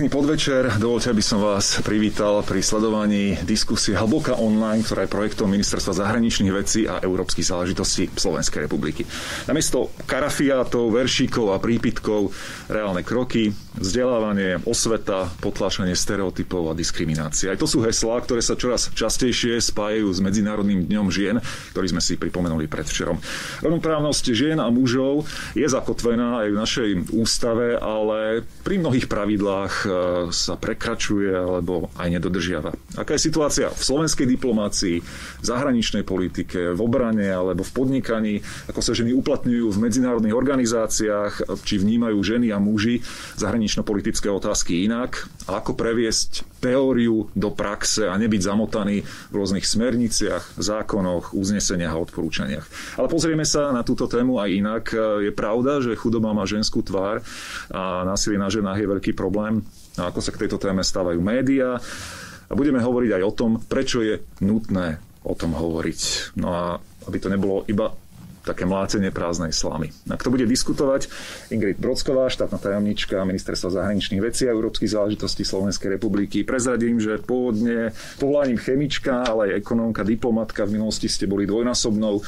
Pekný podvečer. Dovoľte, aby som vás privítal pri sledovaní diskusie Hlboká online, ktorá je projektom Ministerstva zahraničných vecí a európskych záležitostí Slovenskej republiky. Namiesto karafiátov, veršíkov a prípitkov reálne kroky, vzdelávanie, osveta, potláčanie stereotypov a diskriminácia. Aj to sú heslá, ktoré sa čoraz častejšie spájajú s Medzinárodným dňom žien, ktorý sme si pripomenuli predvčerom. Rovnoprávnosť žien a mužov je zakotvená aj v našej ústave, ale pri mnohých pravidlách sa prekračuje alebo aj nedodržiava. Aká je situácia v slovenskej diplomácii, v zahraničnej politike, v obrane alebo v podnikaní, ako sa ženy uplatňujú v medzinárodných organizáciách, či vnímajú ženy a muži zahranično-politické otázky inak a ako previesť teóriu do praxe a nebyť zamotaný v rôznych smerniciach, zákonoch, uzneseniach a odporúčaniach. Ale pozrieme sa na túto tému aj inak. Je pravda, že chudoba má ženskú tvár a násilie na ženách je veľký problém, a ako sa k tejto téme stávajú médiá. A budeme hovoriť aj o tom, prečo je nutné o tom hovoriť. No a aby to nebolo iba také mlácenie prázdnej slamy. A kto bude diskutovať? Ingrid Brocková, štátna tajomnička Ministerstva zahraničných vecí a európskych záležitostí Slovenskej republiky. Prezradím, že pôvodne povolaním chemička, ale aj ekonómka, diplomatka, v minulosti ste boli dvojnásobnou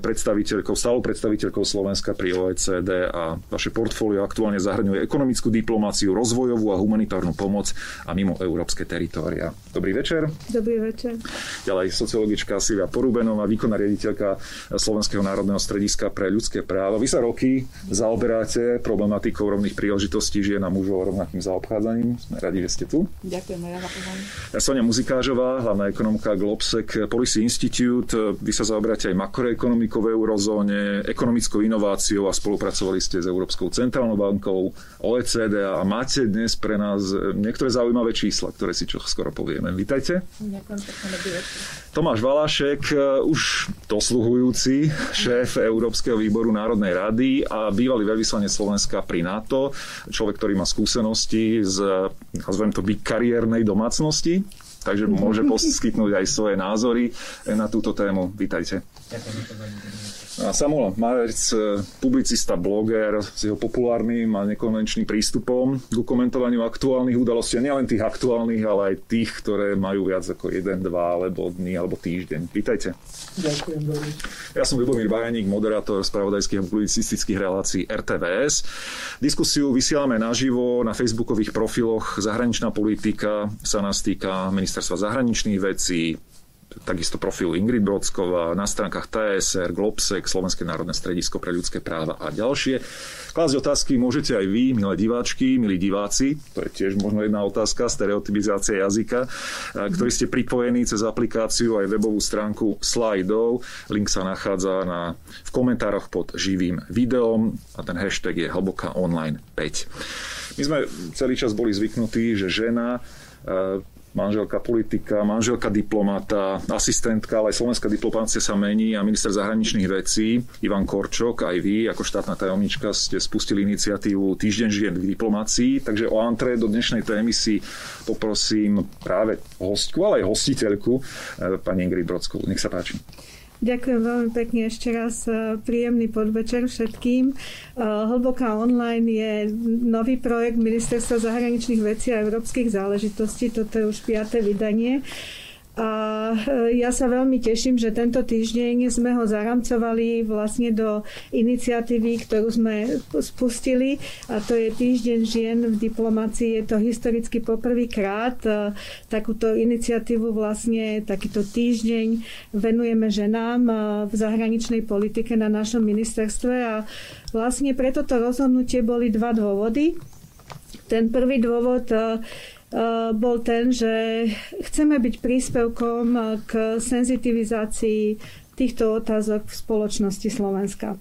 predstaviteľkou, stálou predstaviteľkou Slovenska pri OECD a vaše portfólio aktuálne zahrňuje ekonomickú diplomáciu, rozvojovú a humanitárnu pomoc a mimo európske teritória. Dobrý večer. Dobrý večer. Ďalej sociologička Silvia Porubänová, výkonná riaditeľka Slovenského národného strediska pre ľudské práva. Vy sa roky zaoberáte problematikou rovných príležitostí žien a mužov a rovnakým zaobchádzaním. Sme radi, že ste tu. Ďakujem za pozvanie. Soňa Muzikářová, hlavná ekonomka Globsec Policy Institute. Vy sa zaoberáte aj makroekonomikou v eurozóne, ekonomickou inováciou a spolupracovali ste s Európskou centrálnou bankou, OECD a máte dnes pre nás niektoré zaujímavé čísla, ktoré si čo skoro povieme. Vítajte. Ďakujem pekne. Tomáš Valášek, už dosluhujúci šéf Európskeho výboru Národnej rady a bývalý veľvyslanec Slovenska pri NATO, človek, ktorý má skúsenosti z, nazvem to, kariérnej domácnosti, takže môže poskytnúť aj svoje názory na túto tému. Vítajte. Samuel Marec, publicista, bloger s jeho populárnym a nekonvenčným prístupom k komentovaniu aktuálnych udalostí, nielen tých aktuálnych, ale aj tých, ktoré majú viac ako 1, 2 alebo dny alebo týždeň. Pýtajte. Ďakujem veľmi. Ja som Ľubomír Bajaník, moderátor spravodajských a publicistických relácií RTVS. Diskusiu vysielame naživo na facebookových profiloch. Zahraničná politika sa nás týka Ministerstva zahraničných vecí, takisto profil Ingrid Brocková, na stránkach TSR, Globsec, Slovenské národné stredisko pre ľudské práva a ďalšie. Klásť otázky môžete aj vy, milé diváčky, milí diváci. To je tiež možno jedna otázka, stereotypizácia jazyka, ktorý ste pripojení cez aplikáciu aj webovú stránku Slido. Link sa nachádza v komentároch pod živým videom a ten hashtag je Hlboká online 5. My sme celý čas boli zvyknutí, že žena, manželka politika, manželka diplomata, asistentka, ale aj slovenská diplomácia sa mení a minister zahraničných vecí Ivan Korčok, aj vy ako štátna tajomnička ste spustili iniciatívu Týždeň žien v diplomácii, takže o antré do dnešnej témy si poprosím práve hostku, ale aj hostiteľku, pani Ingrid Brockovú. Nech sa páči. Ďakujem veľmi pekne ešte raz. Príjemný podvečer všetkým. Hlboká online je nový projekt Ministerstva zahraničných vecí a európskych záležitostí. Toto je už 5. vydanie. A ja sa veľmi teším, že tento týždeň sme ho zaramcovali vlastne do iniciatívy, ktorú sme spustili, a to je Týždeň žien v diplomácii. Je to historicky poprvýkrát. Takúto iniciatívu vlastne, takýto týždeň venujeme ženám v zahraničnej politike na našom ministerstve a vlastne pre toto rozhodnutie boli dva dôvody. Ten prvý dôvod bol ten, že chceme byť príspevkom k senzitivizácii týchto otázok v spoločnosti Slovenska.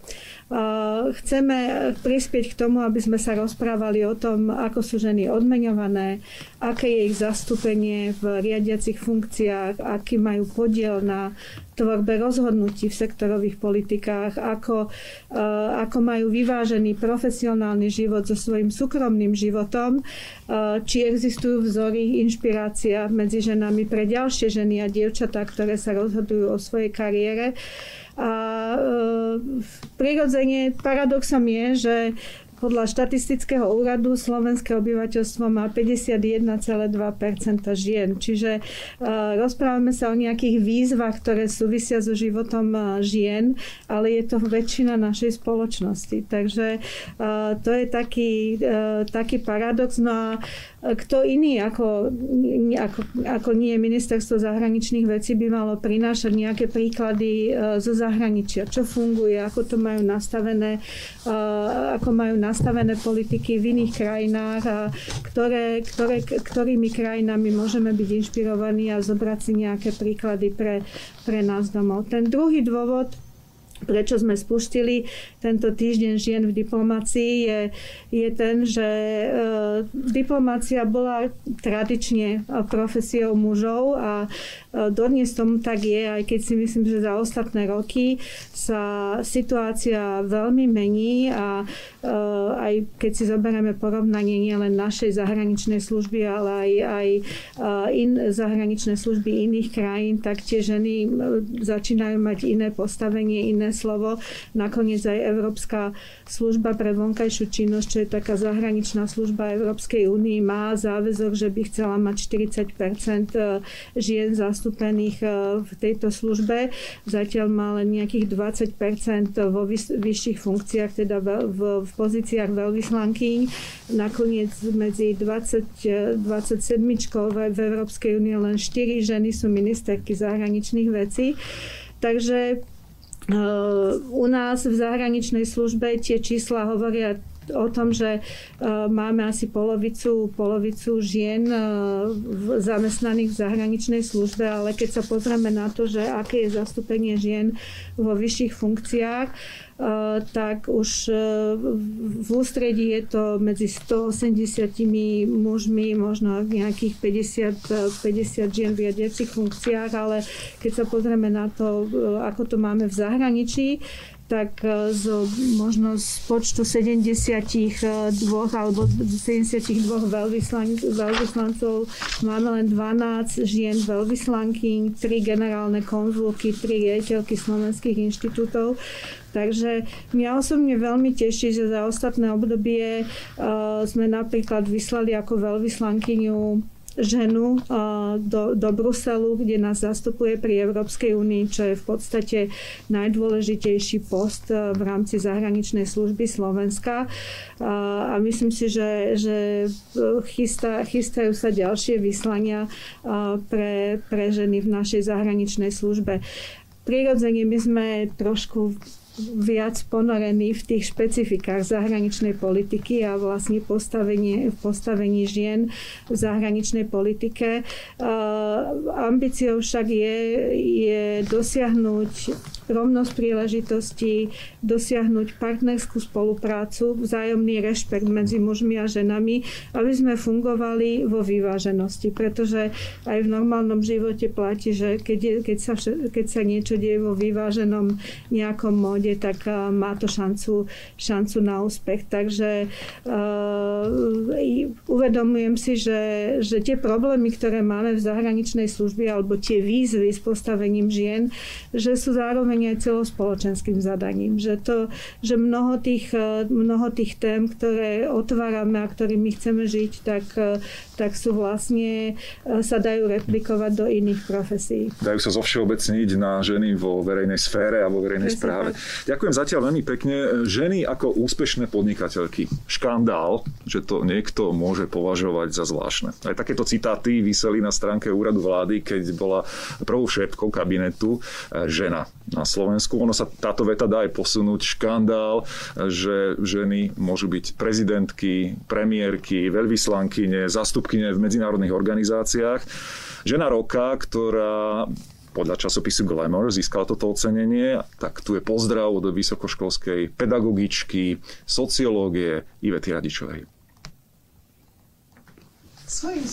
Chceme prispieť k tomu, aby sme sa rozprávali o tom, ako sú ženy odmeňované, aké je ich zastúpenie v riadiacich funkciách, aký majú podiel na tvorbe rozhodnutí v sektorových politikách, ako majú vyvážený profesionálny život so svojím súkromným životom, či existujú vzory, inšpirácia medzi ženami pre ďalšie ženy a dievčatá, ktoré sa rozhodujú o svojej kariére. A prirodzene paradoxom je, že Podľa štatistického úradu slovenské obyvateľstvo má 51,2% žien. Čiže rozprávame sa o nejakých výzvach, ktoré súvisia so životom žien, ale je to väčšina našej spoločnosti. Takže to je taký paradox. No a kto iný ako nie Ministerstvo zahraničných vecí by malo prinášať nejaké príklady zo zahraničia, čo funguje, ako to majú nastavené, politiky v iných krajinách a ktorými krajinami môžeme byť inšpirovaní a zobrať si nejaké príklady pre nás domov. Ten druhý dôvod, prečo sme spúštili tento týždeň žien v diplomácii, je ten, že diplomácia bola tradične profesiou mužov a dodnes tomu tak je, aj keď si myslím, že za ostatné roky sa situácia veľmi mení a aj keď si zoberieme porovnanie nielen našej zahraničnej služby, ale aj zahraničné služby iných krajín, tak tie ženy začínajú mať iné postavenie, iné slovo. Nakoniec aj Európska služba pre vonkajšiu činnosť, čo je taká zahraničná služba Európskej únie, má záväzok, že by chcela mať 40% žien zastúpených v tejto službe. Zatiaľ má len nejakých 20% vo vyšších funkciách, teda v pozíciách veľvyslankyň. Nakoniec medzi 27 v Európskej únie len 4 ženy sú ministerky zahraničných vecí. Takže u nás v zahraničnej službe tie čísla hovoria o tom, že máme asi polovicu žien zamestnaných v zahraničnej službe, ale keď sa pozrieme na to, že aké je zastúpenie žien vo vyšších funkciách, tak už v ústredí je to medzi 180 mužmi, možno nejakých 50 žien v riadiacich funkciách, ale keď sa pozrieme na to, ako to máme v zahraničí, tak možno z počtu 72 alebo 72 veľvyslancov máme len 12 žien veľvyslankyň, 3 generálne konzulky, 3 riaditeľky slovenských inštitútov. Takže mňa osobne veľmi teší, že za ostatné obdobie sme napríklad vyslali ako veľvyslankyňu ženu do Bruselu, kde nás zastupuje pri Európskej únii, čo je v podstate najdôležitejší post v rámci zahraničnej služby Slovenska. A myslím si, že chystajú sa ďalšie vyslania pre ženy v našej zahraničnej službe. Prirodzene my sme trošku viac ponorení v tých špecifikách zahraničnej politiky a vlastne postavení žien v zahraničnej politike. Ambíciou však je dosiahnuť rovnosť príležitostí, dosiahnuť partnerskú spoluprácu, vzájomný rešpekt medzi mužmi a ženami, aby sme fungovali vo vyváženosti. Pretože aj v normálnom živote platí, že keď sa niečo deje vo vyváženom nejakom móde, tak má to šancu na úspech. Takže uvedomujem si, že tie problémy, ktoré máme v zahraničnej službe, alebo tie výzvy s postavením žien, že sú zároveň aj celospoločenským zadaním. Že mnoho tých tém, ktoré otvárame a ktorými chceme žiť, tak sú vlastne, sa dajú replikovať do iných profesí. Dajú sa zovšeobecniť na ženy vo verejnej sfére a vo verejnej správe. Ďakujem zatiaľ veľmi pekne. Ženy ako úspešné podnikateľky. Škandál, že to niekto môže považovať za zvláštne. Aj takéto citáty viseli na stránke úradu vlády, keď bola prvou šéfkou kabinetu žena na Slovensku. Ono sa táto veta dá aj posunúť. Škandál, že ženy môžu byť prezidentky, premiérky, veľvyslankyne, zástupkyne v medzinárodných organizáciách. Žena roka, ktorá podľa časopisu Glamour získala toto ocenenie, tak tu je pozdrav od vysokoškolskej pedagogičky sociológie Ivety Radičovej. Svojím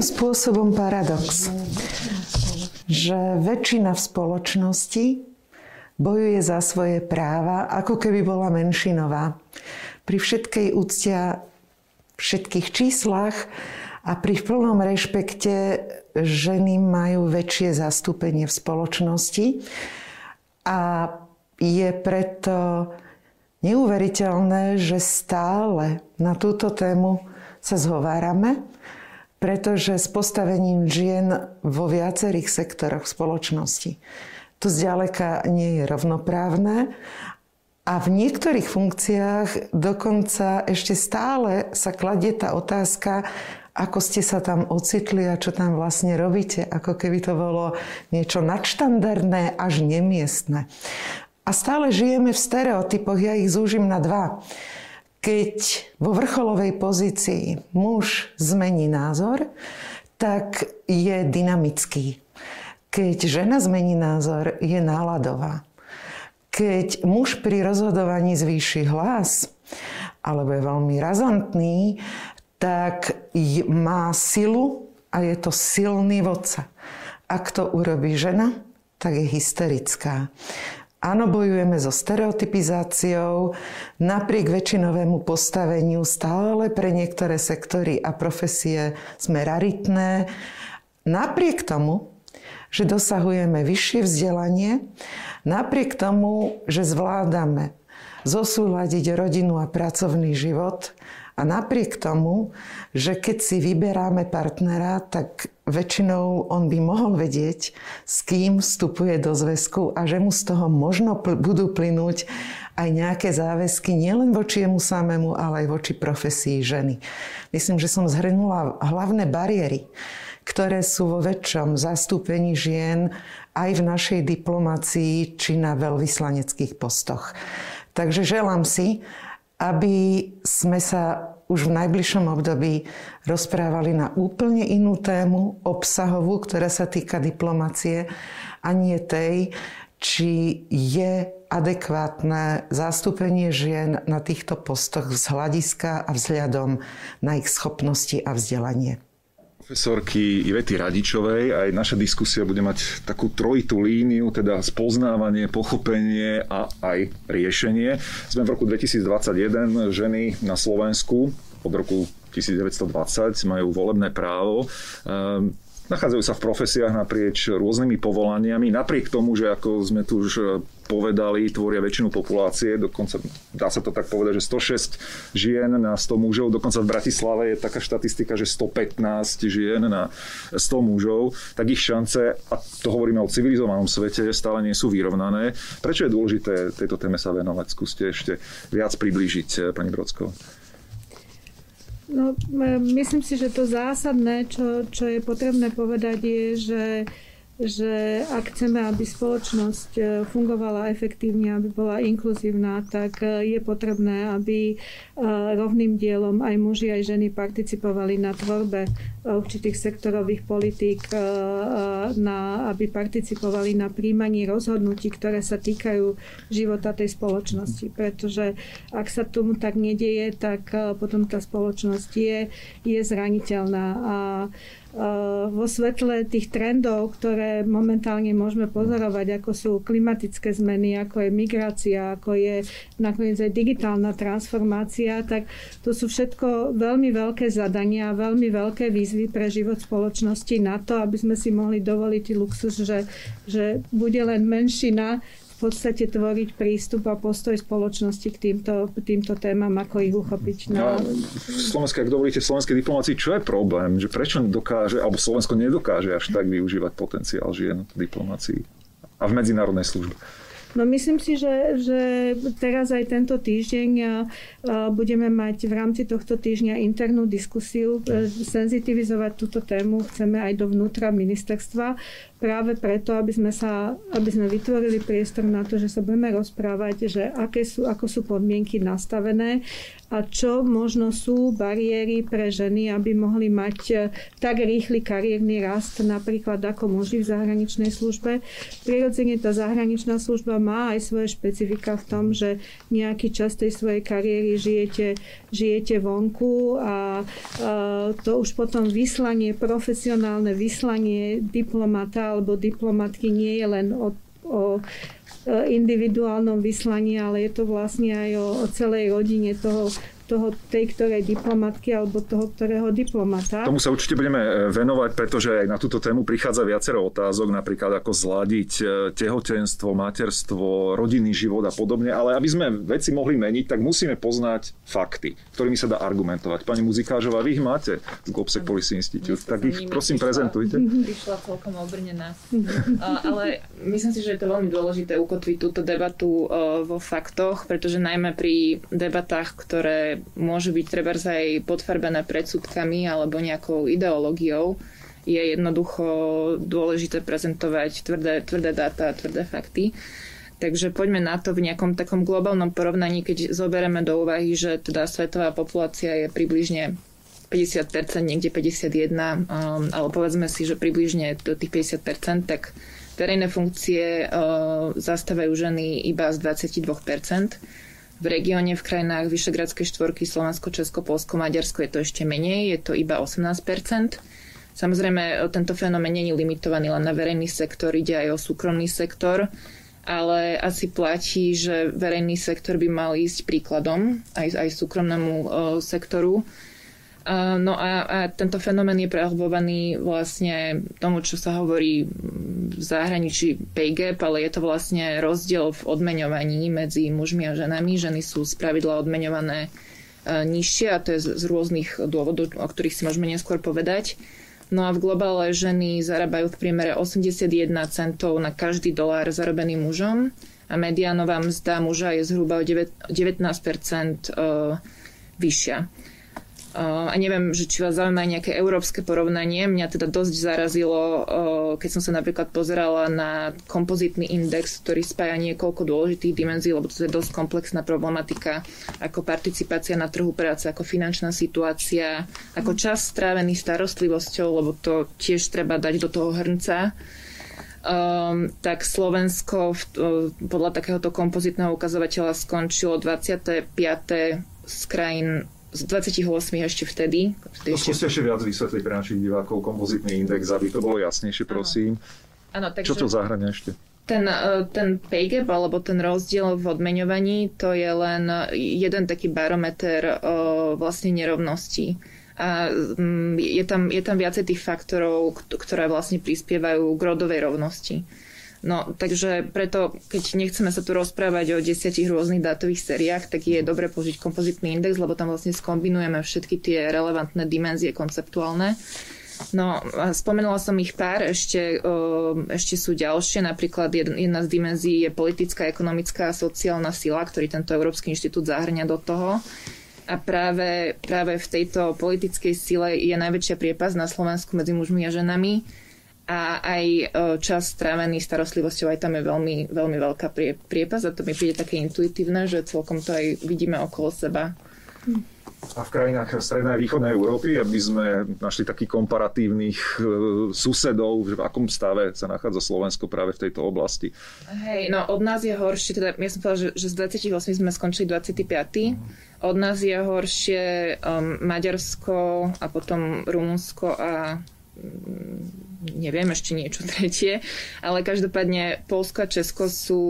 spôsobom paradox. Že väčšina v spoločnosti bojuje za svoje práva, ako keby bola menšinová. Pri všetkej úcte, všetkých číslach a pri plnom rešpekte ženy majú väčšie zastúpenie v spoločnosti a je preto neuveriteľné, že stále na túto tému sa zhovárame, pretože s postavením žien vo viacerých sektoroch spoločnosti to zďaleka nie je rovnoprávne a v niektorých funkciách dokonca ešte stále sa kladie tá otázka, ako ste sa tam ocitli a čo tam vlastne robíte, ako keby to bolo niečo nadštandardné až nemiestne. A stále žijeme v stereotypoch, ja ich zúžim na dva. Keď vo vrcholovej pozícii muž zmení názor, tak je dynamický. Keď žena zmení názor, je náladová. Keď muž pri rozhodovaní zvýši hlas, alebo je veľmi razantný, tak má silu a je to silný vodca. Ak to urobí žena, tak je hysterická. Áno, bojujeme so stereotypizáciou, napriek väčšinovému postaveniu stále pre niektoré sektory a profesie sme raritné. Napriek tomu, že dosahujeme vyššie vzdelanie, napriek tomu, že zvládame zosúladiť rodinu a pracovný život a napriek tomu, že keď si vyberáme partnera, tak väčšinou on by mohol vedieť, s kým vstupuje do zväzku a že mu z toho možno budú plynúť aj nejaké záväzky nielen voči jemu samému, ale aj voči profesii ženy. Myslím, že som zhrnula hlavné bariéry, ktoré sú vo väčšom zastúpení žien aj v našej diplomácii či na veľvyslaneckých postoch. Takže želám si, aby sme sa už v najbližšom období rozprávali na úplne inú tému, obsahovú, ktorá sa týka diplomacie a nie tej, či je adekvátne zastúpenie žien na týchto postoch z hľadiska a vzhľadom na ich schopnosti a vzdelanie. Profesorky Ivety Radičovej aj naša diskusia bude mať takú trojitú líniu, teda spoznávanie, pochopenie a aj riešenie. Sme v roku 2021, ženy na Slovensku od roku 1920 majú volebné právo. Nachádzajú sa v profesiách naprieč rôznymi povolaniami, napriek tomu, že ako sme tu už povedali, tvoria väčšinu populácie, dokonca dá sa to tak povedať, že 106 žien na 100 mužov, dokonca v Bratislave je taká štatistika, že 115 žien na 100 mužov, tak ich šance, a to hovoríme o civilizovanom svete, stále nie sú vyrovnané. Prečo je dôležité tejto téme sa venovať? Skúste ešte viac priblížiť, pani Brocková. No, myslím si, že to zásadné, čo je potrebné povedať, je, že ak chceme, aby spoločnosť fungovala efektívne, aby bola inkluzívna, tak je potrebné, aby rovným dielom aj muži, aj ženy participovali na tvorbe určitých sektorových politík, aby participovali na príjmaní rozhodnutí, ktoré sa týkajú života tej spoločnosti. Pretože ak sa tomu tak nedieje, tak potom tá spoločnosť je zraniteľná. A vo svetle tých trendov, ktoré momentálne môžeme pozorovať, ako sú klimatické zmeny, ako je migrácia, ako je nakoniec aj digitálna transformácia, tak to sú všetko veľmi veľké zadania, veľmi veľké výzvy pre život spoločnosti na to, aby sme si mohli dovoliť luxus, že bude len menšina v podstate tvoriť prístup a postoj spoločnosti k týmto témam, ako ich uchopiť. No. Ak dovolíte, v slovenskej diplomácii, čo je problém? Že prečo dokáže, alebo Slovensko nedokáže až tak využívať potenciál žien v diplomácii a v medzinárodnej službe? No myslím si, že teraz aj tento týždeň budeme mať v rámci tohto týždňa internú diskusiu, senzitivizovať túto tému chceme aj dovnútra ministerstva, práve preto, aby sme vytvorili priestor na to, že sa budeme rozprávať, že ako sú podmienky nastavené a čo možno sú bariéry pre ženy, aby mohli mať tak rýchly kariérny rast, napríklad ako muži v zahraničnej službe. Prirodzene tá zahraničná služba má aj svoje špecifika v tom, že nejaký čas tej svojej kariéry žijete vonku a to už potom profesionálne vyslanie diplomata alebo diplomatky nie je len o individuálnom vyslaní, ale je to vlastne aj o celej rodine toho tej ktorej diplomatky alebo toho ktorého diplomata. Tomu sa určite budeme venovať, pretože aj na túto tému prichádza viacero otázok, napríklad ako zladiť tehotenstvo, materstvo, rodinný život a podobne, ale aby sme veci mohli meniť, tak musíme poznať fakty, ktorými sa dá argumentovať. Pani Muzikářová, vy ich máte v Globsec Policy Institute, tak ich prosím prezentujte. Prišla celkom obrnená. Ale myslím si, že je to veľmi dôležité ukotviť túto debatu vo faktoch, pretože najmä pri debatách, ktoré môžu byť trebárs aj podfarbené predsudkami alebo nejakou ideológiou, je jednoducho dôležité prezentovať tvrdé dáta, tvrdé fakty. Takže poďme na to v nejakom takom globálnom porovnaní, keď zoberieme do úvahy, že teda svetová populácia je približne 50%, niekde 51%, ale povedzme si, že približne do tých 50%, tak verejné funkcie zastávajú ženy iba z 22%. V regióne, v krajinách Vyšegradskej štvorky, Slovensko, Česko, Poľsko, Maďarsko je to ešte menej, je to iba 18%. Samozrejme, tento fenomén nie je limitovaný len na verejný sektor, ide aj o súkromný sektor, ale asi platí, že verejný sektor by mal ísť príkladom aj súkromnému sektoru. No a tento fenomén je prehlbovaný vlastne tomu, čo sa hovorí v zahraničí pay gap, ale je to vlastne rozdiel v odmeňovaní medzi mužmi a ženami. Ženy sú spravidla odmeňované nižšie a to je z rôznych dôvodov, o ktorých si môžeme neskôr povedať. No a v globále ženy zarábajú v priemere 81 centov na každý dolár zarobený mužom a mediánová mzda muža je zhruba o 19% vyššia. A neviem, že či vás zaujíma nejaké európske porovnanie. Mňa teda dosť zarazilo, keď som sa napríklad pozerala na kompozitný index, ktorý spája niekoľko dôležitých dimenzií, lebo to je dosť komplexná problematika, ako participácia na trhu práce, ako finančná situácia, ako čas strávený starostlivosťou, lebo to tiež treba dať do toho hrnca. Tak Slovensko podľa takéhoto kompozitného ukazovateľa skončilo 25. z krajín z 28 ešte vtedy. To skúste ešte viac vysvetliť pre našich divákov kompozitný index, aby to bolo jasnejšie, prosím. Áno, takže čo to zahrania ešte? Ten pay gap, alebo ten rozdiel v odmeňovaní, to je len jeden taký barometer vlastne nerovností. A je tam viacej tých faktorov, ktoré vlastne prispievajú k rodovej rovnosti. No, takže preto, keď nechceme sa tu rozprávať o 10 rôznych dátových sériách, tak je dobre použiť kompozitný index, lebo tam vlastne skombinujeme všetky tie relevantné dimenzie konceptuálne. No, spomenula som ich pár, ešte sú ďalšie, napríklad jedna z dimenzií je politická, ekonomická a sociálna sila, ktorý tento Európsky inštitút zahrňa do toho. A práve v tejto politickej sile je najväčšia priepas na Slovensku medzi mužmi a ženami. A aj čas strávený starostlivosťou, aj tam je veľmi, veľmi veľká priepas a to mi príde také intuitívne, že celkom to aj vidíme okolo seba. A v krajinách strednej a východnej Európy, aby sme našli takých komparatívnych susedov, že v akom stave sa nachádza Slovensko práve v tejto oblasti. Hej, no od nás je horšie, teda ja som povedala, že z 28 sme skončili 25. Od nás je horšie Maďarsko a potom Rumunsko a neviem ešte niečo tretie, ale každopádne Poľsko a Česko sú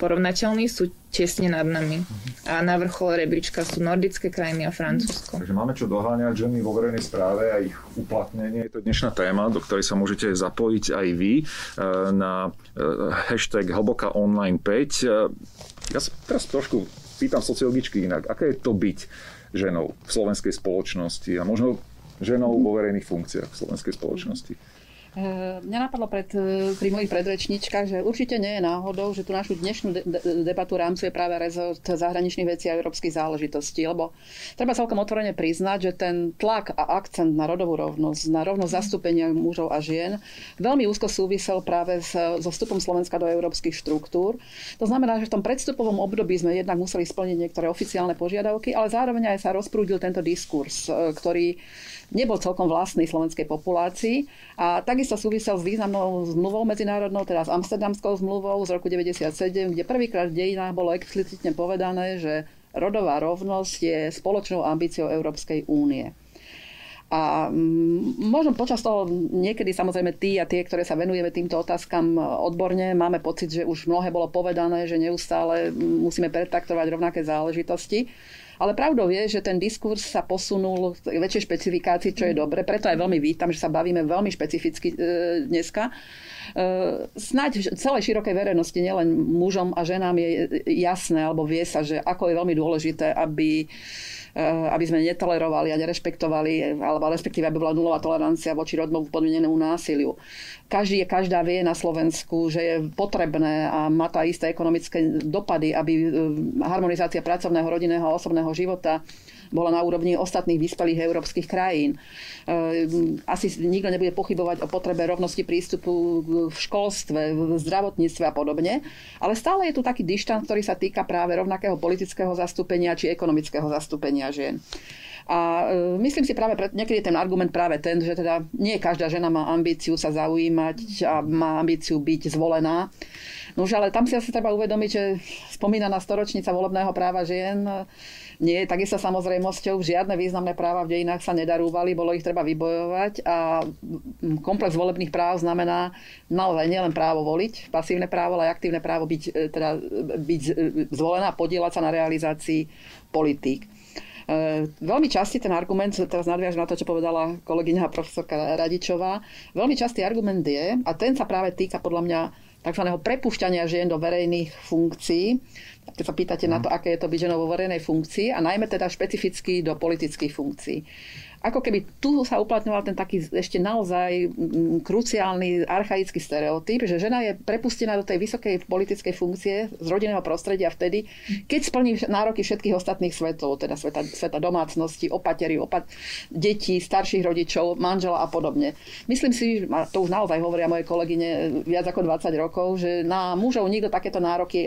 porovnateľní, sú tesne nad nami. A na vrchole rebríčka sú nordické krajiny a Francúzsko. Takže máme čo doháňať ženy vo verejnej správe a ich uplatnenie. Je to dnešná téma, do ktorej sa môžete zapojiť aj vy na hashtag #HlbokaOnline5. Ja sa teraz trošku pýtam sociologičky inak. Aké je to byť ženou v slovenskej spoločnosti a možno ženou vo verejných funkciách v slovenskej spoločnosti? Mňa napadlo pri mojich predrečníčkach, že určite nie je náhodou, že tú našu dnešnú debatu rámcuje práve rezort zahraničných vecí a európskych záležitostí, lebo treba celkom otvorene priznať, že ten tlak a akcent na rodovú rovnosť, na rovnosť zastúpenia mužov a žien veľmi úzko súvisel práve so vstupom Slovenska do európskych štruktúr. To znamená, že v tom predstupovom období sme jednak museli splniť niektoré oficiálne požiadavky, ale zároveň aj sa rozprúdil tento diskurs, ktorý nebol celkom vlastný slovenskej populácii a takisto súvisel s významnou zmluvou medzinárodnou, teda s Amsterdamskou zmluvou z roku 1997, kde prvýkrát v dejinách bolo explicitne povedané, že rodová rovnosť je spoločnou ambíciou Európskej únie. A možno počas toho niekedy samozrejme tie, ktoré sa venujeme týmto otázkam odborne, máme pocit, že už mnohé bolo povedané, že neustále musíme pretaktovať rovnaké záležitosti. Ale pravdou je, že ten diskurs sa posunul k väčšej špecifikácii, čo je dobre. Preto aj veľmi vítam, že sa bavíme veľmi špecificky dneska. Snáď celej širokej verejnosti, nielen mužom a ženám, je jasné, alebo vie sa, že ako je veľmi dôležité, aby sme netolerovali a nerešpektovali, alebo respektíve, aby bola nulová tolerancia voči rodovo podmienenému násiliu. Každá vie na Slovensku, že je potrebné a má tá isté ekonomické dopady, aby harmonizácia pracovného, rodinného a osobného života bola na úrovni ostatných vyspelých európskych krajín. Asi nikto nebude pochybovať o potrebe rovnosti prístupu v školstve, v zdravotníctve a podobne, ale stále je tu taký dištant, ktorý sa týka práve rovnakého politického zastúpenia či ekonomického zastúpenia žien. A myslím si práve niekedy ten argument práve ten, že teda nie každá žena má ambíciu sa zaujímať a má ambíciu byť zvolená. Nože ale tam si asi treba uvedomiť, že spomínaná storočnica volebného práva žien nie je takisto samozrejmosťou. Žiadne významné práva v dejinách sa nedarúvali, bolo ich treba vybojovať a komplex volebných práv znamená naozaj nielen právo voliť, pasívne právo, ale aj aktívne právo byť zvolená, podieľať sa na realizácii politík. Veľmi častý ten argument, teraz nadviažem na to, čo povedala kolegyňa profesorka Radičová, veľmi častý argument je, a ten sa práve týka podľa mňa takzvaného prepušťania žien do verejných funkcií, keď sa pýtate na to, aké je to byť ženou vo verejnej funkcii a najmä teda špecificky do politických funkcií. Ako keby tu sa uplatňoval ten taký ešte naozaj kruciálny, archaický stereotyp, že žena je prepustená do tej vysokej politickej funkcie z rodinného prostredia vtedy, keď splní nároky všetkých ostatných svetov, teda sveta domácnosti, opatery, detí, starších rodičov, manžela a podobne. Myslím si, a to už naozaj hovoria moje kolegyne viac ako 20 rokov, že na mužov nikto takéto nároky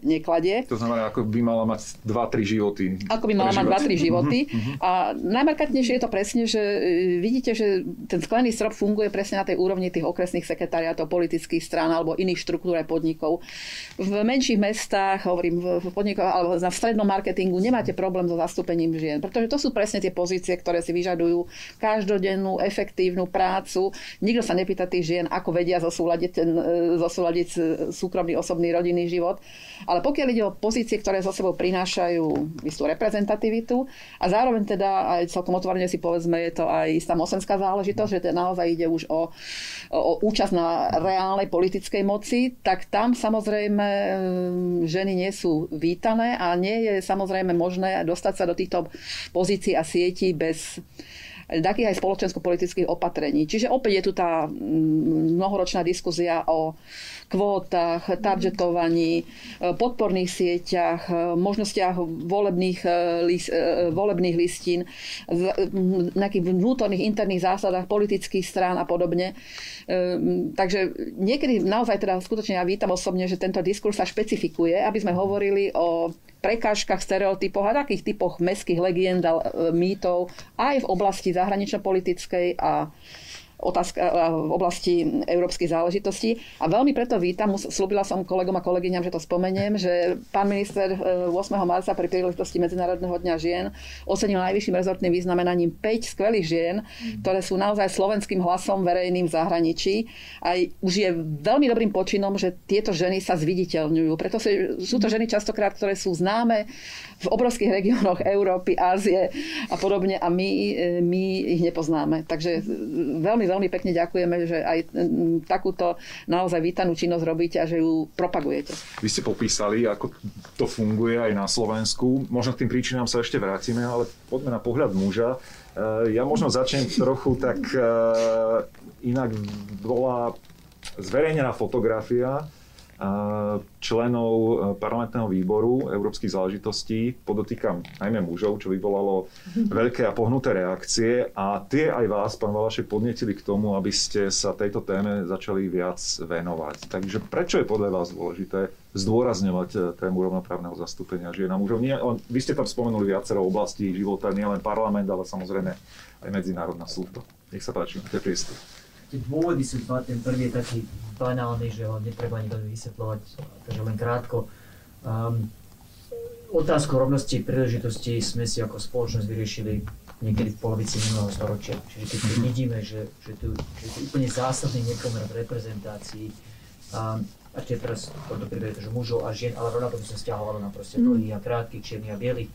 nekladie. To znamená, ako by mala mať 2-3 životy. Ako by mala mať 2-3 životy. A najmarkantnejšie je to presne, že vidíte, že ten sklený strop funguje presne na tej úrovni tých okresných sekretariátov, politických strán alebo iných štruktúr podnikov. V menších mestách, hovorím, v podnikoch alebo na strednom marketingu nemáte problém so zastúpením žien, pretože to sú presne tie pozície, ktoré si vyžadujú každodennú efektívnu prácu. Nikto sa nepýta tých žien, ako vedia zosúladiť súkromný, osobný, rodinný život. Ale pokiaľ ide o pozície, ktoré so sebou prinášajú istú reprezentativitu a zároveň teda aj celkom otvorene si povedzme, je to aj istá mocenská záležitosť, že teda naozaj ide už o účasť na reálnej politickej moci, tak tam samozrejme ženy nie sú vítané a nie je samozrejme možné dostať sa do týchto pozícií a sietí bez takých aj spoločensko-politických opatrení. Čiže opäť je tu tá mnohoročná diskusia o kvótach, targetovaní, podporných sieťach, možnostiach volebných listín, nejakých vnútorných interných zásadách politických strán a podobne. Takže niekedy naozaj teda skutočne ja vítam osobne, že tento diskurs sa špecifikuje, aby sme hovorili o prekážkach, stereotypoch a takých typoch mestských legend a mýtov aj v oblasti zahranično-politickej a v oblasti európskych záležitostí. A veľmi preto vítam, slúbila som kolegom a kolegyňam, že to spomeniem, že pán minister 8. marca pri príležitosti Medzinárodného dňa žien ocenil najvyšším rezortným vyznamenaním 5 skvelých žien, ktoré sú naozaj slovenským hlasom verejným v zahraničí. A už je veľmi dobrým počinom, že tieto ženy sa zviditeľňujú. Preto sú to ženy častokrát, ktoré sú známe v obrovských regiónoch Európy, Ázie a podobne a my ich nepoznáme. Takže veľmi pekne ďakujeme, že aj takúto naozaj vítanú činnosť robíte a že ju propagujete. Vy ste popísali, ako to funguje aj na Slovensku. Možno k tým príčinám sa ešte vrátime, ale poďme na pohľad muža. Ja možno začnem trochu tak inak. Bola zverejnená fotografia členov parlamentného výboru európskych záležitostí, podotýkam najmä mužov, čo vyvolalo veľké a pohnuté reakcie a tie aj vás, pán Valášek, podnietili k tomu, aby ste sa tejto téme začali viac venovať. Takže prečo je podľa vás dôležité zdôrazňovať tému rovnoprávneho zastúpenia žien a mužov? Vy ste tam spomenuli viacero oblastí života, nielen parlament, ale samozrejme aj medzinárodná služba. Nech sa páči, máte priestor. Tie dôvody sú dva, ten prvý je taký banálny, že ho netreba nikto vysvetľovať, takže len krátko. Otázku rovnosti príležitosti sme si ako spoločnosť vyriešili niekedy v polovici minulého storočia. Čiže keď vidíme, že tu je úplne zásadný nepomer v reprezentácii a to je teraz v tomto prípade mužov a žien, ale rovnako by sa stiahovalo na proste dlhých a krátkych, čiernych a bielých.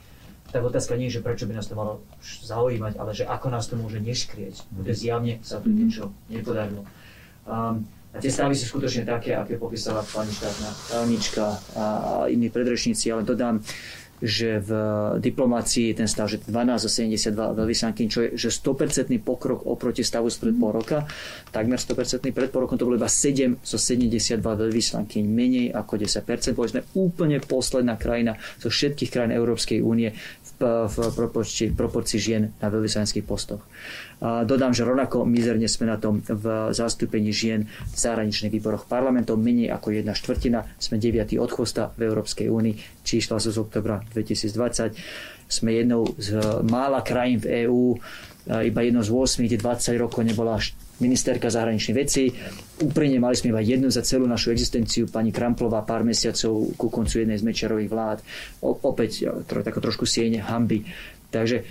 Tak otázka nie je, že prečo by nás to malo zaujímať, ale že ako nás to môže neškrieť. Bude zjavne sa tu niečo nepodarilo. A tie stavy sú skutočne také, aké popísala pani štátna tajomníčka a iní predrečníci, ale dodám, že v diplomácii ten stav, že 12,72 veľvyslankyň, čo je že 100% pokrok oproti stavu spred pol roka, takmer 100% pred pol rokom to bolo iba 7,72 veľvyslankyň, menej ako 10%. Boli sme úplne posledná krajina zo všetkých krajín Európskej únie v proporcii žien na veľvyslanských postoch. Dodám, že rovnako mizerne sme na tom v zastúpení žien v zahraničných výboroch parlamentov, menej ako 1/4, sme 9. od chvosta v Európskej únii, čísla sú z oktobra 2020. Sme jednou z mála krajín v EÚ, iba jednou z 8, kde 20 rokov nebola ministerka zahraničných vecí. Úprimne mali sme iba jednu za celú našu existenciu, pani Kramplová, pár mesiacov ku koncu jednej z Mečiarových vlád. Opäť taká trošku sieň hanby. Takže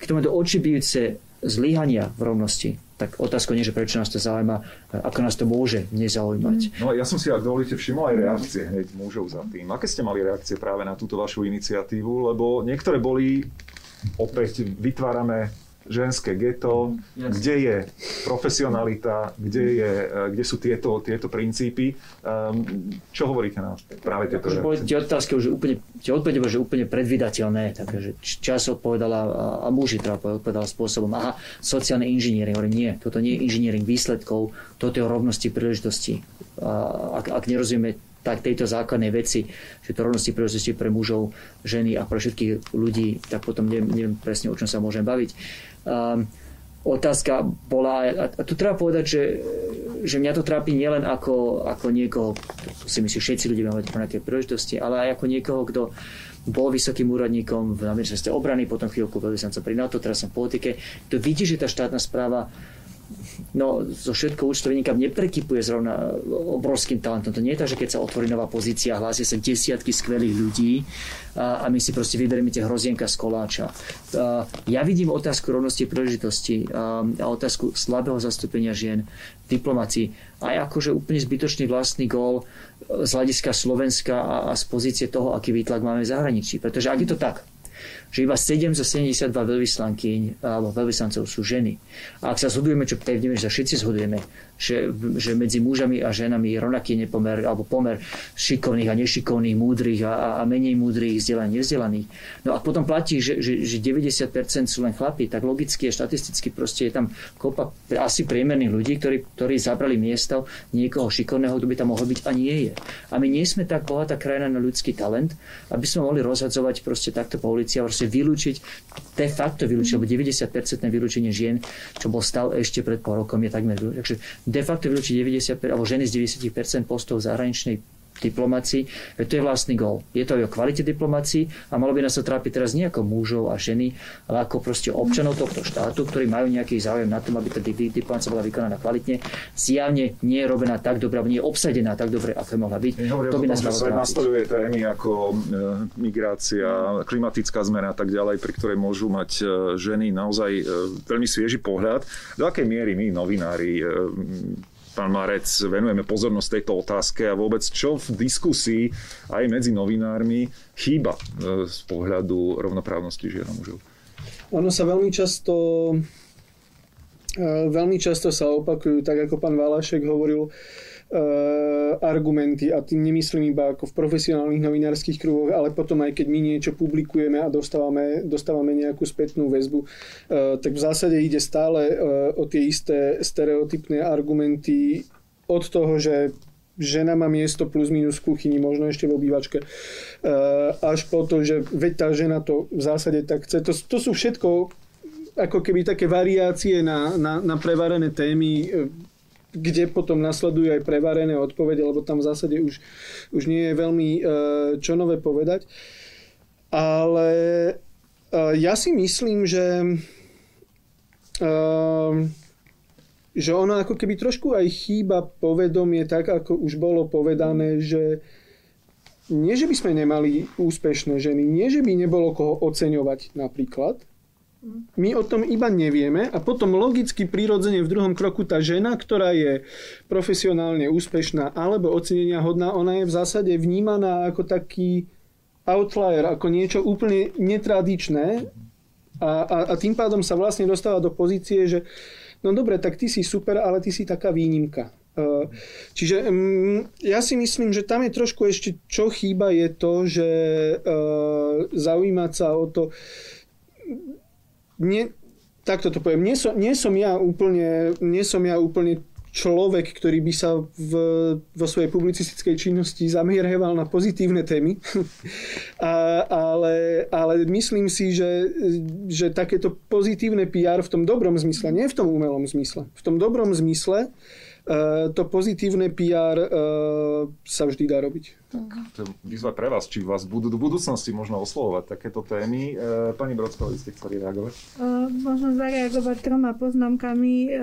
k tomuto očibijúce zlyhania v rovnosti, tak otázka nie, že prečo nás to zaujíma, ako nás to môže nezaujímať. No ja som si, ak dovolíte, všimol aj reakcie hneď mužov za tým. Aké ste mali reakcie práve na túto vašu iniciatívu? Lebo niektoré boli, opäť vytvárame ženské geto, kde je profesionalita, kde sú tieto princípy. Čo hovoríte na práve tieto reakcie? Boli tie otázky už úplne, tie odpovede boli úplne predvídateľné. Takže čas odpovedala a muži teda odpovedal spôsobom, aha, sociálny inžiniering. Hovorím, nie, toto nie je inžiniering výsledkov, toto je o rovnosti príležitosti. Ak nerozumieme tak tejto základnej veci, že to rovnosti príležitosti pre mužov, ženy a pre všetkých ľudí, tak potom neviem presne, o čom sa môžem baviť. Otázka bola, a tu treba povedať, že mňa to trápi nielen ako niekoho, to si myslím, všetci ľudia majú rovnaké príležitosti, ale aj ako niekoho, kto bol vysokým úradníkom na ministerstve obrany, potom chvíľku veľvyslanca pri NATO, teraz som v politike, kto vidí, že tá štátna správa no, zo všetko účtovníka neprekypuje zrovna obrovským talentom. To nie je tak, že keď sa otvorí nová pozícia, hlásia sa desiatky skvelých ľudí a my si proste vyberieme tie hrozienka z koláča. Ja vidím otázku rovnosti príležitosti a otázku slabého zastúpenia žien v diplomácii aj akože úplne zbytočný vlastný gól z hľadiska Slovenska a z pozície toho, aký výtlak máme v zahraničí. Pretože ak je to tak, že iba 7 zo 72 veľvyslankyň alebo veľvyslancov sú ženy. A ak sa zhodujeme, čo pevne, že všetci zhodujeme, že medzi mužami a ženami je rovnaký nepomer, alebo pomer šikovných a nešikovných, múdrych a menej múdrych, vzdelaných, nevzdelaných. No a potom platí, že 90% sú len chlapí, tak logicky a štatisticky proste je tam kopa asi priemerných ľudí, ktorí zabrali miesto niekoho šikovného, kto by tam mohol byť a nie je. A my nie sme tak bohatá krajina na ľudský talent, aby sme mohli rozhadzovať proste takto po ulici a proste vylúčiť, de facto vylúčiť, lebo 90% vylúčenie žien, čo bol stav ešte pred pol rokom, je takmer vylúčenie. De facto vylúčiť 90% alebo ženy z 90% postov zahraničnej diplomácii, veď to je vlastný gól. Je to aj o kvalite diplomácii a malo by nás to trápiť teraz nie ako mužov a ženy, ale ako proste občanov tohto štátu, ktorí majú nejaký záujem na tom, aby tá diplomácia bola vykonaná kvalitne. Zjavne nie je robená tak dobre, alebo nie je obsadená tak dobre, ako mohla byť. To by nás malo trápiť. Nasleduje témy ako migrácia, klimatická zmena a tak ďalej, pri ktorej môžu mať ženy naozaj veľmi svieži pohľad. Do akej miery my, novinári, pán Marec, venujeme pozornosť tejto otázke a vôbec čo v diskusii aj medzi novinármi chýba z pohľadu rovnoprávnosti žien a mužov? Ono sa veľmi často sa opakujú, tak ako pán Valášek hovoril, argumenty, a tým nemyslím iba ako v profesionálnych novinárskych kruhoch, ale potom aj keď my niečo publikujeme a dostávame nejakú spätnú väzbu, tak v zásade ide stále o tie isté stereotypné argumenty od toho, že žena má miesto plus minus v kuchyni, možno ešte v obývačke, až po to, že veď tá žena to v zásade tak chce. To sú všetko ako keby také variácie na prevarené témy, kde potom nasledujú aj prevarené odpovede, lebo tam v zásade už nie je veľmi čo nové povedať. Ale ja si myslím, že ono ako keby trošku aj chýba povedomie, tak ako už bolo povedané, že nie, že by sme nemali úspešné ženy, nie, že by nebolo koho oceňovať napríklad, My o tom iba nevieme a potom logicky prirodzene v druhom kroku tá žena, ktorá je profesionálne úspešná alebo ocenenia hodná, ona je v zásade vnímaná ako taký outlier, ako niečo úplne netradičné a tým pádom sa vlastne dostáva do pozície, že no dobre, tak ty si super, ale ty si taká výnimka. Čiže ja si myslím, že tam je trošku ešte čo chýba je to, že zaujímať sa o to. Takto to poviem. Nie som ja úplne človek, ktorý by sa vo svojej publicistickej činnosti zamierheval na pozitívne témy. ale myslím si, že takéto pozitívne PR v tom dobrom zmysle, nie v tom umelom zmysle, v tom dobrom zmysle to pozitívne PR sa vždy dá robiť. To je výzva pre vás, či vás budú do budúcnosti možno oslovovať takéto témy. Pani Brocková, vy ste chceli reagovať? Možno zareagovať troma poznámkami.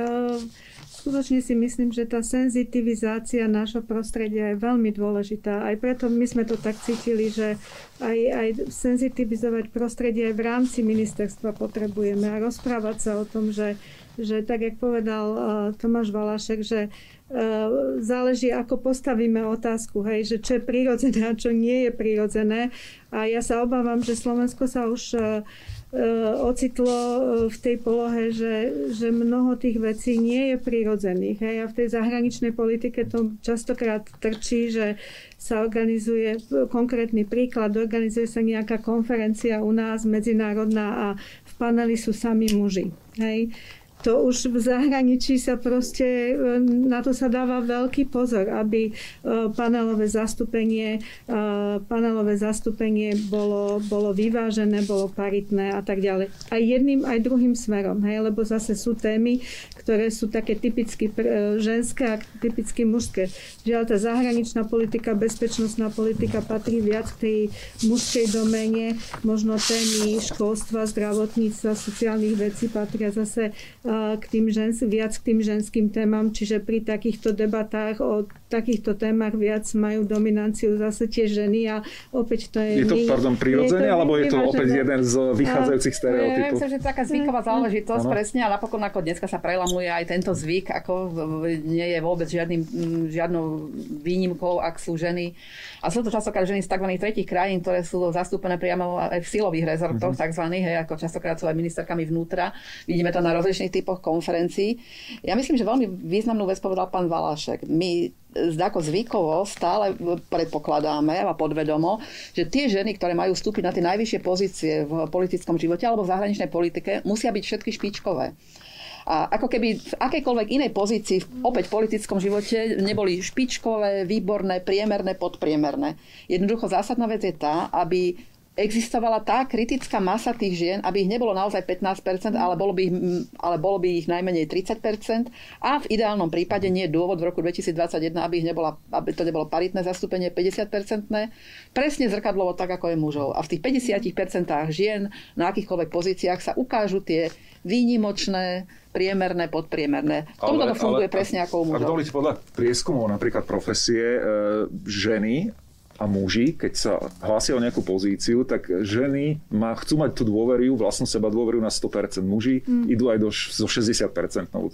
Skutočne si myslím, že tá senzitivizácia nášho prostredia je veľmi dôležitá. Aj preto my sme to tak cítili, že aj senzitivizovať prostredie aj v rámci ministerstva potrebujeme a rozprávať sa o tom, že tak, jak povedal Tomáš Valášek, že záleží, ako postavíme otázku, hej, že čo je prirodzené a čo nie je prirodzené. A ja sa obávam, že Slovensko sa už ocitlo v tej polohe, že mnoho tých vecí nie je prirodzených. Hej. A v tej zahraničnej politike to častokrát trčí, že sa organizuje konkrétny príklad, organizuje sa nejaká konferencia u nás medzinárodná a v paneli sú sami muži. Hej. To už v zahraničí sa proste, na to sa dáva veľký pozor, aby panelové zastúpenie bolo vyvážené, bolo paritné a tak ďalej. Aj jedným, aj druhým smerom, hej? Lebo zase sú témy, ktoré sú také typicky ženské a typicky mužské. Žiaľ, tá zahraničná politika, bezpečnostná politika patrí viac k tej mužskej doméne, možno témy školstva, zdravotníctva, sociálnych vecí patria zase viac k tým ženským témam, čiže pri takýchto debatách o takýchto témach viac majú dominanciu zase tie ženy a opäť to je... Je to prirodzené, alebo je to opäť jeden z vychádzajúcich stereotypov? Ja myslím, že taká zvyková záležitosť, presne, a napokon ako dneska sa prelamuje aj tento zvyk, ako nie je vôbec žiadnou výnimkou, ak sú ženy. A sú to častokrát ženy z tzv. Tretích krajín, ktoré sú zastúpené priamo aj v silových rezortoch, tzv. Hej, ako častokrát sú aj ministerkami vnútra. Vidíme to na rozličných typoch konferencií. Ja myslím, že veľmi významnú vec povedal pán Valášek. My ako zvykovo stále predpokladáme a podvedomo, že tie ženy, ktoré majú vstúpiť na tie najvyššie pozície v politickom živote alebo v zahraničnej politike, musia byť všetky špičkové. A ako keby v akejkoľvek inej pozícii, opäť v politickom živote, neboli špičkové, výborné, priemerné, podpriemerné. Jednoducho zásadná vec je tá, aby existovala tá kritická masa tých žien, aby ich nebolo naozaj 15%, ale bolo by ich najmenej 30%, a v ideálnom prípade nie je dôvod v roku 2021, aby to nebolo paritné zastúpenie 50%, presne zrkadlovo tak, ako je mužov. A v tých 50% žien na akýchkoľvek pozíciách sa ukážu tie výnimočné, priemerné, podpriemerné. Toto funguje presne ako u mužov. Ak dovolíte, podľa prieskumov napríklad profesie ženy a muži, keď sa hlásia o nejakú pozíciu, tak ženy chcú mať tú dôveru, vlastnú seba dôveru na 100%. Muži idú aj so 60%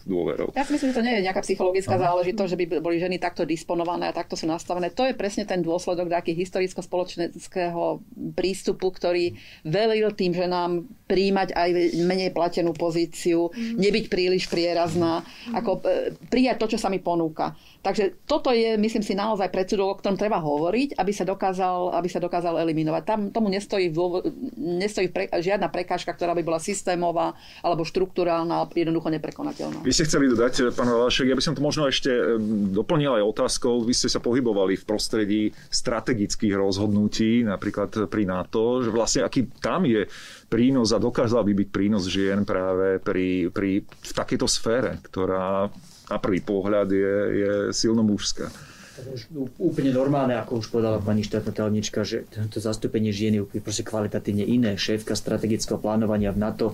dôverou. Ja si myslím, že to nie je nejaká psychologická záležitosť, že by boli ženy takto disponované a takto sú nastavené. To je presne ten dôsledok takého historicko-spoločenského prístupu, ktorý velil tým ženám príjmať aj menej platenú pozíciu, nebyť príliš prierazná, ako prijať to, čo sa mi ponúka. Takže toto je, myslím si, naozaj predsudok, o ktorom treba hovoriť, aby sa dokázal eliminovať. Tomu nestojí žiadna prekážka, ktorá by bola systémová alebo štruktúrálna, jednoducho neprekonateľná. Vy ste chceli dodať, pán Valášek, ja by som to možno ešte doplnil aj otázkou. Vy ste sa pohybovali v prostredí strategických rozhodnutí, napríklad pri NATO, že vlastne aký tam je prínos a dokázal by byť prínos žien práve v takejto sfére, ktorá na prvý pohľad je silno mužská. už úplne normálne, ako už povedala pani štátna tajomníčka, že to zastúpenie žien je proste kvalitatívne iné. Šéfka strategického plánovania v NATO,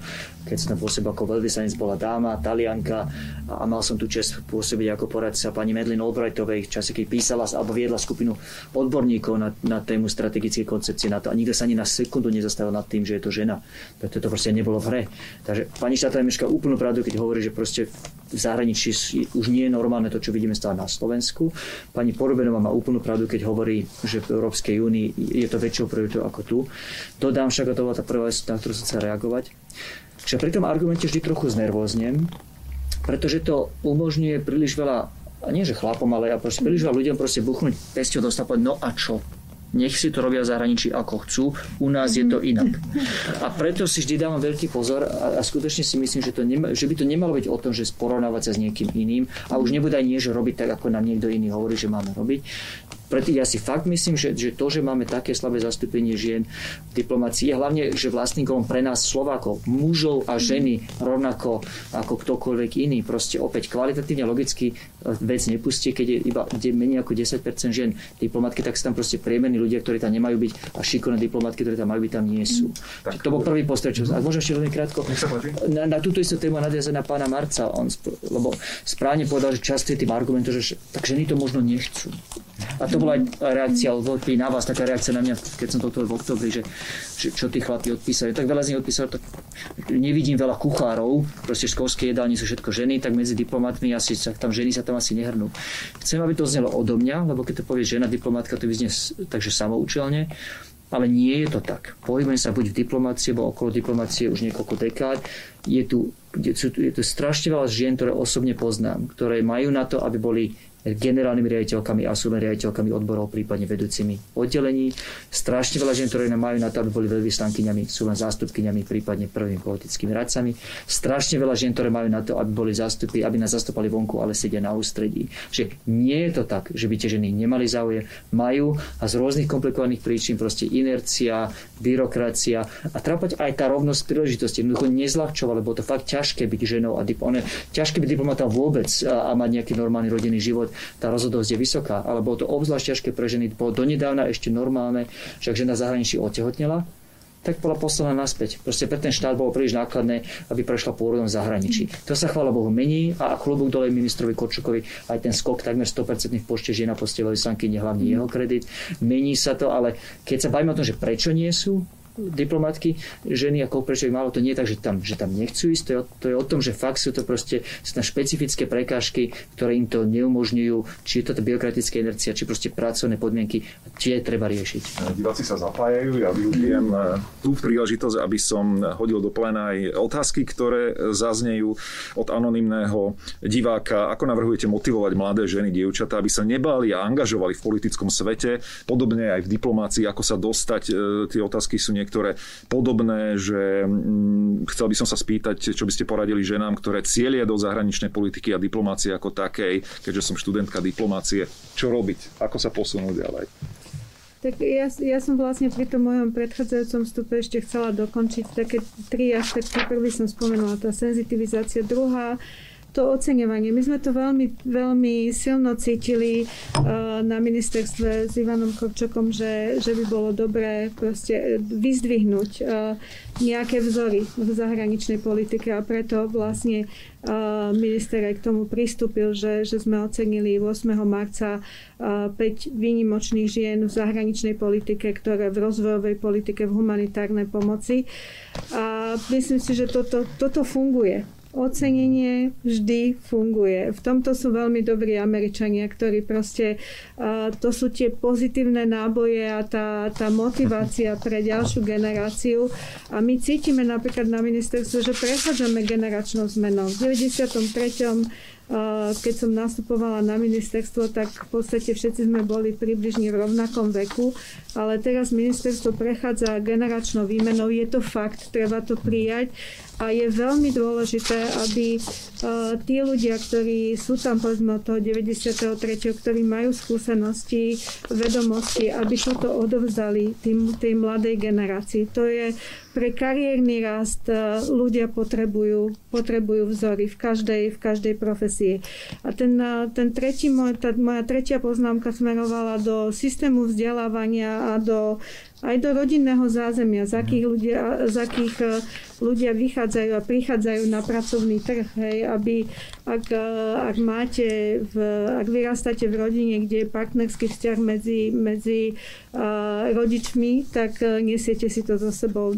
keď som tam pôsobil ako veľvyslanec, bola dáma, Talianka, a mal som tu čest pôsobiť ako poradca pani Madeleine Albrightovej v čase, keď písala alebo viedla skupinu odborníkov na tému strategické koncepcie NATO a nikto sa ani na sekundu nezastavil nad tým, že je to žena. Preto to proste nebolo v hre. Takže pani štátna tajomníčka úplnú pravdu, keď hovorí, že proste v zahraničí už nie je normálne to, čo vidíme stále na Slovensku. Pani Porubänová má úplnú pravdu, keď hovorí, že v Európskej únii je to väčšou prioritou ako tu. Dodám však, a to bola tá prvá vec, na ktorú som chcel reagovať. Čiže pri tom argumente vždy trochu znervóznem, pretože to umožňuje príliš veľa, a nie že chlapom, ale ja príliš veľa ľuďom buchnúť pesťou do stĺpa, no a čo? Nech si to robia v zahraničí ako chcú, u nás je to inak. A preto si vždy dávam veľký pozor a skutočne si myslím, že, že by to nemalo byť o tom, že porovnávať sa s niekým iným a už nebude aj nie, že robiť tak, ako nám niekto iný hovorí, že máme robiť. Preto ja si fakt myslím, že to, že máme také slabé zastúpenie žien v diplomácii, je hlavne, že vlastníkom pre nás Slovákov, mužov a ženy rovnako ako ktokoľvek iný. Proste opäť kvalitatívne, logicky vec nepustí, keď je iba menej ako 10% žien diplomatky, tak sú tam proste priemerní ľudia, ktorí tam nemajú byť, a šikovné diplomatky, ktoré tam majú byť, tam nie sú. Tak. To bol prvý postreh. Ak môžem ešte veľmi krátko. Na túto istú tému nadviazať na pána Marca, lebo správne povedal, že často je tým argumentom, že tak ženy to možno nechcú. A to bola aj reakcia na vás, taká reakcia na mňa, keď som toto v októbri, že čo tí chlapi odpísali. Tak veľa z nich odpísali, tak nevidím veľa kuchárov, proste školské jedálne sú všetko ženy, tak medzi diplomatmi asi tam ženy sa tam asi nehrnú. Chcem, aby to znelo odo mňa, lebo keď to povie žena diplomatka, to vyznie takže samoučelne. Ale nie je to tak. Pohybujeme sa buď v diplomácii, alebo okolo diplomácie už niekoľko dekád. Je tu strašne veľa žien, ktoré osobne poznám, ktoré majú na to, aby boli generálnymi riaditeľkami a súdnymi riaditeľkami odborov, prípadne vedúcimi oddelení. Strašne veľa žien, ktoré majú na to, aby boli veľvyslankyňami, sú len zástupkyňami, prípadne prvými politickými radcami. Strašne veľa žien, ktoré majú na to, aby boli zástupy, aby nás zastupali vonku, ale sedia na ústredí. Čiže nie je to tak, že by tie ženy nemali záujem, majú, a z rôznych komplikovaných príčin, proste inercia, byrokracia a trápať aj tá rovnosť príležitosti. Jednoducho nezľahčovalo, lebo to fakt ťažké byť ženou a ťažké byť diplomatom vôbec a mať nejaký normálny rodinný život. Tá rozhodnosť je vysoká, ale bolo to obzvlášť ťažké pre ženy. Bolo donedávna ešte normálne, že ak žena zahraničí otehotnela, tak bola poslaná naspäť. Proste pre ten štát bolo príliš nákladné, aby prešla pôrodom v zahraničí. To sa, chvála Bohu, mení a klobúk dole ministrovi Korčokovi, aj ten skok takmer 100% v počte žien na poste veľvyslankyne, hlavne jeho kredit. Mení sa to, ale keď sa bavíme o tom, že prečo nie sú diplomatky ženy, ako prečo ich málo, to nie je tak, že tam nechcú ísť. To je o tom, že fakt sú to proste špecifické prekážky, ktoré im to neumožňujú, či je to byrokratická inercia, či proste pracovné podmienky, tie treba riešiť. Diváci sa zapájajú, ja využijem tú príležitosť, aby som hodil do pléna aj otázky, ktoré zaznejú od anonymného diváka. Ako navrhujete motivovať mladé ženy, dievčatá, aby sa nebáli a angažovali v politickom svete, podobne aj v diplomácii, ako sa dostať? Tie otázky sú niektoré podobné, že chcel by som sa spýtať, čo by ste poradili ženám, ktoré cieľia do zahraničnej politiky a diplomácie ako takej, keďže som študentka diplomácie, čo robiť, ako sa posunúť ďalej? Tak ja som vlastne pri tom mojom predchádzajúcom vstupe ešte chcela dokončiť také tri aspekty. Prvý som spomenula, tá senzitivizácia, druhá to oceňovanie. My sme to veľmi, veľmi silno cítili na ministerstve s Ivanom Korčokom, že by bolo dobré proste vyzdvihnúť nejaké vzory v zahraničnej politike, a preto vlastne minister aj k tomu pristúpil, že sme ocenili 8. marca 5 výnimočných žien v zahraničnej politike, ktoré v rozvojovej politike, v humanitárnej pomoci. A myslím si, že toto funguje. Ocenenie vždy funguje. V tomto sú veľmi dobrí Američania, ktorí proste, to sú tie pozitívne náboje a tá motivácia pre ďalšiu generáciu. A my cítime napríklad na ministerstve, že prechádzame generačnou zmenou. V 93. keď som nastupovala na ministerstvo, tak v podstate všetci sme boli približne v rovnakom veku, ale teraz ministerstvo prechádza generačnou výmenou, je to fakt, treba to prijať, a je veľmi dôležité, aby tí ľudia, ktorí sú tam povedzme od toho 93., ktorí majú skúsenosti, vedomosti, aby toto odovzdali tej mladej generácii. To je pre kariérny rast, ľudia potrebujú vzory v každej profesii. profesie. A tá moja tretia poznámka smerovala do systému vzdelávania a aj do rodinného zázemia, z akých ľudia vychádzajú a prichádzajú na pracovný trh, hej, aby ak vyrastáte v rodine, kde je partnerský vzťah medzi rodičmi, tak nesiete si to so sebou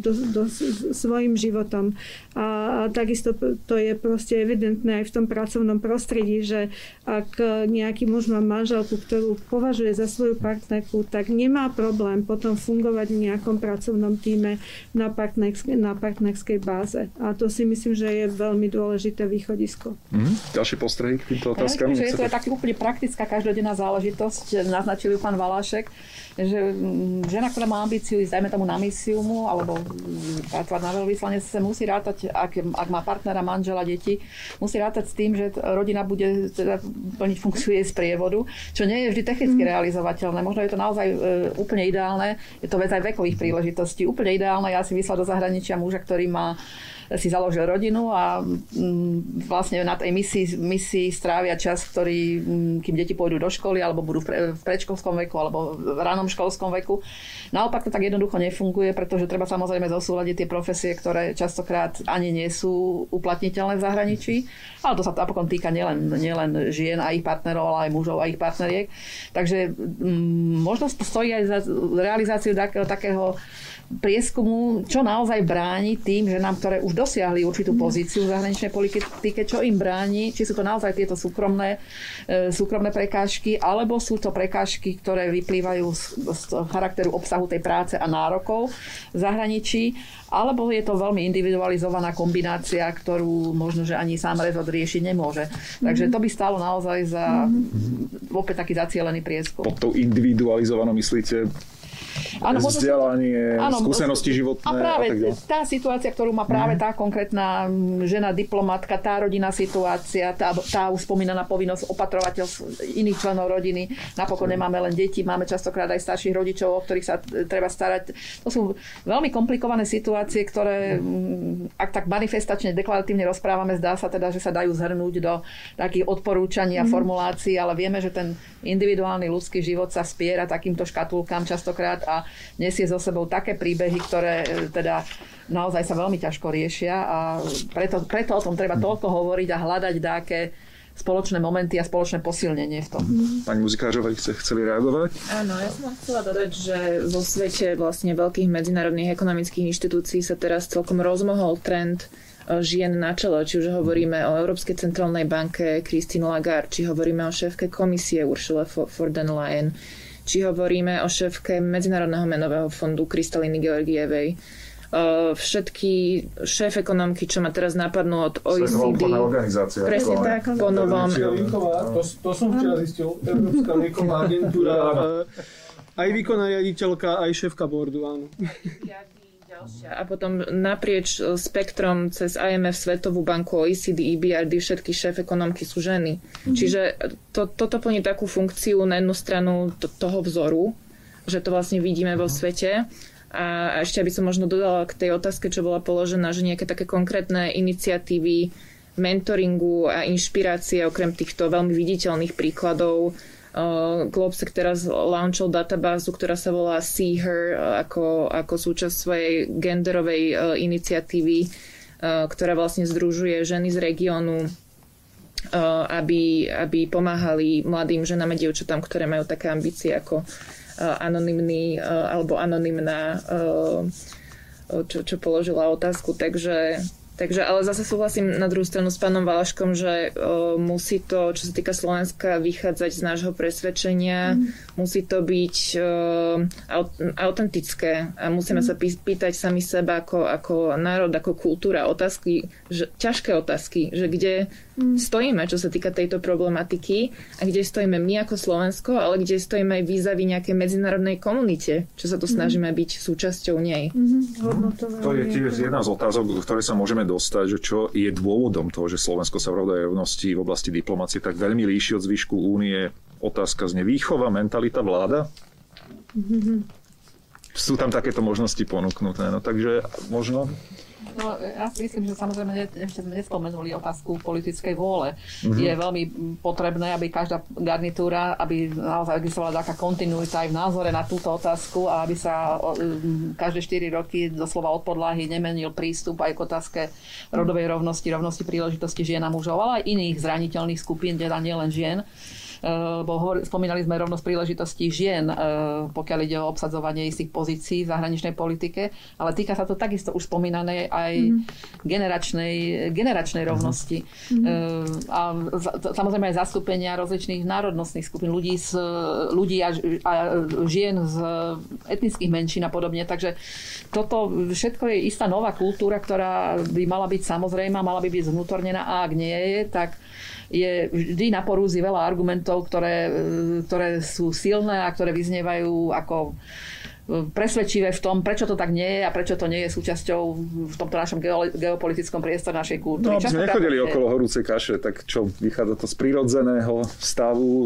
svojim životom. A takisto to je proste evidentné aj v tom pracovnom prostredí, že ak nejaký muž má manželku, ktorú považuje za svoju partnerku, tak nemá problém potom fungovať v nejakom pracovnom týme na partnerskej báze. A to si myslím, že je veľmi dôležité východisko. Ďalšie postrehy k týmto otázkam? Je to tak úplne praktická, každodenná záležitosť. Naznačil ju pán Valášek, že žena, ktorá má ambíciu ísť, dajme tomu na misiu alebo pracovať na veľvyslanie, sa musí rátať, ak má partnera, manžela, deti, musí rátať s tým, že rodina bude teda plniť funkciu jej sprievodu, čo nie je vždy technicky realizovateľné. Možno je to naozaj úplne ideálne. Je to vec aj vekových príležitostí. Úplne ideálne. Ja si vyslala do zahraničia muža, ktorý si založil rodinu a vlastne na tej misii strávia čas, ktorý, kým deti pôjdu do školy, alebo budú v predškolskom veku, alebo v ranom školskom veku. Naopak to tak jednoducho nefunguje, pretože treba samozrejme zosúľadiť tie profesie, ktoré častokrát ani nie sú uplatniteľné v zahraničí, ale to sa napokon týka nielen žien a ich partnerov, ale aj mužov a ich partneriek. Takže možno stojí aj za realizáciu takého prieskumu, čo naozaj bráni tým ženám, ktoré už dosiahli určitú pozíciu v zahraničnej politike, čo im bráni, či sú to naozaj tieto súkromné prekážky, alebo sú to prekážky, ktoré vyplývajú z charakteru obsahu tej práce a nárokov v zahraničí, alebo je to veľmi individualizovaná kombinácia, ktorú možno, že ani sám rezort riešiť nemôže. Takže to by stalo naozaj za opäť taký zacielený prieskum. Pod tou individualizovanou myslíte vzdelanie, skúsenosti životné. A práve tá situácia, ktorú má práve tá konkrétna žena diplomatka, tá rodinná situácia, tá už spomínaná povinnosť opatrovateľ iných členov rodiny. Napokon nemáme len deti, máme častokrát aj starších rodičov, o ktorých sa treba starať. To sú veľmi komplikované situácie, ktoré, ak tak manifestačne, deklaratívne rozprávame, zdá sa teda, že sa dajú zhrnúť do takých odporúčaní a formulácií, ale vieme, že ten individuálny ľudský život sa spiera takýmto škatulkám častokrát a nesie so sebou také príbehy, ktoré teda naozaj sa veľmi ťažko riešia a preto o tom treba toľko hovoriť a hľadať také spoločné momenty a spoločné posilnenie v tom. Pani Muzikářová, chceli reagovať? Áno, ja som chcela dodať, že vo svete vlastne veľkých medzinárodných ekonomických inštitúcií sa teraz celkom rozmohol trend žien na čele, či už hovoríme o Európskej centrálnej banke Christine Lagarde, či hovoríme o šéfke komisie Ursule von der Leyen, či hovoríme o šéfke Medzinárodného menového fondu Kristaliny Georgievej. Všetky šéf ekonomky, čo ma teraz napadnú od OECD. Presne tak, po novom. To som včera zistil. Európska lieková agentúra. Aj výkonná riaditeľka, aj šéfka boardu, áno. A potom naprieč spektrom cez IMF, Svetovú banku, OECD, EBRD, všetky šéf ekonomky sú ženy. Čiže toto plní takú funkciu na jednu stranu toho vzoru, že to vlastne vidíme vo svete. A ešte aby som možno dodala k tej otázke, čo bola položená, že nejaké také konkrétne iniciatívy mentoringu a inšpirácie, okrem týchto veľmi viditeľných príkladov, Globsec teraz launchol databázu, ktorá sa volá See Her ako súčasť svojej genderovej iniciatívy, ktorá vlastne združuje ženy z regiónu, aby pomáhali mladým ženám a dievčatám, ktoré majú také ambície ako anonymná, čo položila otázku. Takže, ale zase súhlasím na druhú stranu s pánom Valaškom, že musí to, čo sa týka Slovenska, vychádzať z nášho presvedčenia, musí to byť autentické a musíme sa pýtať sami seba ako národ, ako kultúra, otázky, ťažké otázky, že kde stojíme, čo sa týka tejto problematiky a kde stojíme my ako Slovensko, ale kde stojíme aj výzavy nejakej medzinárodnej komunite, čo sa tu snažíme byť súčasťou nej. To je tiež jedna z otázok, ktoré sa môžeme dostať, že čo je dôvodom toho, že Slovensko sa v rodovej rovnosti v oblasti diplomácie tak veľmi líši od zvyšku únie. Otázka zne výchova, mentalita, vláda. Sú tam takéto možnosti ponúknuté. No, takže možno No, ja si myslím, že samozrejme ešte sme nespomenuli otázku politickej vôle. Mm-hmm. Je veľmi potrebné, aby každá garnitúra, aby naozaj existovala taká kontinuita aj v názore na túto otázku a aby sa každé 4 roky doslova od podlahy nemenil prístup aj k otázke rodovej rovnosti, rovnosti príležitosti žien a mužov, ale aj iných zraniteľných skupín, teda nielen žien. Bo spomínali sme rovnosť príležitostí žien, pokiaľ ide o obsadzovanie istých pozícií v zahraničnej politike, ale týka sa to takisto už spomínanej aj generačnej rovnosti. A samozrejme aj zastúpenia rozličných národnostných skupín, ľudí a žien z etnických menšín a podobne. Takže toto všetko je istá nová kultúra, ktorá by mala byť samozrejmá, mala by byť zvnútornená a ak nie je, tak je vždy na porúzi veľa argumentov, ktoré sú silné a ktoré vyznievajú ako presvedčivé v tom, prečo to tak nie je a prečo to nie je súčasťou v tomto našom geopolitickom priestore našej kultúry. No, aby sme nechodili okolo horúcej kaše, tak čo vychádza to z prírodzeného stavu,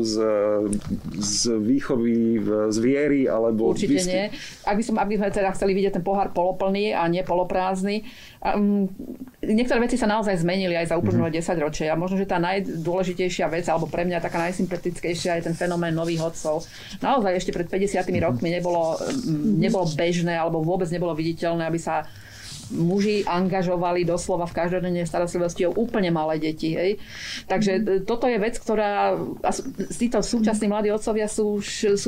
z výchovy, z viery, alebo... Určite nie. Ak by sme teda chceli vidieť ten pohár poloplný a nie poloprázdny, niektoré veci sa naozaj zmenili aj za uplynulé 10 ročia. A možno, že tá najdôležitejšia vec, alebo pre mňa taká najsympatickejšia, je ten fenomén nových hodcov. Naozaj ešte pred 50 rokmi nebolo bežné, alebo vôbec nebolo viditeľné, aby sa muži angažovali doslova v každodennej starostlivosti o úplne malé deti. Hej. Takže toto je vec, ktorá... A títo súčasní mladí otcovia sú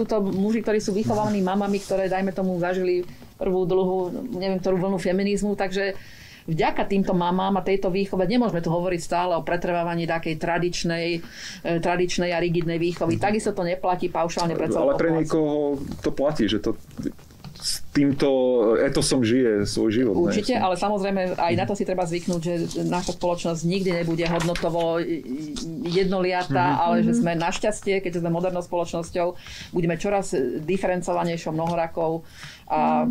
to muži, ktorí sú vychovaní mamami, ktoré, dajme tomu, zažili prvú, dlhú, neviem, ktorú vlnu feminizmu. Takže vďaka týmto mamám a tejto výchove nemôžeme tu hovoriť stále o pretrvávaní takej tradičnej a rigidnej výchovy. Takisto to neplatí paušálne pre celú. Ale pre niekoho to platí, že to... S týmto etosom žije svoj život. Určite, ale samozrejme aj na to si treba zvyknúť, že naša spoločnosť nikdy nebude hodnotovo jednoliatá, ale že sme našťastie, keďže sme modernou spoločnosťou, budeme čoraz diferencovanejšou, mnohorakou a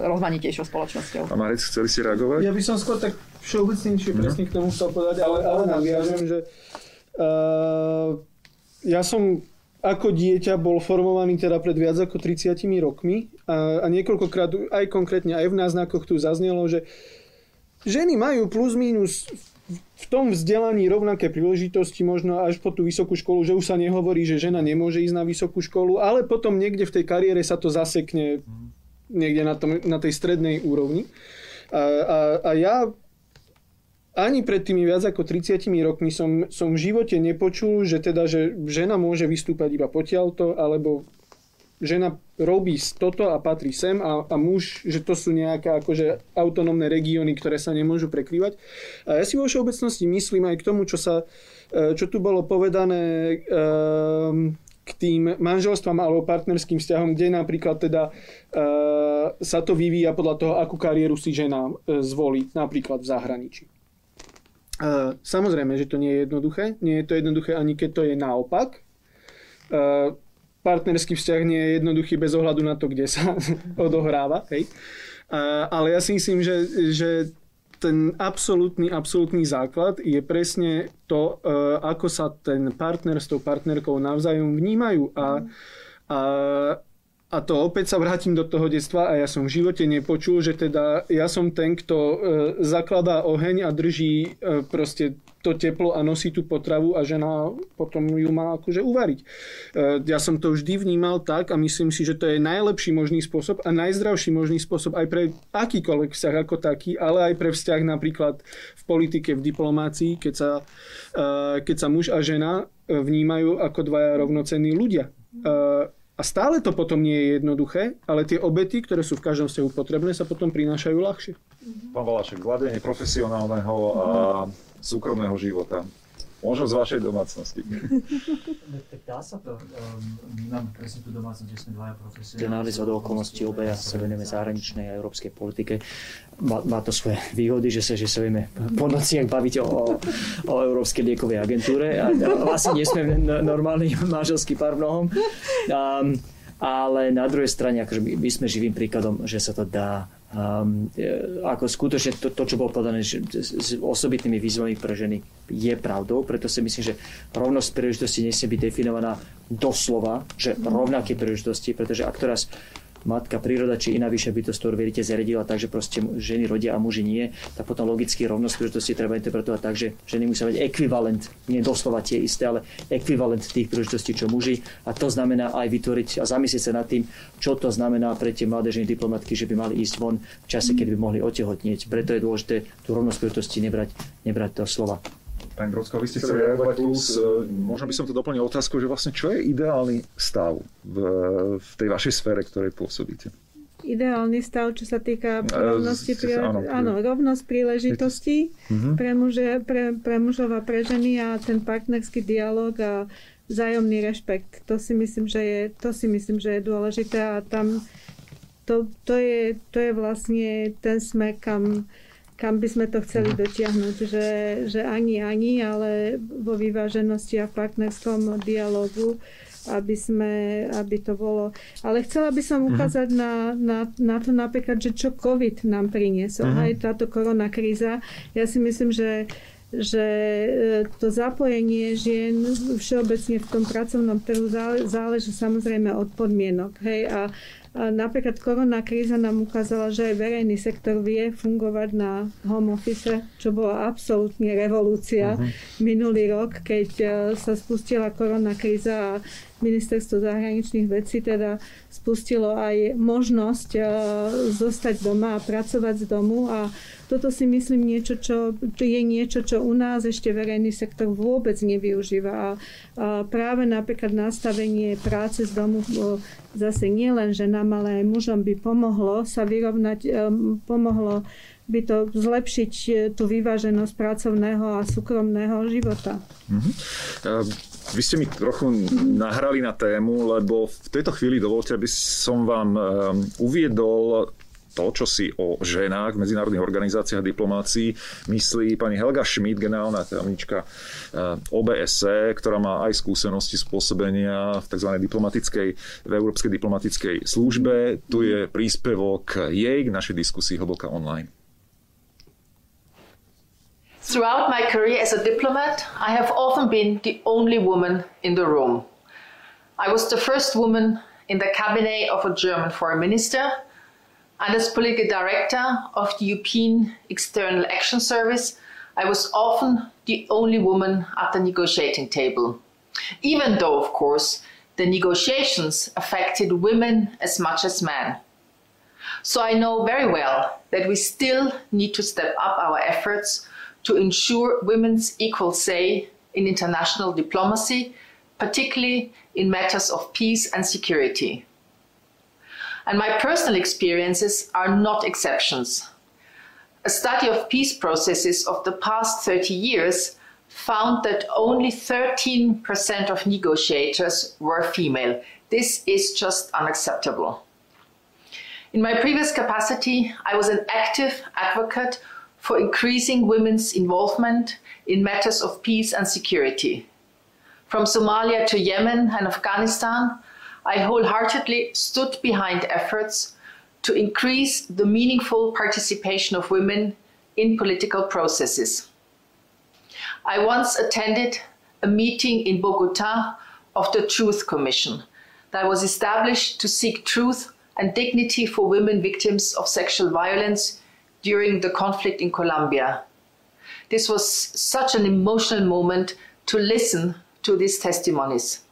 rozmanitejšou spoločnosťou. A Marec, chceli si reagovať? Ja by som skôr tak všeobecnejšie presne k tomu chcel povedať, ale naviažem, že ja som... Ako dieťa bol formovaný teda pred viac ako 30 rokmi a niekoľkokrát aj konkrétne aj v náznakoch tu zaznelo, že ženy majú plus mínus v tom vzdelaní rovnaké príležitosti, možno až po tú vysokú školu, že už sa nehovorí, že žena nemôže ísť na vysokú školu, ale potom niekde v tej kariére sa to zasekne niekde na tej strednej úrovni. A ja ani pred tými viac ako 30 rokmi som v živote nepočul, že žena môže vystúpať iba potiaľto, alebo žena robí toto a patrí sem a muž, že to sú nejaké akože autonómne regióny, ktoré sa nemôžu prekrývať. A ja si vo všeobecnosti myslím aj k tomu, čo tu bolo povedané k tým manželstvám alebo partnerským vzťahom, kde napríklad teda sa to vyvíja podľa toho, akú kariéru si žena zvolí, napríklad v zahraničí. Samozrejme, že to nie je jednoduché. Nie je to jednoduché, ani keď to je naopak. Partnerský vzťah nie je jednoduchý bez ohľadu na to, kde sa odohráva. Hej. Ale ja si myslím, že ten absolútny základ je presne to, ako sa ten partner s tou partnerkou navzájom vnímajú. A to opäť sa vrátim do toho detstva a ja som v živote nepočul, že teda ja som ten, kto zakladá oheň a drží proste to teplo a nosí tú potravu a žena potom ju má akože uvariť. Ja som to vždy vnímal tak a myslím si, že to je najlepší možný spôsob a najzdravší možný spôsob aj pre akýkoľvek vzťah ako taký, ale aj pre vzťah napríklad v politike, v diplomácii, keď sa muž a žena vnímajú ako dvaja rovnocenní ľudia. A stále to potom nie je jednoduché, ale tie obety, ktoré sú v každom vzťahu potrebné, sa potom prinášajú ľahšie. Pán Valášek, zladenie profesionálneho a súkromného života. Možno z vašej domácnosti. Tak dá sa to. Vnímam presne tú domácnosť, kde sme dvaja profesionálni. Sa do okolností obaja sa venujeme zahraničnej a európskej politike. Má to svoje výhody, že sa vieme po nociach baviť o Európskej liekovej agentúre. Vlastne nie sme normálny manželský pár mnohom. Ale na druhej strane, akože my sme živým príkladom, že sa to dá. Ako skutočne to, čo bolo povedané s osobitnými výzvami pre ženy, je pravdou, preto si myslím, že rovnosť príležitosti nesmie byť definovaná doslova, že rovnaké príležitosti, pretože ak teraz matka príroda či iná vyššia bytosť, ktorú veríte, zariadila tak, že proste ženy rodia a muži nie, tak potom logicky rovnosť príležitosti treba interpretovať tak, že ženy musia mať ekvivalent, nie doslova tie isté, ale ekvivalent tých príležitostí, čo muži, a to znamená aj vytvoriť a zamyslieť sa nad tým, čo to znamená pre tie mladé ženy diplomatky, že by mali ísť von v čase, keď by mohli otehotnieť. Preto je dôležité tú rovnosť príležitosti nebrať to slova. Pani Brocková, vy ste chceli reagovať plus, možno by som to doplnil otázku, že vlastne čo je ideálny stav v tej vašej sfére, ktorej pôsobíte? Ideálny stav, čo sa týka rovnosti rovnosť príležitostí pre mužov a pre ženy a ten partnerský dialog a vzájomný rešpekt. To si myslím, že je dôležité a tam to je vlastne ten smer, kam by sme to chceli dotiahnuť, že ani, ale vo vyváženosti a v partnerskom dialogu, aby to bolo. Ale chcela by som ukázať na to napríklad, že čo COVID nám priniesol, aj táto korona kríza. Ja si myslím, že to zapojenie žien všeobecne v tom pracovnom trhu záleží samozrejme od podmienok. Hej? A napríklad korona kríza nám ukázala, že aj verejný sektor vie fungovať na home office, čo bola absolútne revolúcia minulý rok, keď sa spustila korona kríza a Ministerstvo zahraničných vecí teda spustilo aj možnosť zostať doma a pracovať z domu. A toto si myslím, čo u nás ešte verejný sektor vôbec nevyužíva. A práve napríklad nastavenie práce z domu zase nielen ženám, ale aj mužom by pomohlo sa vyrovnať, pomohlo by to zlepšiť tú vyváženosť pracovného a súkromného života. Vy ste mi trochu nahrali na tému, lebo v tejto chvíli dovolte, aby som vám uviedol to, čo si o ženách v medzinárodných organizáciách a diplomácii myslí pani Helga Schmidt, generálna tajomnička OBSE, ktorá má aj skúsenosti z pôsobenia v tzv. Európskej diplomatickej službe. Tu je príspevok jej k našej diskusii hlboká online. Throughout my career as a diplomat, I have often been the only woman in the room. I was the first woman in the cabinet of a German foreign minister and as political director of the European External Action Service, I was often the only woman at the negotiating table. Even though, of course, the negotiations affected women as much as men. So I know very well that we still need to step up our efforts to ensure women's equal say in international diplomacy, particularly in matters of peace and security. And my personal experiences are not exceptions. A study of peace processes of the past 30 years found that only 13% of negotiators were female. This is just unacceptable. In my previous capacity, I was an active advocate for increasing women's involvement in matters of peace and security. From Somalia to Yemen and Afghanistan, I wholeheartedly stood behind efforts to increase the meaningful participation of women in political processes. I once attended a meeting in Bogota of the Truth Commission that was established to seek truth and dignity for women victims of sexual violence during the conflict in Colombia. This was such an emotional moment to listen to these testimonies.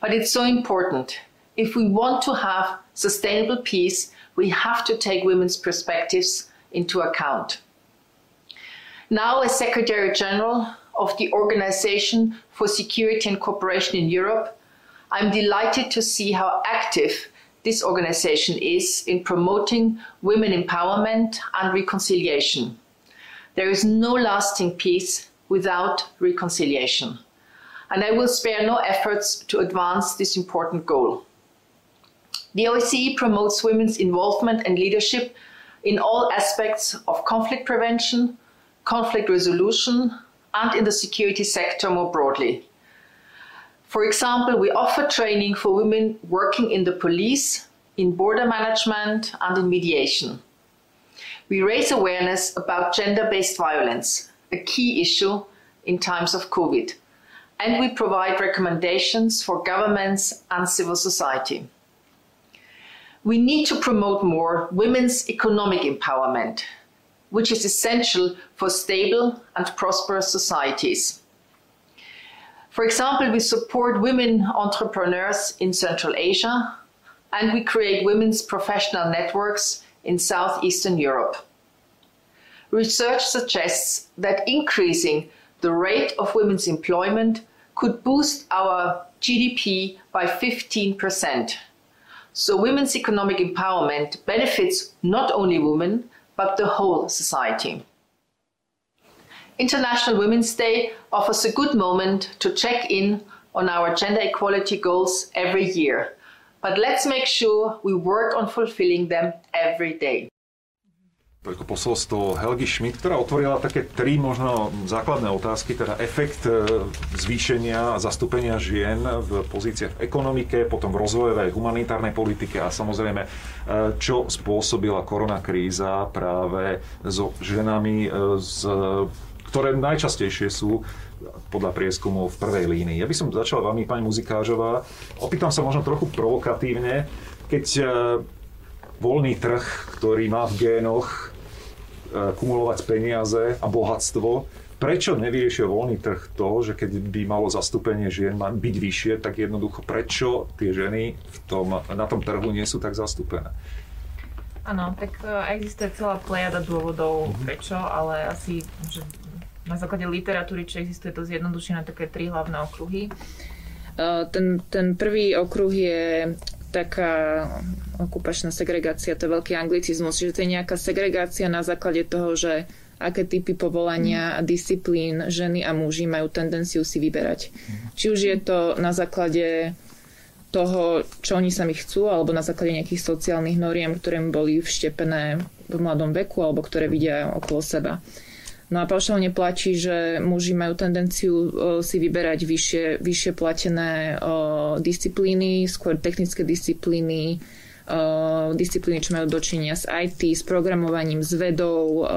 But it's so important. If we want to have sustainable peace, we have to take women's perspectives into account. Now, as Secretary General of the Organization for Security and Cooperation in Europe, I'm delighted to see how active this organization is in promoting women empowerment and reconciliation. There is no lasting peace without reconciliation, and I will spare no efforts to advance this important goal. The OSCE promotes women's involvement and leadership in all aspects of conflict prevention, conflict resolution, and in the security sector more broadly. For example, we offer training for women working in the police, in border management, and in mediation. We raise awareness about gender-based violence, a key issue in times of COVID, and we provide recommendations for governments and civil society. We need to promote more women's economic empowerment, which is essential for stable and prosperous societies. For example, we support women entrepreneurs in Central Asia, and we create women's professional networks in Southeastern Europe. Research suggests that increasing the rate of women's employment could boost our GDP by 15%. So women's economic empowerment benefits not only women, but the whole society. International Women's Day offers a good moment to check in on our gender equality goals every year. But let's make sure we work on fulfilling them every day. Toľko posolstvo Helgy Schmidt, ktorá otvorila také tri možno základné otázky, teda efekt zvýšenia a zastúpenia žien v pozíciách v ekonomike, potom v rozvojovej humanitárnej politike a samozrejme, čo spôsobila koronakríza práve so ženami, ktoré najčastejšie sú podľa prieskumov v prvej línii. Ja by som začal vami, pani Muzikářová. Opýtam sa možno trochu provokatívne, keď voľný trh, ktorý má v génoch kumulovať peniaze a bohatstvo, prečo nevyriešil voľný trh to, že keď by malo zastúpenie žien byť vyššie, tak jednoducho prečo tie ženy na tom trhu nie sú tak zastúpené? Áno, tak existuje celá plejada dôvodov, prečo, ale asi že na základe literatúry, čo existuje, to zjednodušené také tri hlavné okruhy. Ten prvý okruh je taká okupačná segregácia, to je veľký anglicizmus, že to je nejaká segregácia na základe toho, že aké typy povolania a disciplín ženy a muži majú tendenciu si vyberať. Či už je to na základe toho, čo oni sami chcú, alebo na základe nejakých sociálnych noriem, ktoré im boli vštepené v mladom veku, alebo ktoré vidia okolo seba. No a paušálne platí, že muži majú tendenciu si vyberať vyššie platené disciplíny, skôr technické disciplíny, disciplíny, čo majú dočinenia s IT, s programovaním, s vedou,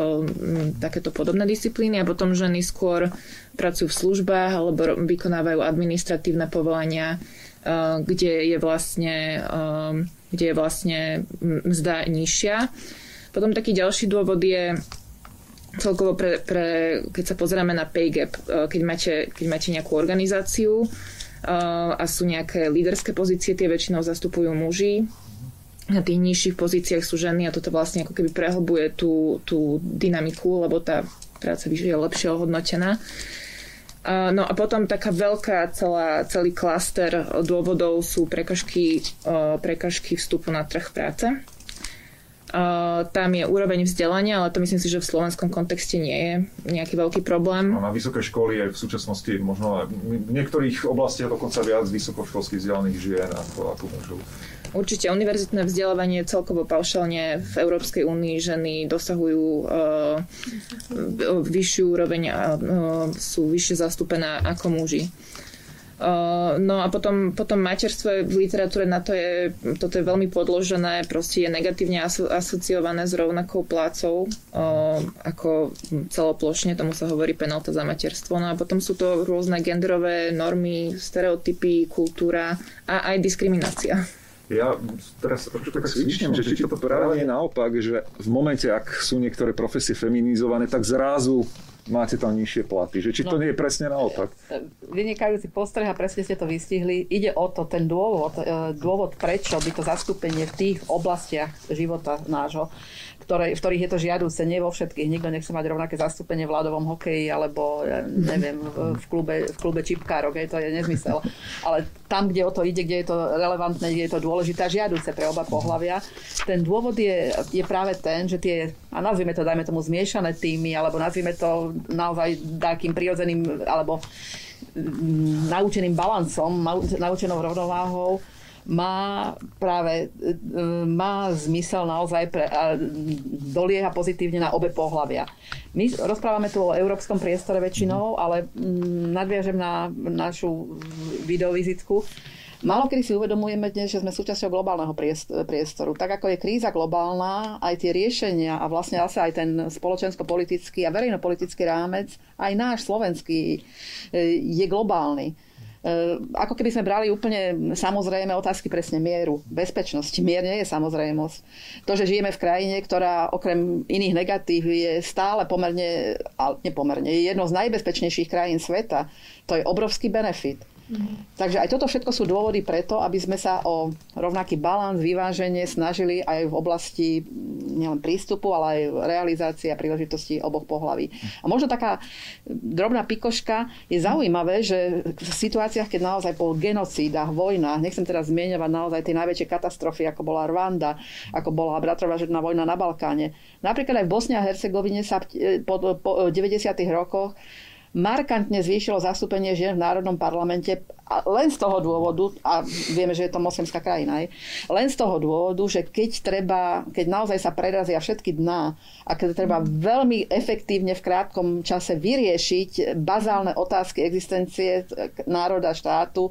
takéto podobné disciplíny. A potom ženy skôr pracujú v službách alebo vykonávajú administratívne povolania, kde je vlastne mzda nižšia. Potom taký ďalší dôvod je celkovo keď sa pozeráme na pay gap, keď máte nejakú organizáciu a sú nejaké líderské pozície, tie väčšinou zastupujú muži. Na tých nižších pozíciách sú ženy a toto vlastne ako keby prehlbuje tú dynamiku, lebo tá práca je lepšie ohodnotená. No a potom taká veľká celý klaster dôvodov sú prekažky vstupu na trh práce. Tam je úroveň vzdelania, ale to myslím si, že v slovenskom kontexte nie je nejaký veľký problém. No, na vysoké školy je v súčasnosti možno v niektorých oblastiach dokonca viac vysokoškolských vzdelaných žien ako mužov. Určite univerzitné vzdelávanie celkovo paušálne v Európskej únii ženy dosahujú vyššiu úroveň a sú vyššie zastúpené ako muži. No a potom materstvo v literatúre na to toto je veľmi podložené, proste je negatívne asociované s rovnakou plácou ako celoplošne, tomu sa hovorí penálta za materstvo. No a potom sú to rôzne genderové normy, stereotypy, kultúra a aj diskriminácia. Ja teraz tak svičnem, že či to práve je naopak, že v momente, ak sú niektoré profesie feminizované, tak zrazu máte tam nižšie platy. Že či to nie je presne naopak? Vynikajúci postreh, presne ste to vystihli. Ide o to, ten dôvod, prečo by to zastúpenie v tých oblastiach života nášho, v ktorých je to žiaduce, nie vo všetkých. Nikto nechce mať rovnaké zastúpenie v ľadovom hokeji alebo, neviem, v klube čipkárok. To je nezmysel. Ale tam, kde o to ide, kde je to relevantné, kde je to dôležité a žiaduce pre oba pohlavia, ten dôvod je práve ten, že tie, a nazvime to, dajme tomu, zmiešané týmy, alebo nazvime to naozaj takým prirodzeným alebo naučeným balancom, naučenou rovnováhou, má zmysel naozaj a dolieha pozitívne na obe pohlavia. My rozprávame tu o európskom priestore väčšinou, ale nadviažem na našu videovizitku. Málokedy si uvedomujeme dnes, že sme súčasťou globálneho priestoru. Tak ako je kríza globálna, aj tie riešenia a vlastne asi aj ten spoločensko-politický a verejnopolitický rámec, aj náš slovenský je globálny. ako keby sme brali úplne samozrejme otázky presne mieru, bezpečnosti. Mier nie je samozrejmosť. To, že žijeme v krajine, ktorá okrem iných negatív je stále pomerne, ale nepomerne, je jedno z najbezpečnejších krajín sveta, to je obrovský benefit. Takže aj toto všetko sú dôvody preto, aby sme sa o rovnaký balans, vyváženie snažili aj v oblasti nielen prístupu, ale aj realizácie a príležitosti oboch pohlaví. A možno taká drobná pikoška je zaujímavé, že v situáciách, keď naozaj po genocídach, vojnách, nechcem teraz zmieňovať naozaj tie najväčšie katastrofy, ako bola Rwanda, ako bola bratrovražedná vojna na Balkáne. Napríklad aj v Bosne a Hercegovine sa po 90. rokoch markantne zvýšilo zastúpenie žien v Národnom parlamente len z toho dôvodu, a vieme, že je to moslimská krajina, len z toho dôvodu, že keď naozaj sa prerazia všetky dná a keď treba veľmi efektívne v krátkom čase vyriešiť bazálne otázky existencie národa, štátu,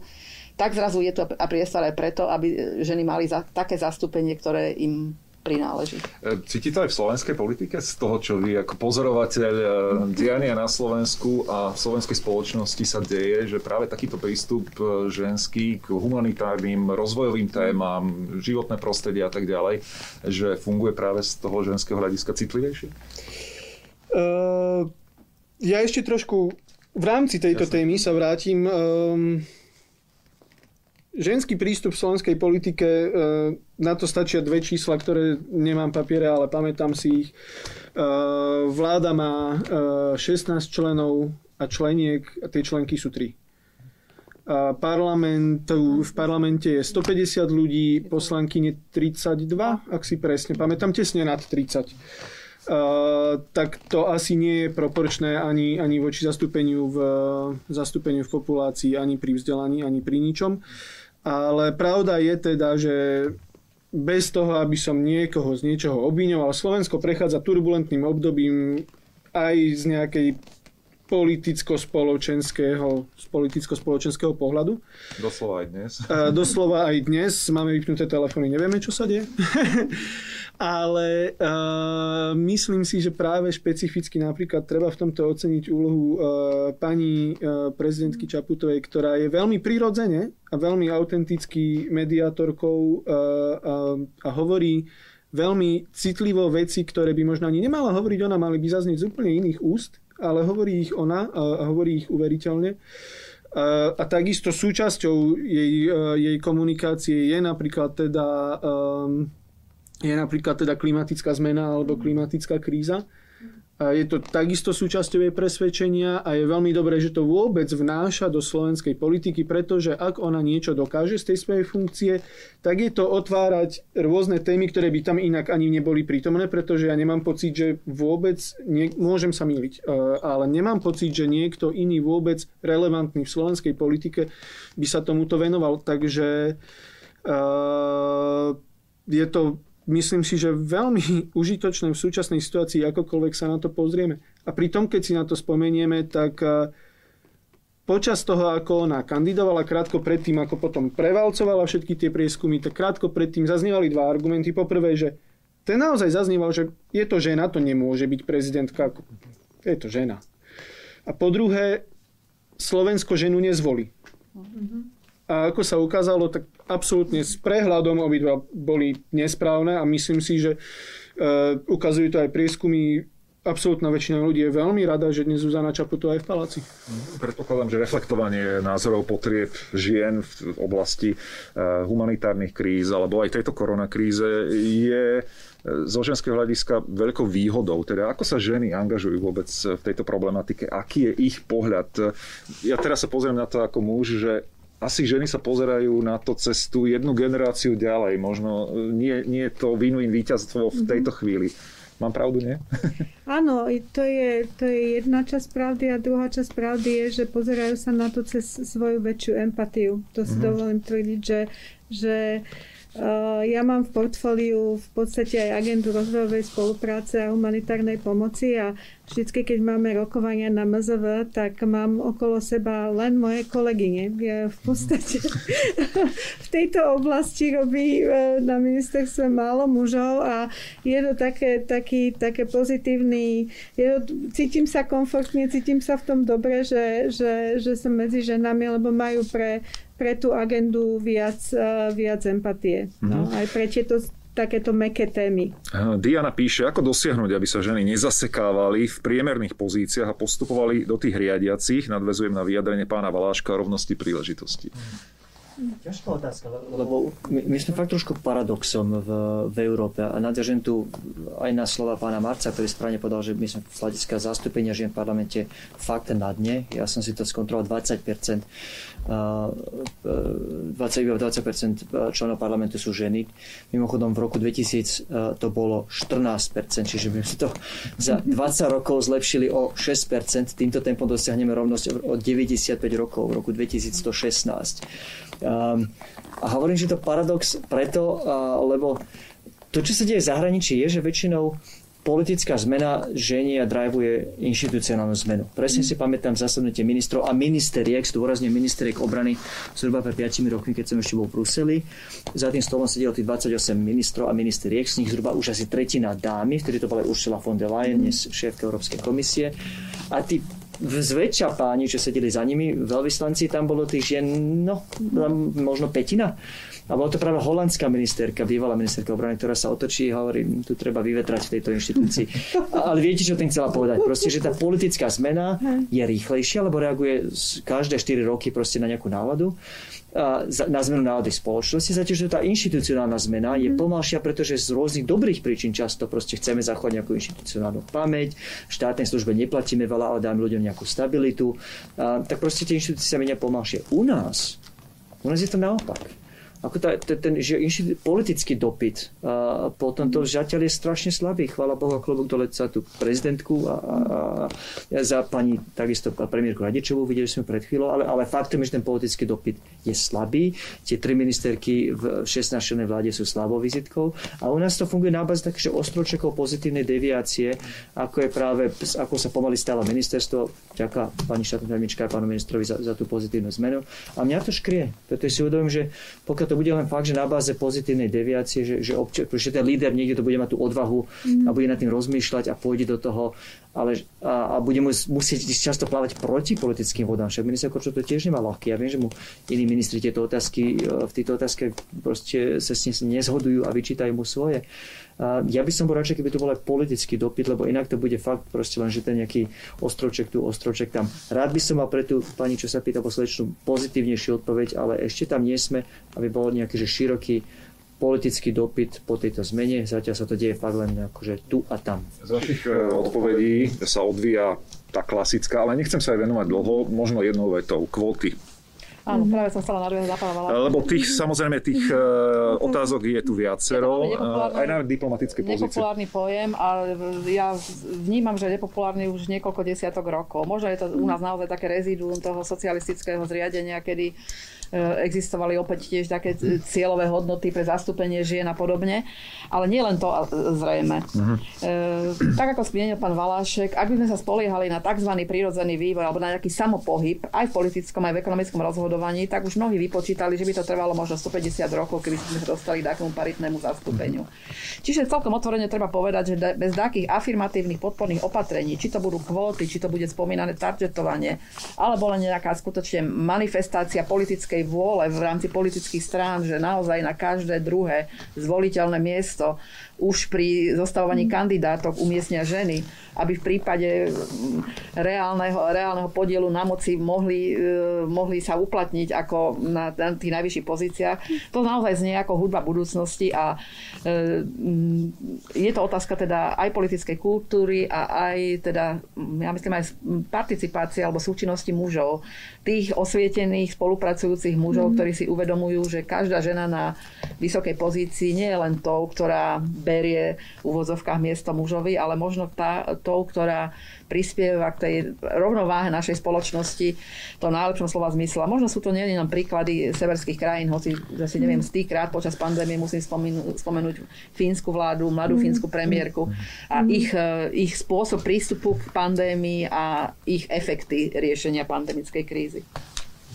tak zrazu je to priestor aj preto, aby ženy mali také zastúpenie, ktoré im prináleží. Cíti to aj v slovenskej politike z toho, čo vy ako pozorovateľ diania na Slovensku a v slovenskej spoločnosti sa deje, že práve takýto prístup ženský k humanitárnym, rozvojovým témam, životné prostredie a tak ďalej, že funguje práve z toho ženského hľadiska citlivejšie? Ja ešte trošku v rámci tejto témy sa vrátim. Ženský prístup v slovenskej politike, na to stačia dve čísla, ktoré nemám papiere, ale pamätám si ich. Vláda má 16 členov a členiek, a tie členky sú 3. V parlamente je 150 ľudí, poslankyne 32, ak si presne pamätám, tesne nad 30. Tak to asi nie je proporčné ani voči zastúpeniu v populácii, ani pri vzdelaní, ani pri ničom. Ale pravda je teda, že bez toho, aby som niekoho z niečoho obviňoval, Slovensko prechádza turbulentným obdobím aj z nejakej politicko-spoločenského pohľadu. Doslova aj dnes. Doslova aj dnes. Máme vypnuté telefóny, nevieme, čo sa deje. Ale myslím si, že práve špecificky napríklad treba v tomto oceniť úlohu pani prezidentky Čaputovej, ktorá je veľmi prirodzene a veľmi autenticky mediátorkou a hovorí veľmi citlivo veci, ktoré by možno ani nemala hovoriť ona, mali by zaznieť z úplne iných úst, ale hovorí ich ona a hovorí ich uveriteľne. A takisto súčasťou jej komunikácie je napríklad teda klimatická zmena alebo klimatická kríza. A je to takisto súčasťou jej presvedčenia a je veľmi dobré, že to vôbec vnáša do slovenskej politiky, pretože ak ona niečo dokáže z tej svojej funkcie, tak je to otvárať rôzne témy, ktoré by tam inak ani neboli prítomné, pretože ja nemám pocit, že vôbec, môžem sa myliť, ale nemám pocit, že niekto iný vôbec relevantný v slovenskej politike by sa tomuto venoval. Takže je to, myslím si, že veľmi užitočné v súčasnej situácii, akokoľvek sa na to pozrieme. A pri tom, keď si na to spomenieme, tak počas toho, ako ona kandidovala, krátko predtým, ako potom prevalcovala všetky tie prieskumy, tak krátko predtým zaznievali dva argumenty. Poprvé, že ten naozaj zaznieval, že je to žena, to nemôže byť prezidentka. Je to žena. A po druhé, Slovensko ženu nezvolí. A ako sa ukázalo, tak absolútne s prehľadom obidva boli nesprávne a myslím si, že ukazujú to aj prieskumy. Absolútna väčšina ľudí je veľmi rada, že dnes Zuzana Čaputová je v paláci. Predpokladám, že reflektovanie názorov potrieb žien v oblasti humanitárnych kríz alebo aj tejto koronakríze je zo ženského hľadiska veľkou výhodou. Teda ako sa ženy angažujú vôbec v tejto problematike? Aký je ich pohľad? Ja teraz sa pozriem na to ako muž, že asi ženy sa pozerajú na to cez tú jednu generáciu ďalej. Možno nie je to win-win víťazstvo v tejto chvíli. Mám pravdu, nie? Áno, to je jedna časť pravdy a druhá časť pravdy je, že pozerajú sa na to cez svoju väčšiu empatiu. To si dovolím tvrdiť, že Ja mám v portfóliu v podstate aj agendu rozvojovej spolupráce a humanitárnej pomoci a vždy, keď máme rokovania na MZV, tak mám okolo seba len moje kolegyne. Ja v podstate v tejto oblasti robí na ministerstve málo mužov a je to také pozitívny, cítim sa komfortne, cítim sa v tom dobre, že som medzi ženami, lebo majú pre tú agendu viac empatie. No, aj pre tieto takéto mäkké témy. Diana píše, ako dosiahnuť, aby sa ženy nezasekávali v priemerných pozíciách a postupovali do tých riadiacich. Nadväzujem na vyjadrenie pána Valáška o rovnosti príležitosti. Ťažká otázka, lebo my sme fakt trošku paradoxom v Európe a nadviažem tu aj na slova pána Marca, ktorý správne povedal, že my sme z hľadiska zastúpenia žien v parlamente fakt na dne. Ja som si to skontroloval 20% členov parlamentu sú ženy. Mimochodom v roku 2000 to bolo 14%, čiže my sme to za 20 rokov zlepšili o 6%. Týmto tempom dosiahneme rovnosť od 95 rokov v roku 2116. A hovorím, že to paradox preto, lebo to, čo sa deje v zahraničí, je, že väčšinou politická zmena ženie a drajvuje inštitucionálnu zmenu. Presne si pamätám zasadnutie ministrov a ministeriek, zdôrazňujem ministeriek obrany zhruba pred 5 rokmi, keď som ešte bol v Bruseli. Za tým stolom sedelo tých 28 ministrov a ministeriek, z nich zhruba už asi tretina dámy, vtedy to bola Ursula von der Leyen, dnes šéfka Európskej komisie. A tí zväčša páni, čo sedeli za nimi, veľvyslanci, tam bolo tých žien, možno petina. A bola to práve holandská ministerka, bývalá ministerka obrany, ktorá sa otočí a hovorí, tu treba vyvetrať v tejto inštitúcii. Ale viete, čo tým chcela povedať? Proste, že tá politická zmena je rýchlejšia, lebo reaguje každé 4 roky proste na nejakú náladu, na zmenu nálady spoločnosti. Zatiaľ, že tá inštitucionálna zmena je pomalšia, pretože z rôznych dobrých príčin často proste chceme zachovať nejakú inštitucionálnu pamäť, v štátnej službe neplatíme veľa, ale dáme ľuďom nejakú stabilitu. Tak proste tie inštitúcie sa menia pomalšie. U nás je to naopak. Ako politický dopyt po tomto žiateľ je strašne slabý. Chvála Bohu, klobúk dole za tú prezidentku a za pani takisto premiérku Radičovú, videli sme pred chvíľou, ale faktom je, že ten politický dopyt je slabý. Tie 3 ministerky v 16-člennej vláde sú slabou vizitkou a u nás to funguje na báze takých, že ostročekov pozitívnej deviácie, ako sa pomaly stále ministerstvo. Ďakujem pani štátnej tajomničke a pánu ministrovi za tú pozitívnu zmenu. A mňa to škrie, pretože si uvedomím, že to bude len fakt, že na báze pozitívnej deviácie, že ten líder niekde to bude mať tú odvahu a bude nad tým rozmýšľať a pôjde do toho, ale bude musieť často plávať proti politickým vodám. Však minister Korčok to tiež nemá ľahké. Ja viem, že mu iní ministri v týchto otázkach proste sa s ním nezhodujú a vyčítajú mu svoje. Ja by som bol radšej, keby to bol aj politický dopyt, lebo inak to bude fakt proste len, že ten nejaký ostrovček tam. Rád by som mal pre tú pani, čo sa pýta poslednú, pozitívnejšiu odpoveď, ale ešte tam nie sme, aby bol nejaký široký politický dopyt po tejto zmene. Zatiaľ sa to deje fakt len akože tu a tam. Z vašich odpovedí sa odvíja tá klasická, ale nechcem sa aj venovať dlho, možno jednou vetou, kvóty. Áno, práve som sa nadviazala na pána Valáška. Lebo tých otázok je tu viacero, aj na diplomatické pozície. Nepopulárny pojem, ale ja vnímam, že je nepopulárny už niekoľko desiatok rokov. Možno je to u nás naozaj také reziduum toho socialistického zriadenia, kedy existovali opäť tiež také cieľové hodnoty pre zastúpenie žien a podobne. Ale nie len to, zrejme. Tak ako spomenul pán Valášek, ak by sme sa spoliehali na tzv. Prírodzený vývoj alebo na nejaký samopohyb, aj v politickom, aj v ekonomickom rozhodovaní, tak už mnohí vypočítali, že by to trvalo možno 150 rokov, keby sme sa dostali k takému paritnému zastúpeniu. Čiže celkom otvorene treba povedať, že bez takých afirmatívnych podporných opatrení, či to budú kvóty, či to bude spomínané targetovanie, alebo len nejaká skutočne manifestácia politickej vôle v rámci politických strán, že naozaj na každé druhé zvoliteľné miesto už pri zostavovaní kandidátok umiestnia ženy, aby v prípade reálneho podielu na moci mohli sa uplatniť ako na tých najvyšších pozíciách. To naozaj znie ako hudba budúcnosti a je to otázka teda aj politickej kultúry a aj teda, ja myslím, aj participácie alebo súčinnosti mužov, tých osvietených, spolupracujúcich pracujúcich mužov, ktorí si uvedomujú, že každá žena na vysokej pozícii nie je len tou, ktorá berie v uvozovkách miesto mužovi, ale možno tou, ktorá prispieva k tej rovnováhe našej spoločnosti to najlepšom slova zmysla. Možno sú to nie len príklady severských krajín, hoci že si neviem stýkrát počas pandémie musím spomenúť fínsku vládu, mladú fínsku premiérku a ich spôsob prístupu k pandémii a ich efekty riešenia pandemickej krízy.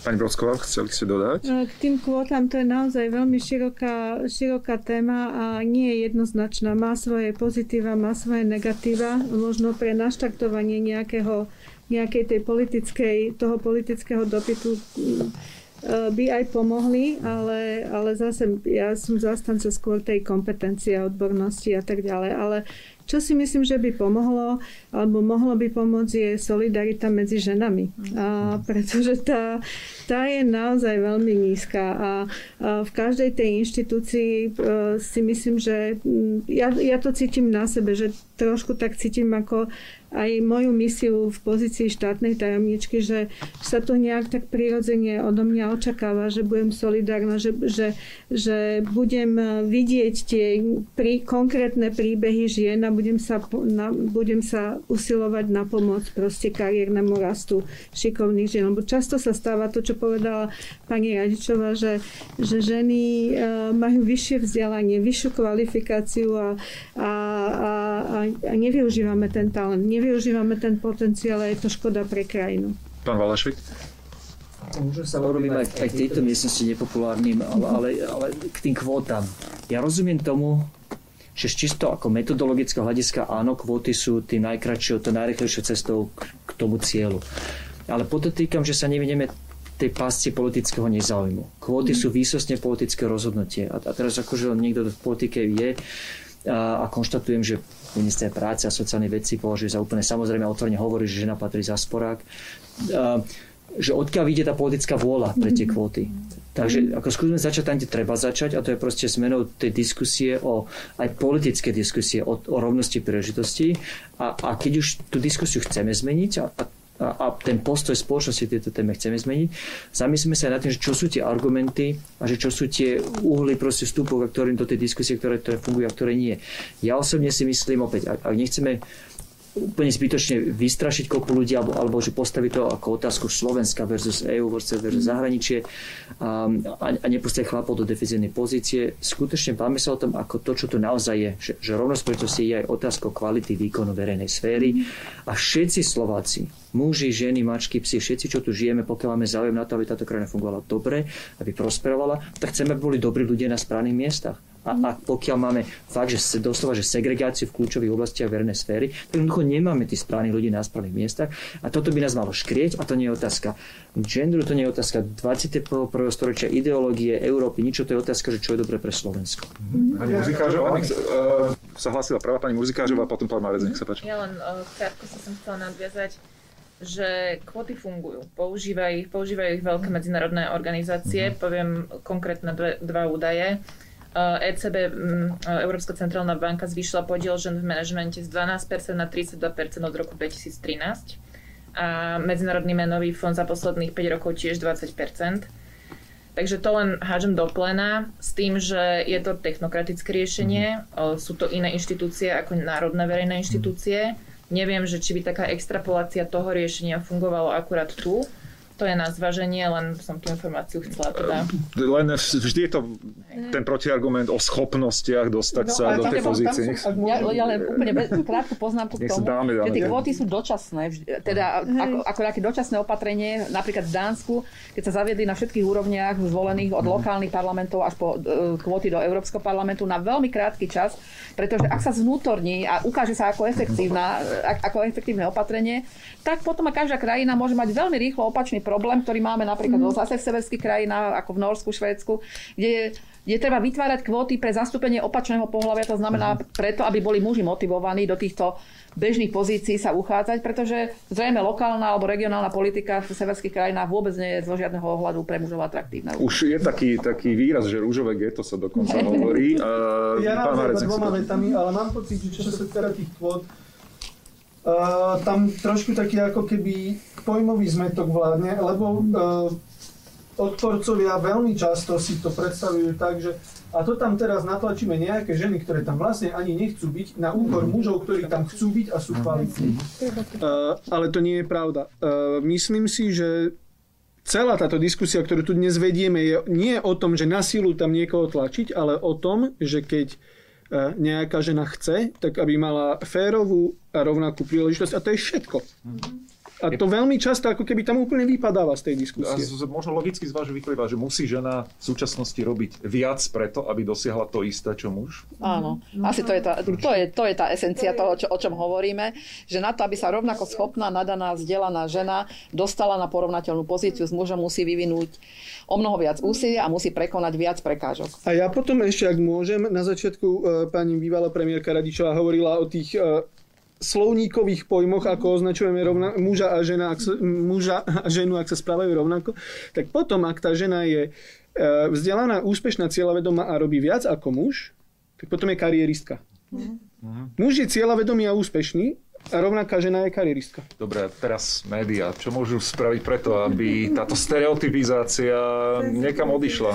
Pani Brocková, chceli ste dodať? K tým kvótam to je naozaj veľmi široká téma a nie je jednoznačná. Má svoje pozitíva, má svoje negatíva. Možno pre naštartovanie nejakej tej toho politického dopytu by aj pomohli, ale zase ja som zastanca skôr tej kompetencie, odbornosti a tak ďalej. Ale čo si myslím, že by pomohlo, alebo mohlo by pomôcť, je solidarita medzi ženami. A pretože tá je naozaj veľmi nízka. A v každej tej inštitúcii si myslím, že ja to cítim na sebe, že trošku tak cítim ako aj moju misiu v pozícii štátnej tajomničky, že sa to nejak tak prirodzene odo mňa očakáva, že budem solidárna, že budem vidieť tie konkrétne príbehy žien a budem sa usilovať na pomoc proste kariérnemu rastu šikovných žien. Lebo často sa stáva to, čo povedala pani Radičová, že ženy majú vyššie vzdelanie, vyššiu kvalifikáciu a nevyužívame ten talent, nevyužívame ten potenciál a je to škoda pre krajinu. Pán Valášek? Môžem sa urobím aj v tejto miestnosti nepopulárnym, ale k tým kvótam. Ja rozumiem tomu, že čisto ako metodologického hľadiska áno, kvóty sú tým najkračšou, to najrýchlejšou cestou k tomu cieľu. Ale podotýkam, že sa nevidíme tej pásci politického nezáujmu. Kvóty sú výsostne politické rozhodnutie. A teraz akože niekto v politike je a konštatujem, že minister práce a sociálnych vecí považuje za úplne samozrejme a otvorene hovorí, že žena patrí za sporák. Že odkiaľ ide tá politická vôľa pre tie kvóty. Takže ako skúsme začať tam, kde treba začať, a to je proste zmenou tej diskusie aj politické diskusie o rovnosti príležitostí. A keď už tú diskusiu chceme zmeniť a ten postoj spoločnosti tejto téme chceme zmeniť, zamyslíme sa aj nad tým, že čo sú tie argumenty a že čo sú tie uhly proste vstupov, ktorým do tej diskusie, ktoré fungujú a ktoré nie. Ja osobne si myslím opäť, ak nechceme úplne zbytočne vystrašiť kopu ľudí alebo že postaviť to ako otázku Slovenska versus EU versus zahraničie a nepustiť chlapov do defenzívnej pozície. Skutočne báme sa o tom, ako to, čo tu naozaj je. Že rovnosť príležitostí je aj otázka kvality výkonu verejnej sféry a všetci Slováci, muži, ženy, mačky, psi, všetci, čo tu žijeme, pokiaľ máme záujem na to, aby táto krajina fungovala dobre, aby prosperovala, tak chceme, aby boli dobrí ľudia na správnych miestach. A pokiaľ máme fakt, že doslova, že segregáciu v kľúčových oblastiach verejnej sféry, tak jednoducho nemáme tých správnych ľudí na správnych miestach. A toto by nás malo škrieť a to nie je otázka genderu, to nie je otázka 21. storočia, ideológie, Európy, nič, to je otázka, že čo je dobre pre Slovensko. Pani Muzikářová, sa hlásila práva pani Muzikářová, potom pán Marec, nech sa páči. Ja len krátko sa som chcela nadviazať, že kvóty fungujú. Používajú ich veľké medzinárodné organizácie. Poviem konkrétne dva údaje. ECB, Európska centrálna banka, zvýšila podiel žen v manažmente z 12% na 32% od roku 2013 a Medzinárodný menový fond za posledných 5 rokov tiež 20%. Takže to len hádžem do plena s tým, že je to technokratické riešenie, sú to iné inštitúcie ako národné verejné inštitúcie. Neviem, že či by taká extrapolácia toho riešenia fungovalo akurát tu. To je na zváženie, len som tú informáciu chcela teda. Len vždy je to ten protiargument o schopnostiach dostať sa do tej pozície. Ja len úplne krátku poznámku k tomu, že tie kvóty sú dočasné. Teda ako nejaké dočasné opatrenie, napríklad v Dánsku, keď sa zaviedli na všetkých úrovniach zvolených od lokálnych parlamentov až po kvóty do Európskeho parlamentu na veľmi krátky čas, pretože ak sa zvnútorní a ukáže sa ako efektívne opatrenie, tak potom aj každá krajina môže mať veľmi rýchlo opačný problém, ktorý máme napríklad zase v severských krajinách, ako v Norsku, Švédsku, kde treba vytvárať kvóty pre zastúpenie opačného pohlavia, to znamená preto, aby boli muži motivovaní do týchto bežných pozícií sa uchádzať, pretože zrejme lokálna alebo regionálna politika v severských krajinách vôbec nie je zo žiadneho ohľadu pre mužov atraktívna. Už je taký výraz, že rúžové geto sa dokonca hovorí. Ja naozaj iba dvoma vetami, ale mám pocit, že čo sa týka tých kvót, tam trošku taký ako keby pojmový zmetok vládne, lebo odporcovia veľmi často si to predstavujú tak, že a to tam teraz natlačíme nejaké ženy, ktoré tam vlastne ani nechcú byť, na úkor mužov, ktorí tam chcú byť a sú kvalitní. Ale to nie je pravda. Myslím si, že celá táto diskusia, ktorú tu dnes vedieme, je nie o tom, že na silu tam niekoho tlačiť, ale o tom, že keď nejaká žena chce, tak aby mala férovú a rovnakú príležitosť. A to je všetko. A to veľmi často, ako keby tam úplne vypadáva z tej diskusie. Možno logicky z vášho vyplýva, že musí žena v súčasnosti robiť viac preto, aby dosiahla to isté, čo muž? Áno. Asi to je tá esencia toho, o čom hovoríme. Že na to, aby sa rovnako schopná, nadaná, vzdelaná žena dostala na porovnateľnú pozíciu s mužom, musí vyvinúť o mnoho viac úsilia a musí prekonať viac prekážok. A ja potom ešte, ak môžem, na začiatku pani bývalá premiérka Radičová hovorila o tých slovníkových pojmoch, ako označujeme muža a žena, muža a ženu, ak sa správajú rovnako, tak potom, ak tá žena je vzdelaná, úspešná, cieľavedomá a robí viac ako muž, tak potom je karieristka. Muž je cieľavedomý a úspešný a rovnaká žena je karieristka. Dobre, teraz médiá. Čo môžu spraviť preto, aby táto stereotypizácia niekam odišla?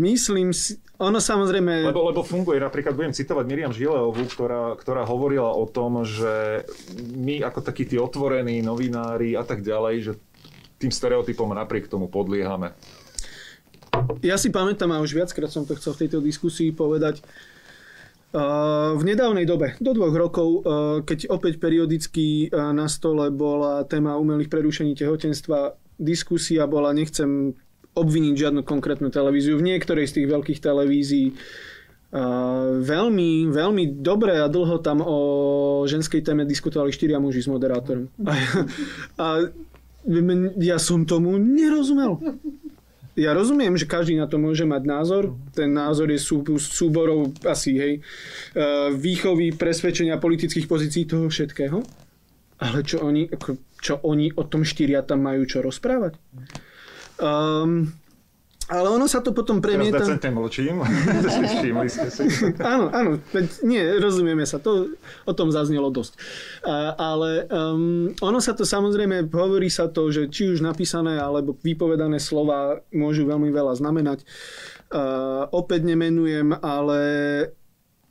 Myslím si, ono samozrejme... Lebo funguje, napríklad budem citovať Miriam Žileovú, ktorá hovorila o tom, že my ako takí tí otvorení novinári a tak ďalej, že tým stereotypom napriek tomu podliehame. Ja si pamätám, a už viackrát som to chcel v tejto diskusii povedať, v nedávnej dobe, do 2 rokov, keď opäť periodicky na stole bola téma umelých prerušení tehotenstva, diskusia bola, nechcem obviniť žiadnu konkrétnu televíziu. V niektorej z tých veľkých televízií veľmi, veľmi dobre a dlho tam o ženskej téme diskutovali 4 muži s moderátorom. A ja som tomu nerozumel. Ja rozumiem, že každý na to môže mať názor. Ten názor je súborov asi, hej, výchovy, presvedčenia, politických pozícií, toho všetkého. Ale čo oni o tom 4 tam majú čo rozprávať? Ale ono sa to potom premieta... Teraz decentne mlčím. Áno, nie, rozumieme sa. O tom zaznelo dosť. Ale ono sa to samozrejme, hovorí sa to, že či už napísané alebo vypovedané slova môžu veľmi veľa znamenať. Opäť nemenujem, ale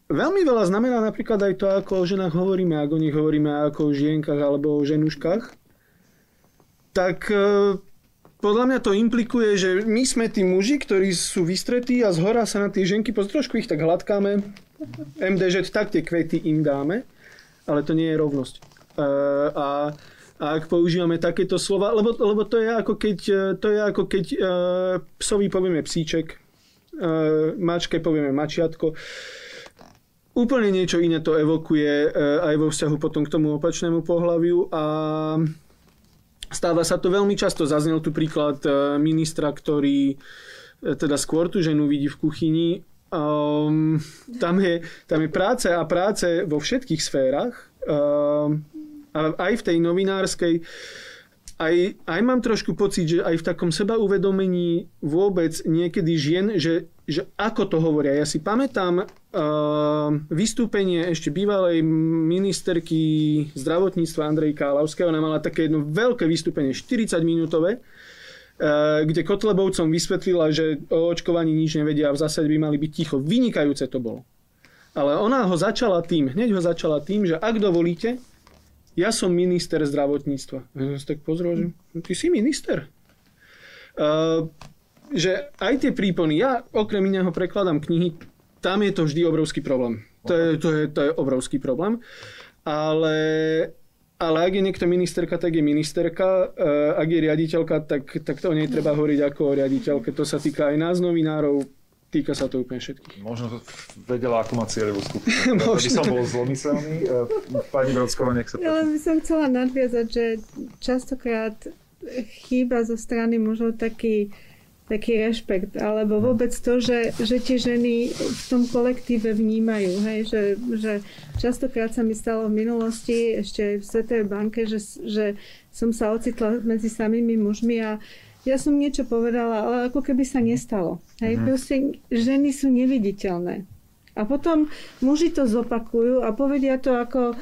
veľmi veľa znamená napríklad aj to, ako o ženách hovoríme, ako o nich hovoríme, ako o žienkach alebo o ženuškách. Tak... Podľa mňa to implikuje, že my sme tí muži, ktorí sú vystretí a zhora sa na tie ženky, trošku ich tak hladkáme, MDŽ, tak tie kvety im dáme, ale to nie je rovnosť. A ak používame takéto slova, lebo to je ako keď psovi povieme psíček, mačke povieme mačiatko, úplne niečo iné to evokuje aj vo vzťahu potom k tomu opačnému pohlaviu a... Stáva sa to veľmi často. Zaznel tu príklad ministra, ktorý teda skôr tú ženu vidí v kuchyni. Tam je práce vo všetkých sférach. Aj v tej novinárskej. Aj mám trošku pocit, že aj v takom sebauvedomení vôbec niekedy žien, že ako to hovoria. Ja si pamätám vystúpenie ešte bývalej ministerky zdravotníctva Andrej Kálavskej. Ona mala také jedno veľké vystúpenie, 40-minútové, kde Kotlebovcom vysvetlila, že o očkovaní nič nevedia a v zásade by mali byť ticho. Vynikajúce to bolo. Ale ona hneď ho začala tým, že ak dovolíte, ja som minister zdravotníctva. Ja si tak pozrel, že ty si minister. Že aj tie prípony, ja okrem iného prekladám knihy, tam je to vždy obrovský problém. To je obrovský problém. Ale ak je niekto ministerka, tak je ministerka. Ak je riaditeľka, tak to o nej treba hovoriť ako o riaditeľke. To sa týka aj nás, novinárov. Týka sa to úplne všetkých. Možno vedela, ako má cieľovú skupinu. Možno. Aby som bol zlomyselný. Pani Brocková, nech sa páči. Ja len by som chcela nadviazať, že častokrát chýba zo strany mužov taký rešpekt, alebo vôbec to, že tie ženy v tom kolektíve vnímajú. Hej? Že častokrát sa mi stalo v minulosti, ešte v Svetovej banke, že som sa ocitla medzi samými mužmi a ja som niečo povedala, ale ako keby sa nestalo. Hej? Proste ženy sú neviditeľné. A potom muži to zopakujú a povedia to ako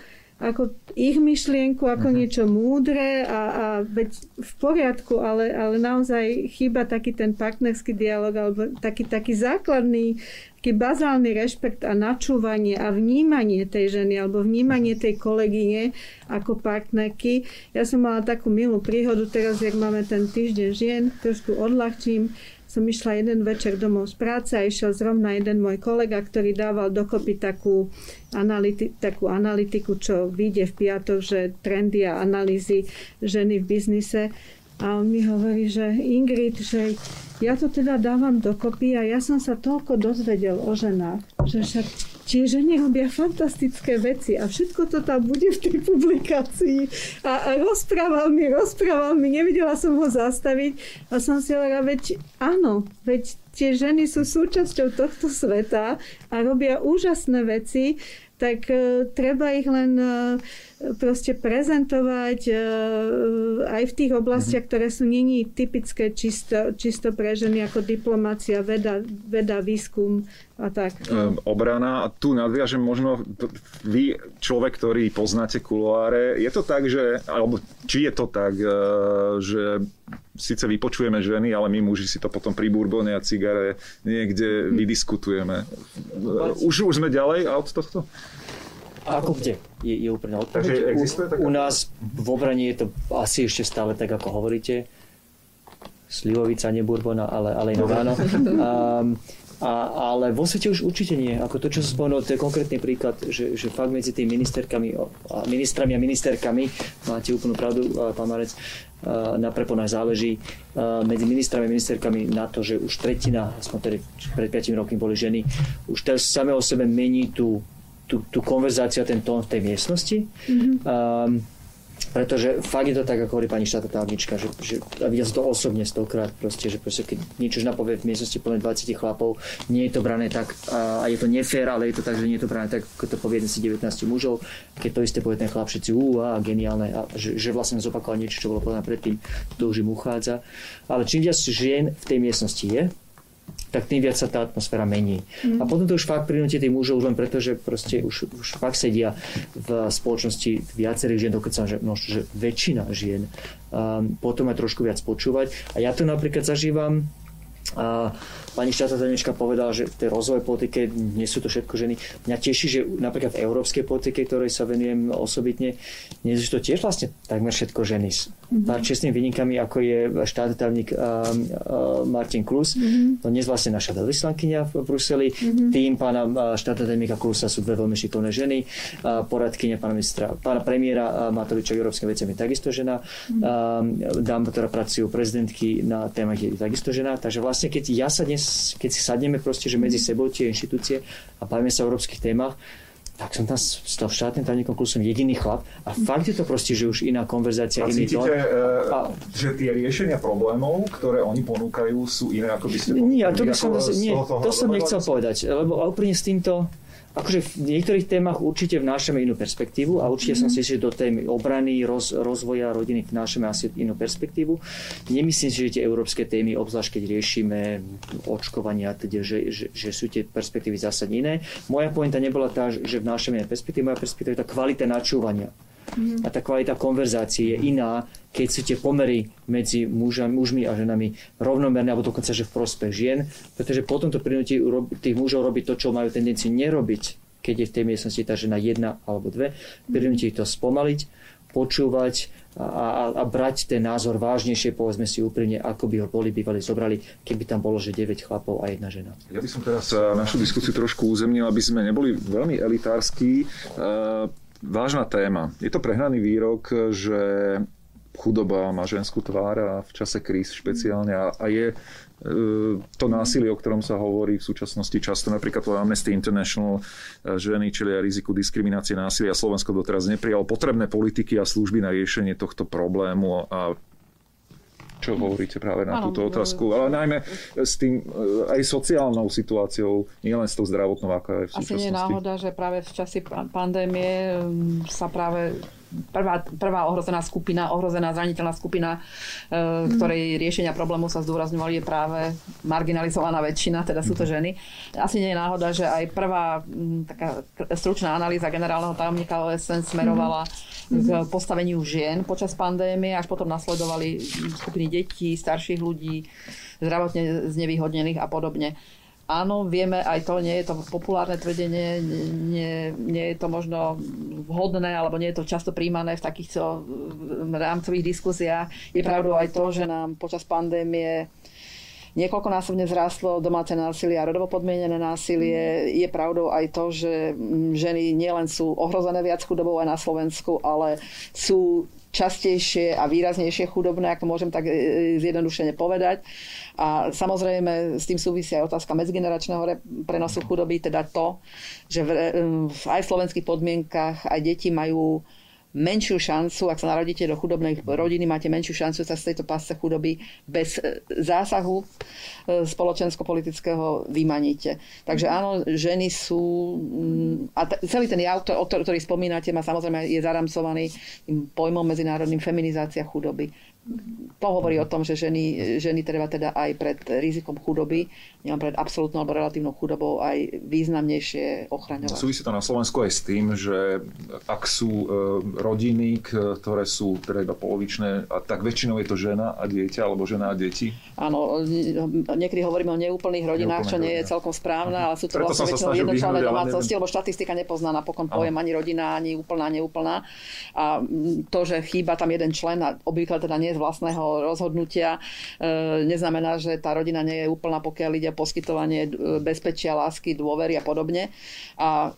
ako ich myšlienku, ako niečo múdre a veď v poriadku, ale naozaj chýba taký ten partnerský dialog alebo taký základný, taký bazálny rešpekt a načúvanie a vnímanie tej ženy alebo vnímanie tej kolegyne ako partnerky. Ja som mala takú milú príhodu teraz, jak máme ten týždeň žien, trošku odľahčím. Som išla jeden večer domov z práce a išiel zrovna jeden môj kolega, ktorý dával dokopy takú analytiku, čo vyjde v piatok, že trendy a analýzy ženy v biznise. A on mi hovorí, že Ingrid, že ja to teda dávam dokopy a ja som sa toľko dozvedel o ženách, že však tie ženy robia fantastické veci a všetko to tam bude v tej publikácii. A rozprával mi, nevidela som ho zastaviť a som si hovorila, veď tie ženy sú súčasťou tohto sveta a robia úžasné veci, tak treba ich len proste prezentovať aj v tých oblastiach, ktoré sú není typické čisto pre ženy, ako diplomácia, veda, výskum a tak. Obrana, a tu nadviažem možno vy, človek, ktorý poznáte kuloáre, je to tak, že, alebo či je to tak, že síce vypočujeme ženy, ale my muži si to potom pri bourbone a cigare niekde vydiskutujeme. Už sme ďalej a od tohto? Ako kde? Je úplne odpoveď. U nás v obrane je to asi ešte stále tak, ako hovoríte. Slivovica, nie bourbona, ale iné ráno. Ale vo svete už určite nie. Ako to, čo som spomenul, to je konkrétny príklad, že fakt medzi tými ministrami a ministerkami, máte úplnú pravdu, pán Marec, na preponách záleží, medzi ministrami a ministerkami na to, že už tretina, aspoň tedy pred 5 rokmi boli ženy, už teraz same o sebe mení tú konverzáciu a ten tón v tej miestnosti. Pretože fakt je to tak, ako hovorí pani štátna tajomníčka, a videl som to osobne stokrát, že keď niečo už napovie v miestnosti plné 20 chlapov, nie je to brané tak, a je to nefér, ale je to tak, že nie je to brané tak, ako to povie 19 mužov, keď to isté povie ten chlap, všetci geniálne, a že vlastne zopakoval niečo, čo bolo povedané predtým, to už im uchádza. Ale čím viac žien v tej miestnosti je, tak tým viac sa tá atmosféra mení. A potom to už fakt prinúti tých mužov len preto, že proste už fakt sedia v spoločnosti viacerých žien, dokonca že väčšina žien. Potom aj trošku viac počúvať. A ja to napríklad zažívam. A pani štátna tajomníčka povedala, že v tej rozvojovej politike nie sú to všetko ženy. Mňa teší, že napríklad v európskej politike, ktorej sa venujem osobitne, nie sú to tiež vlastne takmer všetko ženy. Pár čestnými výnimkami, ako je štátny tajomník Martin Klus, to dnes vlastne naša veľvyslankyňa v Bruseli, tým pána štátneho tajomníka Klusa sú dve veľmi šikovné ženy, poradkyňa pána premiéra Matoviča európskym veciam je takisto žena, dáma, ktorá pracujú prezidentky na témach, je takisto žena, takže vlastne keď si sadneme že medzi sebou tie inštitúcie a bavíme sa o európskych témach, tak som tam s toho štátnym tajomníkom Klusom jediný chlap a fakt je to že už iná konverzácia, iný tón. A cítite, že tie riešenia problémov, ktoré oni ponúkajú, sú iné, ako by ste... Nie, to som nechcel povedať, lebo úplne s týmto... v niektorých témach určite vnášame inú perspektívu a určite som si, že do témy obrany, rozvoja rodiny vnášame asi inú perspektívu. Nemyslím si, že tie európske témy, obzvlášť keď riešime očkovanie a teda, že sú tie perspektívy zásadne iné. Moja pointa nebola tá, že vnášame iné perspektívy, moja perspektíva je tá kvalita načúvania. A tá kvalita konverzácie je iná, keď sú tie pomery medzi mužmi a ženami rovnomerné, alebo dokonca, že v prospech žien, pretože potom to prinúti tých mužov robiť to, čo majú tendenciu nerobiť, keď je v tej miestnosti tá žena jedna alebo dve, prinúti ich to spomaliť, počúvať a brať ten názor vážnejšie, povedzme si úprimne, ako by ho boli bývali zobrali, keby tam bolo, že 9 chlapov a jedna žena. Ja by som teraz našu diskusiu trošku uzemnil, aby sme neboli veľmi elitársky. Vážna téma. Je to prehnaný výrok, že chudoba má ženskú tvár a v čase kríz špeciálne a je to násilie, o ktorom sa hovorí v súčasnosti často, napríklad o Amnesty International, ženy čelia riziku diskriminácie, násilia. Slovensko doteraz neprijalo potrebné politiky a služby na riešenie tohto problému a čo hovoríte práve na túto otázku, ale najmä s tým aj sociálnou situáciou, nielen s tou zdravotnou, ako aj v súčasnosti. Asi nie je náhoda, že práve v čase pandémie sa práve prvá ohrozená skupina, zraniteľná skupina, ktorej riešenia problému sa zdôrazňovali, je práve marginalizovaná väčšina, teda sú to ženy. Asi nie je náhoda, že aj prvá taká stručná analýza generálneho tajomníka OSN smerovala k postaveniu žien počas pandémie, až potom nasledovali skupiny detí, starších ľudí, zdravotne znevýhodnených a podobne. Áno, vieme, aj to nie je to populárne tvrdenie, nie je to možno vhodné, alebo nie je to často príjmané v takýchto rámcových diskusiách. Je pravdou aj to, že nám počas pandémie niekoľkonásobne vzrástlo domáce násilie a rodovo podmienené násilie. Je pravdou aj to, že ženy nielen sú ohrozené viac chudobou aj na Slovensku, ale sú častejšie a výraznejšie chudobné, ako môžem tak zjednodušene povedať. A samozrejme s tým súvisí aj otázka medzigeneračného prenosu chudoby, teda to, že aj v slovenských podmienkach aj deti majú menšiu šancu, ak sa narodíte do chudobnej rodiny, máte menšiu šancu sa z tejto pásce chudoby bez zásahu spoločensko-politického vymaníte. Takže áno, ženy sú... A celý ten jav, ktorý spomínate, má samozrejme je zaramcovaný pojmom medzinárodným feminizácia chudoby. To hovorí o tom, že ženy treba teda aj pred rizikom chudoby, nielen pred absolútnou alebo relatívnou chudobou, aj významnejšie ochraňovať. Súvisí to na Slovensku aj s tým, že ak sú rodiny, ktoré sú teda iba polovičné, tak väčšinou je to žena a dieťa, alebo žena a deti? Áno, niekedy hovoríme o neúplných rodinách, čo nie je celkom správne, ale sú to vlastne väčšinou jednočlenné domácnosti, lebo štatistika nepozná napokon pojem ani rodina, ani úplná, neúplná. A to, že chýba tam jeden člen, obvykle teda nie z vlastného rozhodnutia, neznamená, že tá rodina nie je úplná, pokiaľ ide o poskytovanie bezpečia, lásky, dôvery a podobne. A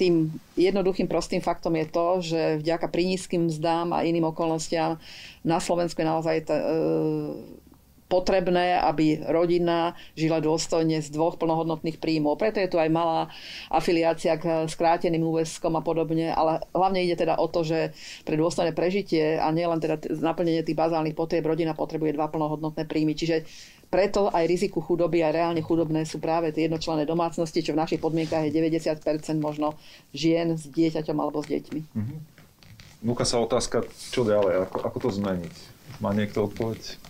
tým jednoduchým prostým faktom je to, že vďaka prinízkym mzdám a iným okolnostiam na Slovensku je naozaj potrebné, aby rodina žila dôstojne z dvoch plnohodnotných príjmov. Preto je tu aj malá afiliácia k skráteným úväzkom a podobne, ale hlavne ide teda o to, že pre dôstojné prežitie a nielen teda naplnenie tých bazálnych potrieb rodina potrebuje dva plnohodnotné príjmy. Čiže preto aj riziku chudoby, aj reálne chudobné sú práve tie jednočlenné domácnosti, čo v našich podmienkach je 90% možno žien s dieťaťom alebo s deťmi. Núka sa otázka, čo ďalej, ako to zmeniť? Má niekto odpoveď?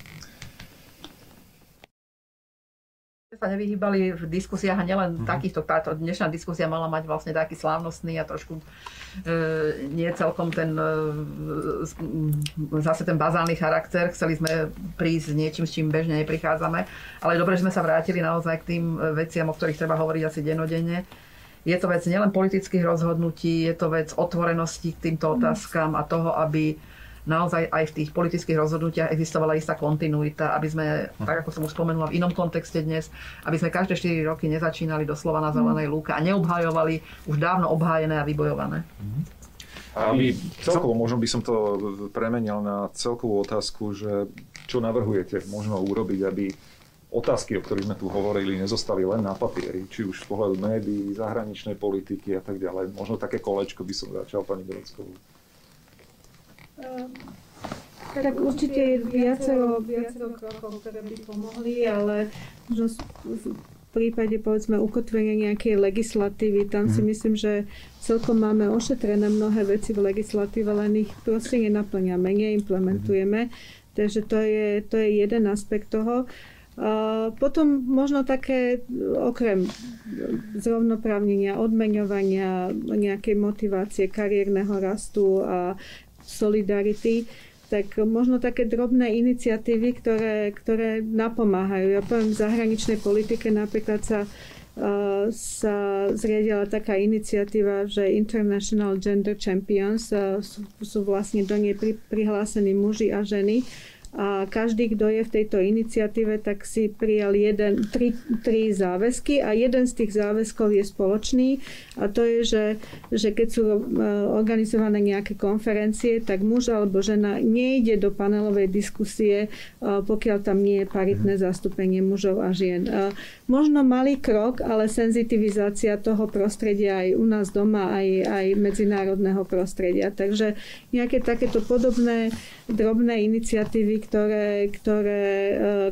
Sa nevyhýbali v diskusiách a nielen takýchto. Táto dnešná diskusia mala mať vlastne taký slávnostný a trošku nie celkom ten zase ten bazálny charakter. Chceli sme prísť s niečím, s čím bežne neprichádzame, ale dobre, že sme sa vrátili naozaj k tým veciam, o ktorých treba hovoriť asi dennodenne. Je to vec nielen politických rozhodnutí, je to vec otvorenosti k týmto otázkam a toho, aby naozaj aj v tých politických rozhodnutiach existovala istá kontinuita, aby sme, tak ako som už spomenula v inom kontexte dnes, aby sme každé 4 roky nezačínali doslova na zelenej lúke a neobhajovali už dávno obhájené a vybojované. Aby celkovo, možno by som to premenil na celkovú otázku, že čo navrhujete možno urobiť, aby otázky, o ktorých sme tu hovorili, nezostali len na papieri, či už z pohľadu médií, zahraničnej politiky a tak ďalej. Možno také kolečko by som začal pani Brockovú. Tak určite je viacero krokov, ktoré by pomohli, ale v prípade, povedzme, ukotvenia nejakej legislatívy, tam si myslím, že celkom máme ošetrené mnohé veci v legislatíve, len ich proste nenaplňame, neimplementujeme. Takže to je jeden aspekt toho. Potom možno také, okrem zrovnoprávnenia, odmeňovania, nejakej motivácie, kariérneho rastu a solidarity, tak možno také drobné iniciatívy, ktoré napomáhajú. Ja poviem, v zahraničnej politike napríklad sa zriadila taká iniciatíva, že International Gender Champions, sú vlastne do nej prihlásení muži a ženy. A každý, kto je v tejto iniciatíve, tak si prijal tri záväzky a jeden z tých záväzkov je spoločný a to je, že keď sú organizované nejaké konferencie, tak muž alebo žena nejde do panelovej diskusie, pokiaľ tam nie je paritné zastúpenie mužov a žien. Možno malý krok, ale senzitivizácia toho prostredia aj u nás doma, aj medzinárodného prostredia. Takže nejaké takéto podobné drobné iniciatívy,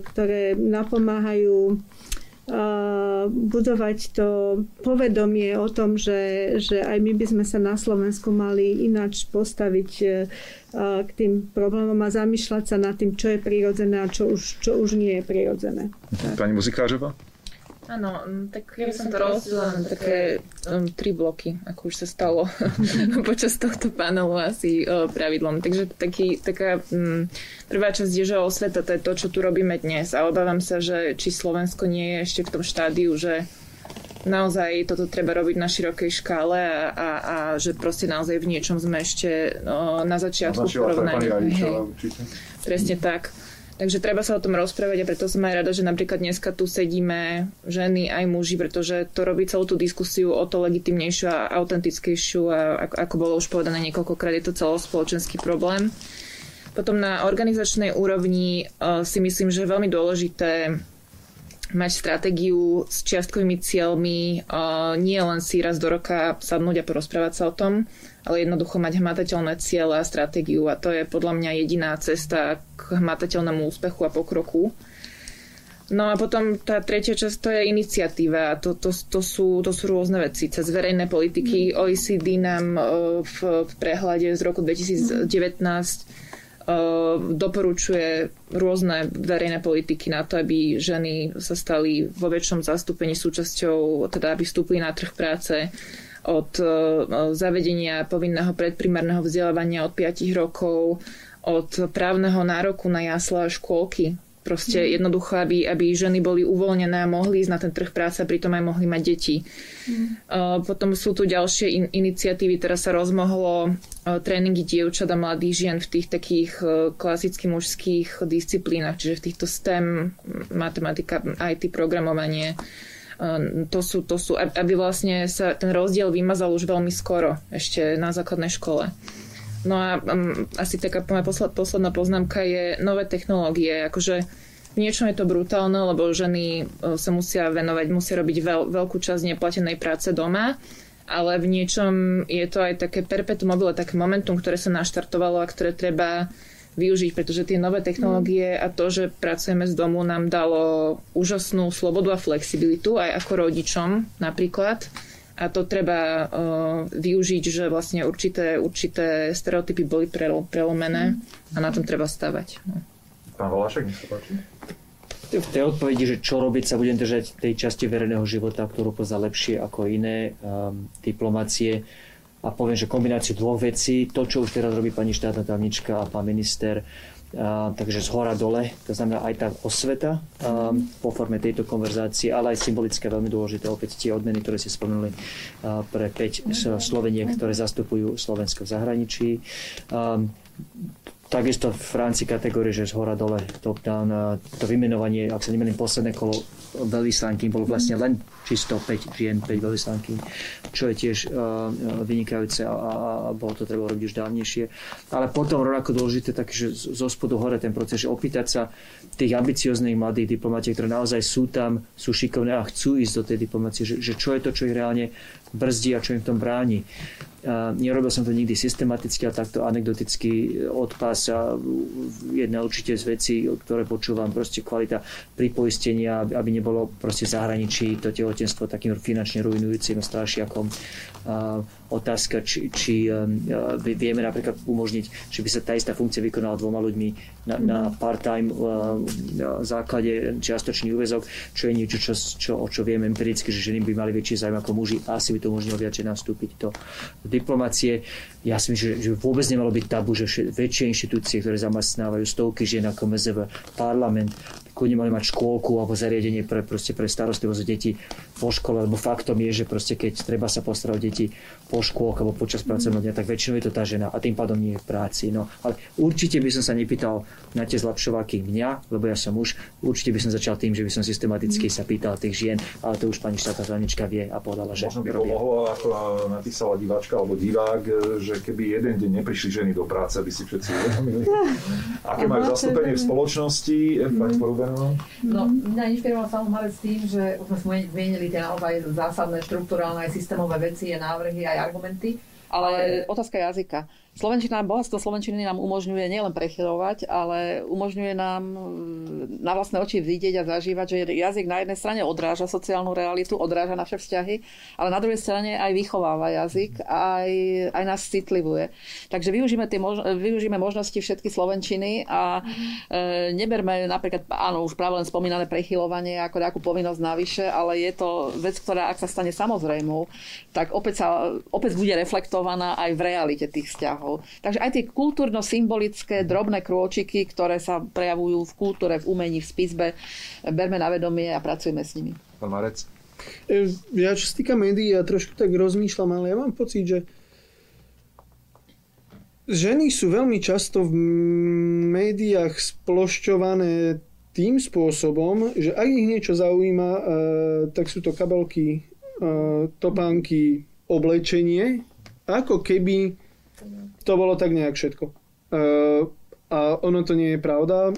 ktoré napomáhajú budovať to povedomie o tom, že aj my by sme sa na Slovensku mali ináč postaviť k tým problémom a zamýšľať sa nad tým, čo je prirodzené a čo už nie je prirodzené. Pani Muzikářová? Áno, tak ja by som to rozdielala na také tri bloky, ako už sa stalo počas tohto panelu asi pravidlom. Takže taká prvá časť je, že osveta, to je to, čo tu robíme dnes. A obávam sa, že či Slovensko nie je ešte v tom štádiu, že naozaj toto treba robiť na širokej škále a že proste naozaj v niečom sme ešte na začiatku porovnania. Presne tak. Takže treba sa o tom rozprávať a preto som aj rada, že napríklad dneska tu sedíme ženy aj muži, pretože to robí celú tú diskusiu o to legitimnejšiu a autentickejšiu a ako bolo už povedané niekoľkokrát, je to celospoločenský problém. Potom na organizačnej úrovni si myslím, že je veľmi dôležité mať stratégiu s čiastkovými cieľmi, nie len si raz do roka sadnúť a porozprávať sa o tom, ale jednoducho mať hmatateľné ciele a stratégiu a to je podľa mňa jediná cesta k hmatateľnému úspechu a pokroku. No a potom tá tretia časť, to je iniciatíva. To sú rôzne veci. Cez verejné politiky OECD nám v prehľade z roku 2019 doporučuje rôzne verejné politiky na to, aby ženy sa stali vo väčšom zastúpení súčasťou, teda aby vstúpili na trh práce, od zavedenia povinného predprimárneho vzdelávania od 5 rokov, od právneho nároku na jasle a škôlky. Proste jednoducho, aby ženy boli uvoľnené a mohli ísť na ten trh práce a pritom aj mohli mať deti. Potom sú tu ďalšie iniciatívy, teraz sa rozmohlo tréningy dievčat a mladých žien v tých takých klasických mužských disciplínach, čiže v týchto STEM, matematika, IT, programovanie. To sú, aby vlastne sa ten rozdiel vymazal už veľmi skoro, ešte na základnej škole. No a asi taká moja posledná poznámka je nové technológie. Akože v niečom je to brutálne, lebo ženy sa musia venovať, musia robiť veľkú časť neplatenej práce doma, ale v niečom je to aj také perpetuum mobile, také momentum, ktoré sa naštartovalo a ktoré treba využiť, pretože tie nové technológie a to, že pracujeme z domu, nám dalo úžasnú slobodu a flexibilitu aj ako rodičom napríklad. A to treba využiť, že vlastne určité stereotypy boli prelomené a na tom treba stavať. No. Pán Valášek, nech sa páči. V tej odpovedi, že čo robiť, sa budem držať tej časti verejného života, ktorú pozná lepšie ako iné diplomácie. A poviem, že kombináciu dvoch vecí, to, čo už teraz robí pani štátna tajomníčka a pán minister, takže z hora dole, to znamená aj tá osveta po forme tejto konverzácie, ale aj symbolické, veľmi dôležité, opäť tie odmeny, ktoré ste spomenuli pre 5 Sloveniek, ktoré zastupujú Slovensko v zahraničí. Takisto v rámci kategórie, že z hora dole, top-down, to vymenovanie, ak sa nemením, posledné kolo veľvyslankyň, bolo vlastne len čisto 5 žien, 5 veľvyslankyň, čo je tiež vynikajúce a bolo to treba robiť už dávnejšie. Ale potom rovnako dôležité také, že zo spodu hore ten proces, že opýtať sa tých ambiciozných mladých diplomátiek, ktoré naozaj sú tam, sú šikovné a chcú ísť do tej diplomácie, že čo je to, čo ich reálne brzdí a čo im v tom bráni. Nerobil som to nikdy systematicky, ale takto anekdoticky od pása. Jedna určite z vecí, ktoré počúvam, proste kvalita pripoistenia, aby nebolo proste zahraničí to tehotenstvo takým finančne ruinujúcim strašiakom. Otázka, či vieme napríklad umožniť, že by sa tá istá funkcia vykonala dvoma ľuďmi na part-time základe čiastočný úväzok, čo je niečo, o čo vieme empiricky, že ženy by mali väčší záujem ako muži, asi by to umožnilo viacej nastúpiť do diplomácie. Ja si myslím, že vôbec nemalo byť tabu, že väčšie inštitúcie, ktoré zamestnávajú stovky žien ako MZV, parlament, kľudne mali mať škôlku alebo zariadenie pre starostlivosť o deti po škole, lebo faktom je, že proste keď treba sa postarať o deti po škôlke alebo počas pracovného dňa, tak väčšinou je to tá žena a tým pádom nie je v práci. No, ale určite by som sa nepýtal na tie zlepšováky mňa, lebo ja som muž, určite by som začal tým, že by som systematicky sa pýtal tých žien, ale to už pani štátna tajomníčka vie a povedala, že... Možno by pomohlo, ako napísala diváčka alebo divák, že keby jeden deň neprišli ženy do práce, aby si všetci uvedomili, aké majú zastúpenie v spoločnosti. No, mňa inšpiroval Samuel Marec tým, že už sme zmenili tie naozaj zásadné štruktúrálne aj systémové veci, aj návrhy, aj argumenty. Ale otázka jazyka. Slovenčina, bohatstvo slovenčiny nám umožňuje nielen prechylovať, ale umožňuje nám na vlastné oči vidieť a zažívať, že jazyk na jednej strane odráža sociálnu realitu, odráža naše vzťahy, ale na druhej strane aj vychováva jazyk, aj nás citlivuje. Takže využíme možnosti všetky slovenčiny a neberme napríklad, áno, už práve len spomínané prechylovanie ako nejakú povinnosť navyše, ale je to vec, ktorá, ak sa stane samozrejmou, tak opäť bude reflektovaná aj v realite tých vzťahov. Takže aj tie kultúrno-symbolické drobné krôčiky, ktoré sa prejavujú v kultúre, v umení, v spisbe, berme na vedomie a pracujeme s nimi. Pán Marec? Ja čo sa týka médií, ja trošku tak rozmýšľam, ale ja mám pocit, že ženy sú veľmi často v médiách splošťované tým spôsobom, že ak ich niečo zaujíma, tak sú to kabelky, topánky, oblečenie, ako keby to bolo tak nejak všetko. A ono to nie je pravda.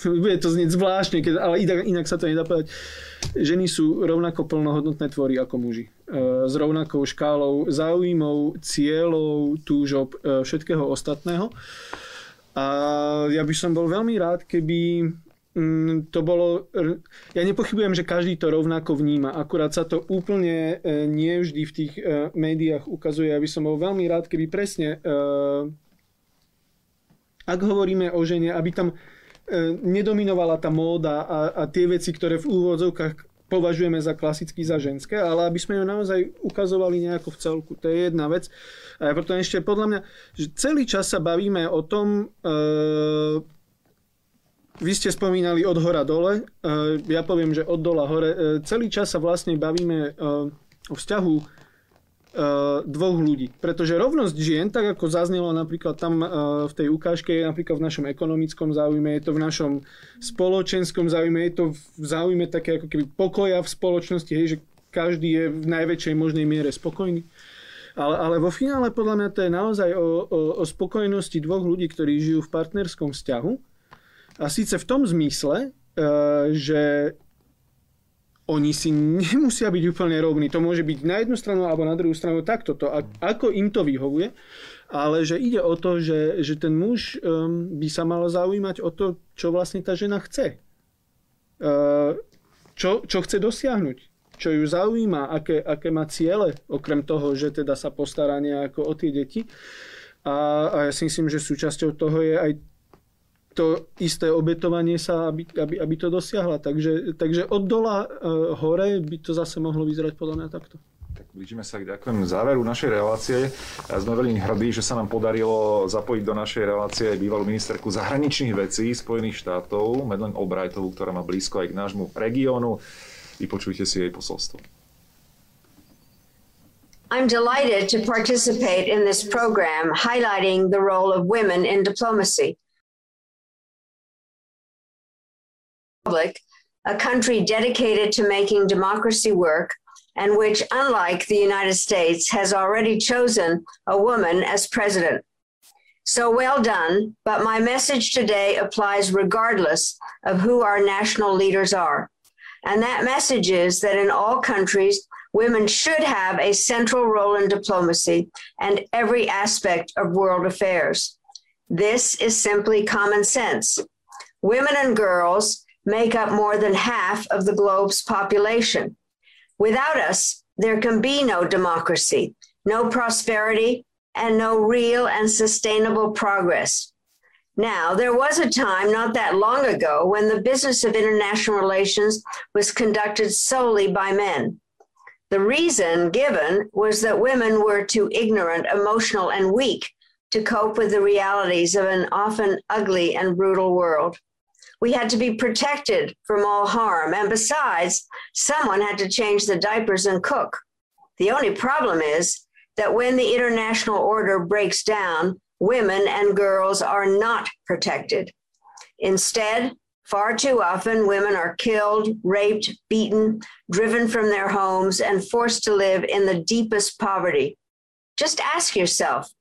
Bude to znieť zvláštne, ale inak sa to nedá povedať. Ženy sú rovnako plnohodnotné tvory ako muži. S rovnakou škálou záujmov, cieľov, túžob, všetkého ostatného. A ja by som bol veľmi rád, keby to bolo... Ja nepochybujem, že každý to rovnako vníma, akurát sa to úplne nie vždy v tých médiách ukazuje. Ja by som bol veľmi rád, keby presne, ak hovoríme o žene, aby tam nedominovala tá móda a tie veci, ktoré v úvodzovkách považujeme za klasicky, za ženské, ale aby sme ju naozaj ukazovali nejako v celku. To je jedna vec. A ja preto ešte podľa mňa, že celý čas sa bavíme o tom, vy ste spomínali od hora dole, ja poviem, že od dola hore. Celý čas sa vlastne bavíme o vzťahu dvoch ľudí. Pretože rovnosť žien, tak ako zaznelo napríklad tam v tej ukážke, je napríklad v našom ekonomickom záujme, je to v našom spoločenskom záujme, je to v záujme také ako keby pokoja v spoločnosti, hej, že každý je v najväčšej možnej miere spokojný. Ale vo finále podľa mňa to je naozaj o spokojnosti dvoch ľudí, ktorí žijú v partnerskom vzťahu. A síce v tom zmysle, že oni si nemusia byť úplne rovní. To môže byť na jednu stranu alebo na druhú stranu takto, ako im to vyhovuje. Ale že ide o to, že ten muž by sa mal zaujímať o to, čo vlastne tá žena chce. Čo chce dosiahnuť. Čo ju zaujíma, aké má ciele, okrem toho, že teda sa postará nejako o tie deti. A ja si myslím, že súčasťou toho je aj to isté obetovanie sa, aby to dosiahla. Takže od dola hore by to zase mohlo vyzerať podľa mňa takto. Tak blížime sa k ďakujem záveru našej relácie. Sme veľmi hrdí, že sa nám podarilo zapojiť do našej relácie aj bývalú ministerku zahraničných vecí Spojených štátov, Madeleine Albrightovú, ktorá má blízko aj k nášmu regiónu. Vypočujte si jej posolstvo. I'm delighted to participate in this program highlighting the role of women in diplomacy. A country dedicated to making democracy work and which, unlike the United States, has already chosen a woman as president. So well done, but my message today applies regardless of who our national leaders are. And that message is that in all countries, women should have a central role in diplomacy and every aspect of world affairs. This is simply common sense. Women and girls make up more than half of the globe's population. Without us, there can be no democracy, no prosperity, and no real and sustainable progress. Now, there was a time not that long ago when the business of international relations was conducted solely by men. The reason given was that women were too ignorant, emotional, and weak to cope with the realities of an often ugly and brutal world. We had to be protected from all harm. And besides, someone had to change the diapers and cook. The only problem is that when the international order breaks down, women and girls are not protected. Instead, far too often, women are killed, raped, beaten, driven from their homes, and forced to live in the deepest poverty. Just ask yourself,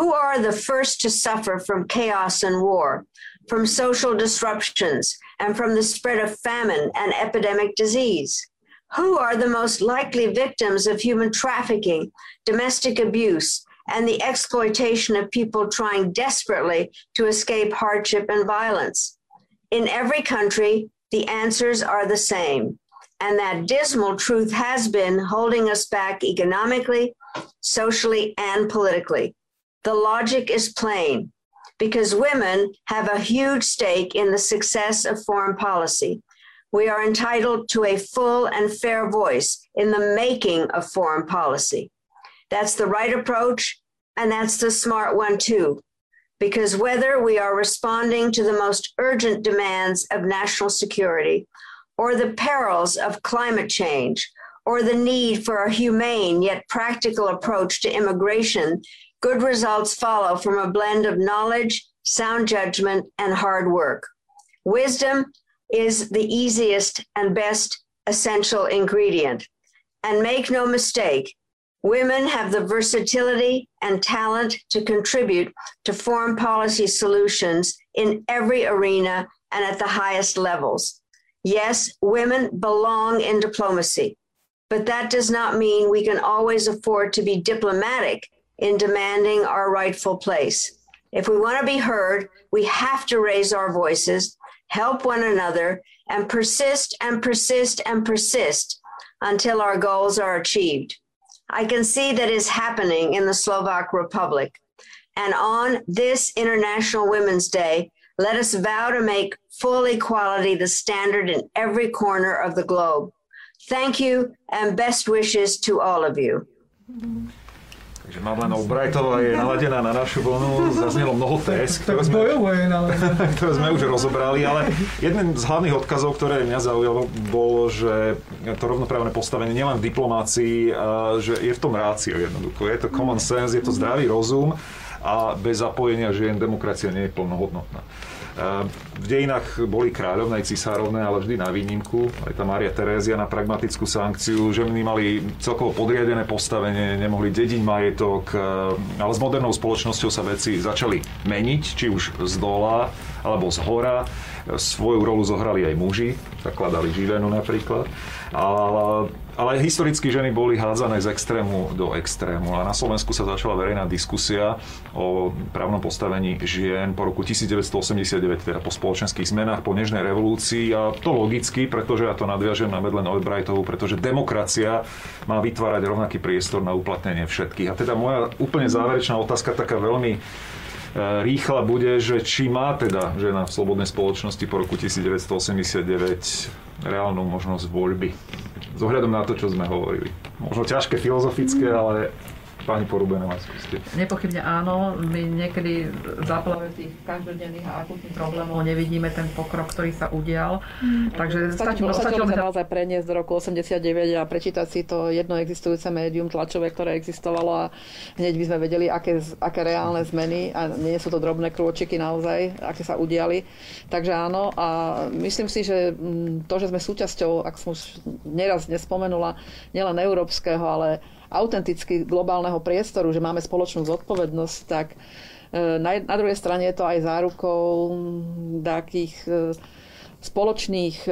who are the first to suffer from chaos and war, from social disruptions, and from the spread of famine and epidemic disease? Who are the most likely victims of human trafficking, domestic abuse, and the exploitation of people trying desperately to escape hardship and violence. In every country, the answers are the same, and that dismal truth has been holding us back economically, socially, and politically. The logic is plain, because women have a huge stake in the success of foreign policy. We are entitled to a full and fair voice in the making of foreign policy. That's the right approach, and that's the smart one too, because whether we are responding to the most urgent demands of national security, or the perils of climate change, or the need for a humane yet practical approach to immigration, good results follow from a blend of knowledge, sound judgment, and hard work. Wisdom is the easiest and best essential ingredient. And make no mistake, women have the versatility and talent to contribute to foreign policy solutions in every arena and at the highest levels. Yes, women belong in diplomacy, but that does not mean we can always afford to be diplomatic in demanding our rightful place. If we want to be heard, we have to raise our voices, help one another, and persist and persist and persist until our goals are achieved. I can see that is happening in the Slovak Republic. And on this International Women's Day, let us vow to make full equality the standard in every corner of the globe. Thank you and best wishes to all of you. Takže Madeleine Albrightová je naladená na našu vlnu, zaznelo mnoho téz, ktoré sme už rozobrali, ale jeden z hlavných odkazov, ktoré mňa zaujalo, bolo, že to rovnoprávne postavenie nielen v diplomácii, že je v tom rácio jednoducho, je to common sense, je to zdravý rozum a bez zapojenia žien demokracia nie je plnohodnotná. V dejinách boli kráľovné, cisárovné, ale vždy na výnimku. Aj tá Mária Terézia na pragmatickú sankciu, že ženy mali celkovo podriadené postavenie, nemohli dediť majetok, ale s modernou spoločnosťou sa veci začali meniť, či už z dola alebo z hora. Svoju rolu zohrali aj muži, zakladali živenu napríklad. Ale historicky ženy boli hádzané z extrému do extrému. A na Slovensku sa začala verejná diskusia o právnom postavení žien po roku 1989, teda po spoločenských zmenách, po nežnej revolúcii. A to logicky, pretože ja to nadviažem na Madeleine Albrightovú, pretože demokracia má vytvárať rovnaký priestor na uplatnenie všetkých. A teda moja úplne záverečná otázka, taká veľmi rýchla, bude, že či má teda žena v slobodnej spoločnosti po roku 1989 reálnu možnosť voľby. S ohľadom na to, čo sme hovorili. Možno ťažké, filozofické, ale pani Porubänová, skúste. Nepochybne áno. My niekedy v záplave tých každodenných a akutných problémov nevidíme ten pokrok, ktorý sa udial. Takže stačilo sa naozaj preniesť do roku 89 a prečítať si to jedno existujúce médium tlačové, ktoré existovalo, a hneď by sme vedeli, aké reálne zmeny, a nie sú to drobné krôčiky naozaj, aké sa udiali. Takže áno, a myslím si, že to, že sme súčasťou, ak som už neraz nespomenula, nielen európskeho, ale autenticky globálneho priestoru, že máme spoločnú zodpovednosť, tak na druhej strane je to aj zárukou takých spoločných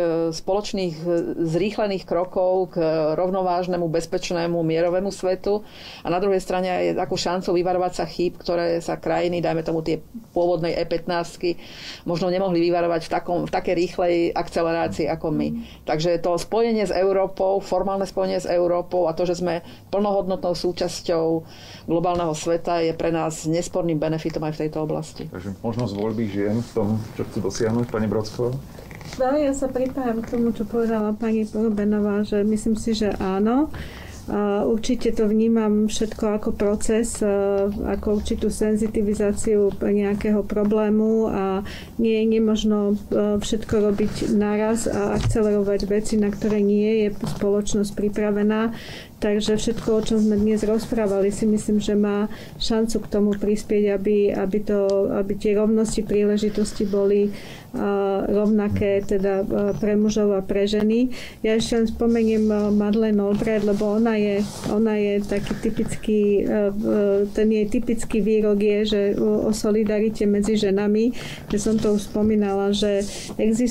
zrýchlených krokov k rovnovážnemu, bezpečnému, mierovému svetu, a na druhej strane aj takú šancou vyvarovať sa chýb, ktoré sa krajiny, dajme tomu tie pôvodnej E15-ky, možno nemohli vyvarovať v takej rýchlej akcelerácii ako my. Takže to spojenie s Európou, formálne spojenie s Európou a to, že sme plnohodnotnou súčasťou globálneho sveta, je pre nás nesporným benefitom aj v tejto oblasti. Takže možnosť voľby žien v tom, čo chcú dosiahnuť, pani Brocková? Ja sa pripájam k tomu, čo povedala pani Porubänová, že myslím si, že áno. Určite to vnímam všetko ako proces, ako určitú senzitivizáciu nejakého problému, a nie je nemožno všetko robiť naraz a akcelerovať veci, na ktoré nie je spoločnosť pripravená. Takže všetko, o čom sme dnes rozprávali, si myslím, že má šancu k tomu prispieť, aby tie rovnosti, príležitosti boli rovnaké teda pre mužov a pre ženy. Ja ešte len spomeniem Madeleine Albright, lebo ona je taký typický, ten jej typický výrok je, že o solidarite medzi ženami, že som to už spomínala, že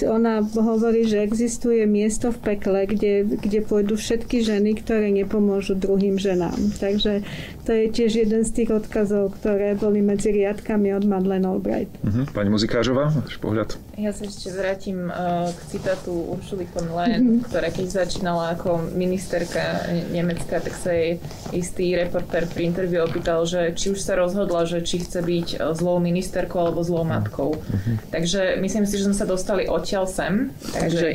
ona hovorí, že existuje miesto v pekle, kde pôjdu všetky ženy, ktoré nepovedajú nepomôžu druhým ženám. Takže to je tiež jeden z tých odkazov, ktoré boli medzi riadkami od Madeleine Albright. Pani Muzikářová, váš pohľad. Ja sa ešte vrátim k citátu Ursuly von Leyen, ktorá keď začínala ako ministerka Nemecka, tak sa jej istý reportér pri interviu opýtal, že či už sa rozhodla, že či chce byť zlou ministerkou alebo zlou matkou. Takže myslím si, že sme sa dostali odtiaľ sem, takže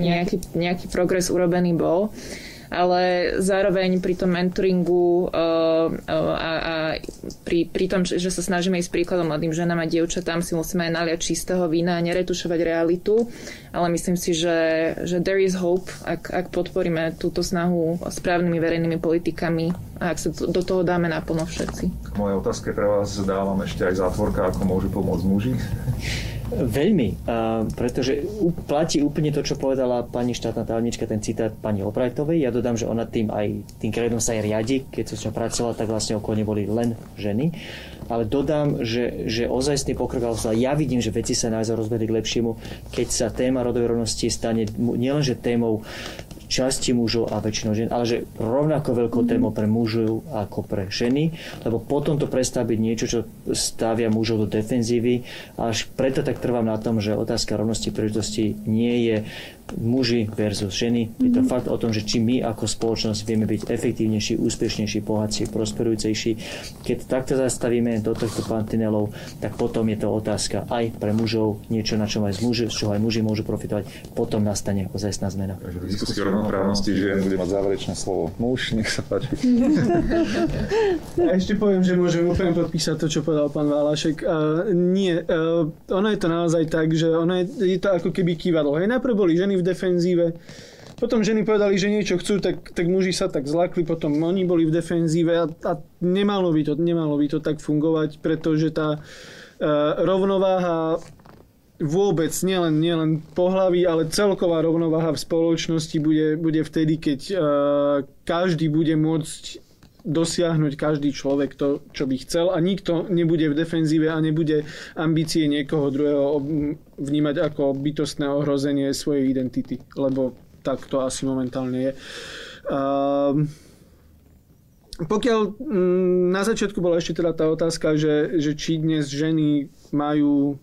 nejaký progres urobený bol. Ale zároveň pri tom mentoringu a pri tom, že sa snažíme ísť príkladom mladým ženám a dievčatám, si musíme aj naliať čistého vína a neretušovať realitu. Ale myslím si, že there is hope, ak podporíme túto snahu správnymi verejnými politikami a ak sa do toho dáme naplno všetci. Moje otázke pre vás dávam ešte aj zátvorka, ako môžu pomôcť muži. Veľmi, pretože platí úplne to, čo povedala pani štátna tajomníčka, ten citát pani Albrightovej. Ja dodám, že ona tým kredom sa aj riadi, keď som s ňou pracovala, tak vlastne okolo neboli len ženy. Ale dodám, že ozajstný pokrok, ja vidím, že veci sa naozaj rozvedli k lepšiemu, keď sa téma rodovej rovnosti stane nielenže témou časti mužov a väčšinou žien, ale že rovnako veľkou témou pre mužov ako pre ženy, lebo potom to prestáva byť niečo, čo stavia mužov do defenzívy. Až preto tak trvám na tom, že otázka rovnosti príležitosti nie je muži versus ženy. Je to fakt o tom, že či my ako spoločnosť vieme byť efektívnejší, úspešnejší, bohatší, prosperujúcejší. Keď takto zastavíme do tohto pantinelov, tak potom je to otázka aj pre mužov, niečo, na čom aj z čoho aj muži môžu profitovať. Potom nastane ozajstná zmena. Takže v diskusii o rovnoprávnosti žien bude mať záverečné slovo muž, nech sa páči. A ešte poviem, že môžem úplne podpísať to, čo povedal pán Valášek. Ono je to naozaj tak, že ono je to ako keby kývadlo. Hej, najprv boli ženy v defenzíve. Potom ženy povedali, že niečo chcú, tak muži sa tak zlakli, potom oni boli v defenzíve a nemalo by to tak fungovať, pretože tá rovnováha vôbec, nielen pohlaví, ale celková rovnováha v spoločnosti bude vtedy, keď každý bude môcť dosiahnuť každý človek to, čo by chcel, a nikto nebude v defenzíve a nebude ambície niekoho druhého vnímať ako bytostné ohrozenie svojej identity, lebo tak to asi momentálne je. Pokiaľ na začiatku bola ešte teda tá otázka, že či dnes ženy majú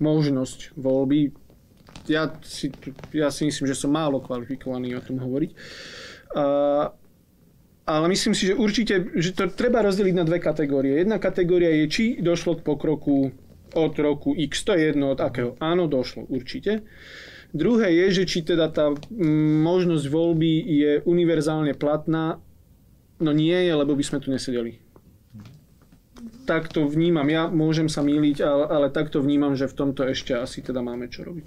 možnosť voľby, ja si myslím, že som málo kvalifikovaný o tom hovoriť. Ale myslím si, že určite, že to treba rozdeliť na dve kategórie. Jedna kategória je, či došlo k pokroku od roku X, to je jedno od akého. Áno, došlo, určite. Druhé je, že či teda tá možnosť voľby je univerzálne platná. No nie je, lebo by sme tu nesedeli. Tak to vnímam. Ja môžem sa mýliť, ale takto vnímam, že v tomto ešte asi teda máme čo robiť.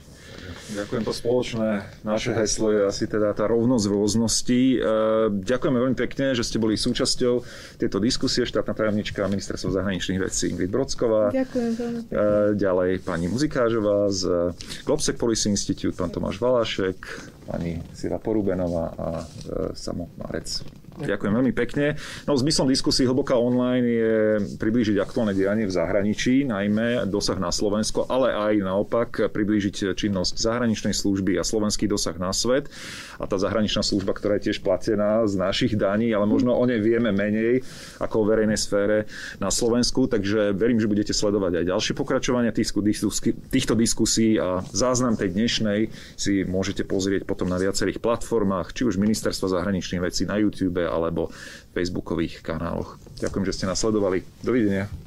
Ďakujem, to spoločné naše heslo je asi teda tá rovnosť v rôznosti. Ďakujeme veľmi pekne, že ste boli súčasťou tejto diskusie. Štátna tajomnička Ministerstva zahraničných vecí Ingrid Brocková. Ďakujem veľmi pekne. Ďalej pani Muzikářová z Globsec Policy Institute, pán Tomáš Valášek, pani Silvia Porubänová a Samuel Marec. Ďakujem veľmi pekne. No, zmyslom diskusí Hlboká online je priblížiť aktuálne dianie v zahraničí, najmä dosah na Slovensko, ale aj naopak priblížiť činnosť zahraničnej služby a slovenský dosah na svet. A tá zahraničná služba, ktorá je tiež platená z našich daní, ale možno o nej vieme menej ako o verejnej sfére na Slovensku. Takže verím, že budete sledovať aj ďalšie pokračovania týchto diskusí a záznam tej dnešnej si môžete pozrieť potom na viacerých platformách, či už Ministerstva zahraničných vecí na YouTube alebo facebookových kanáloch. Ďakujem, že ste nás sledovali. Dovidenia.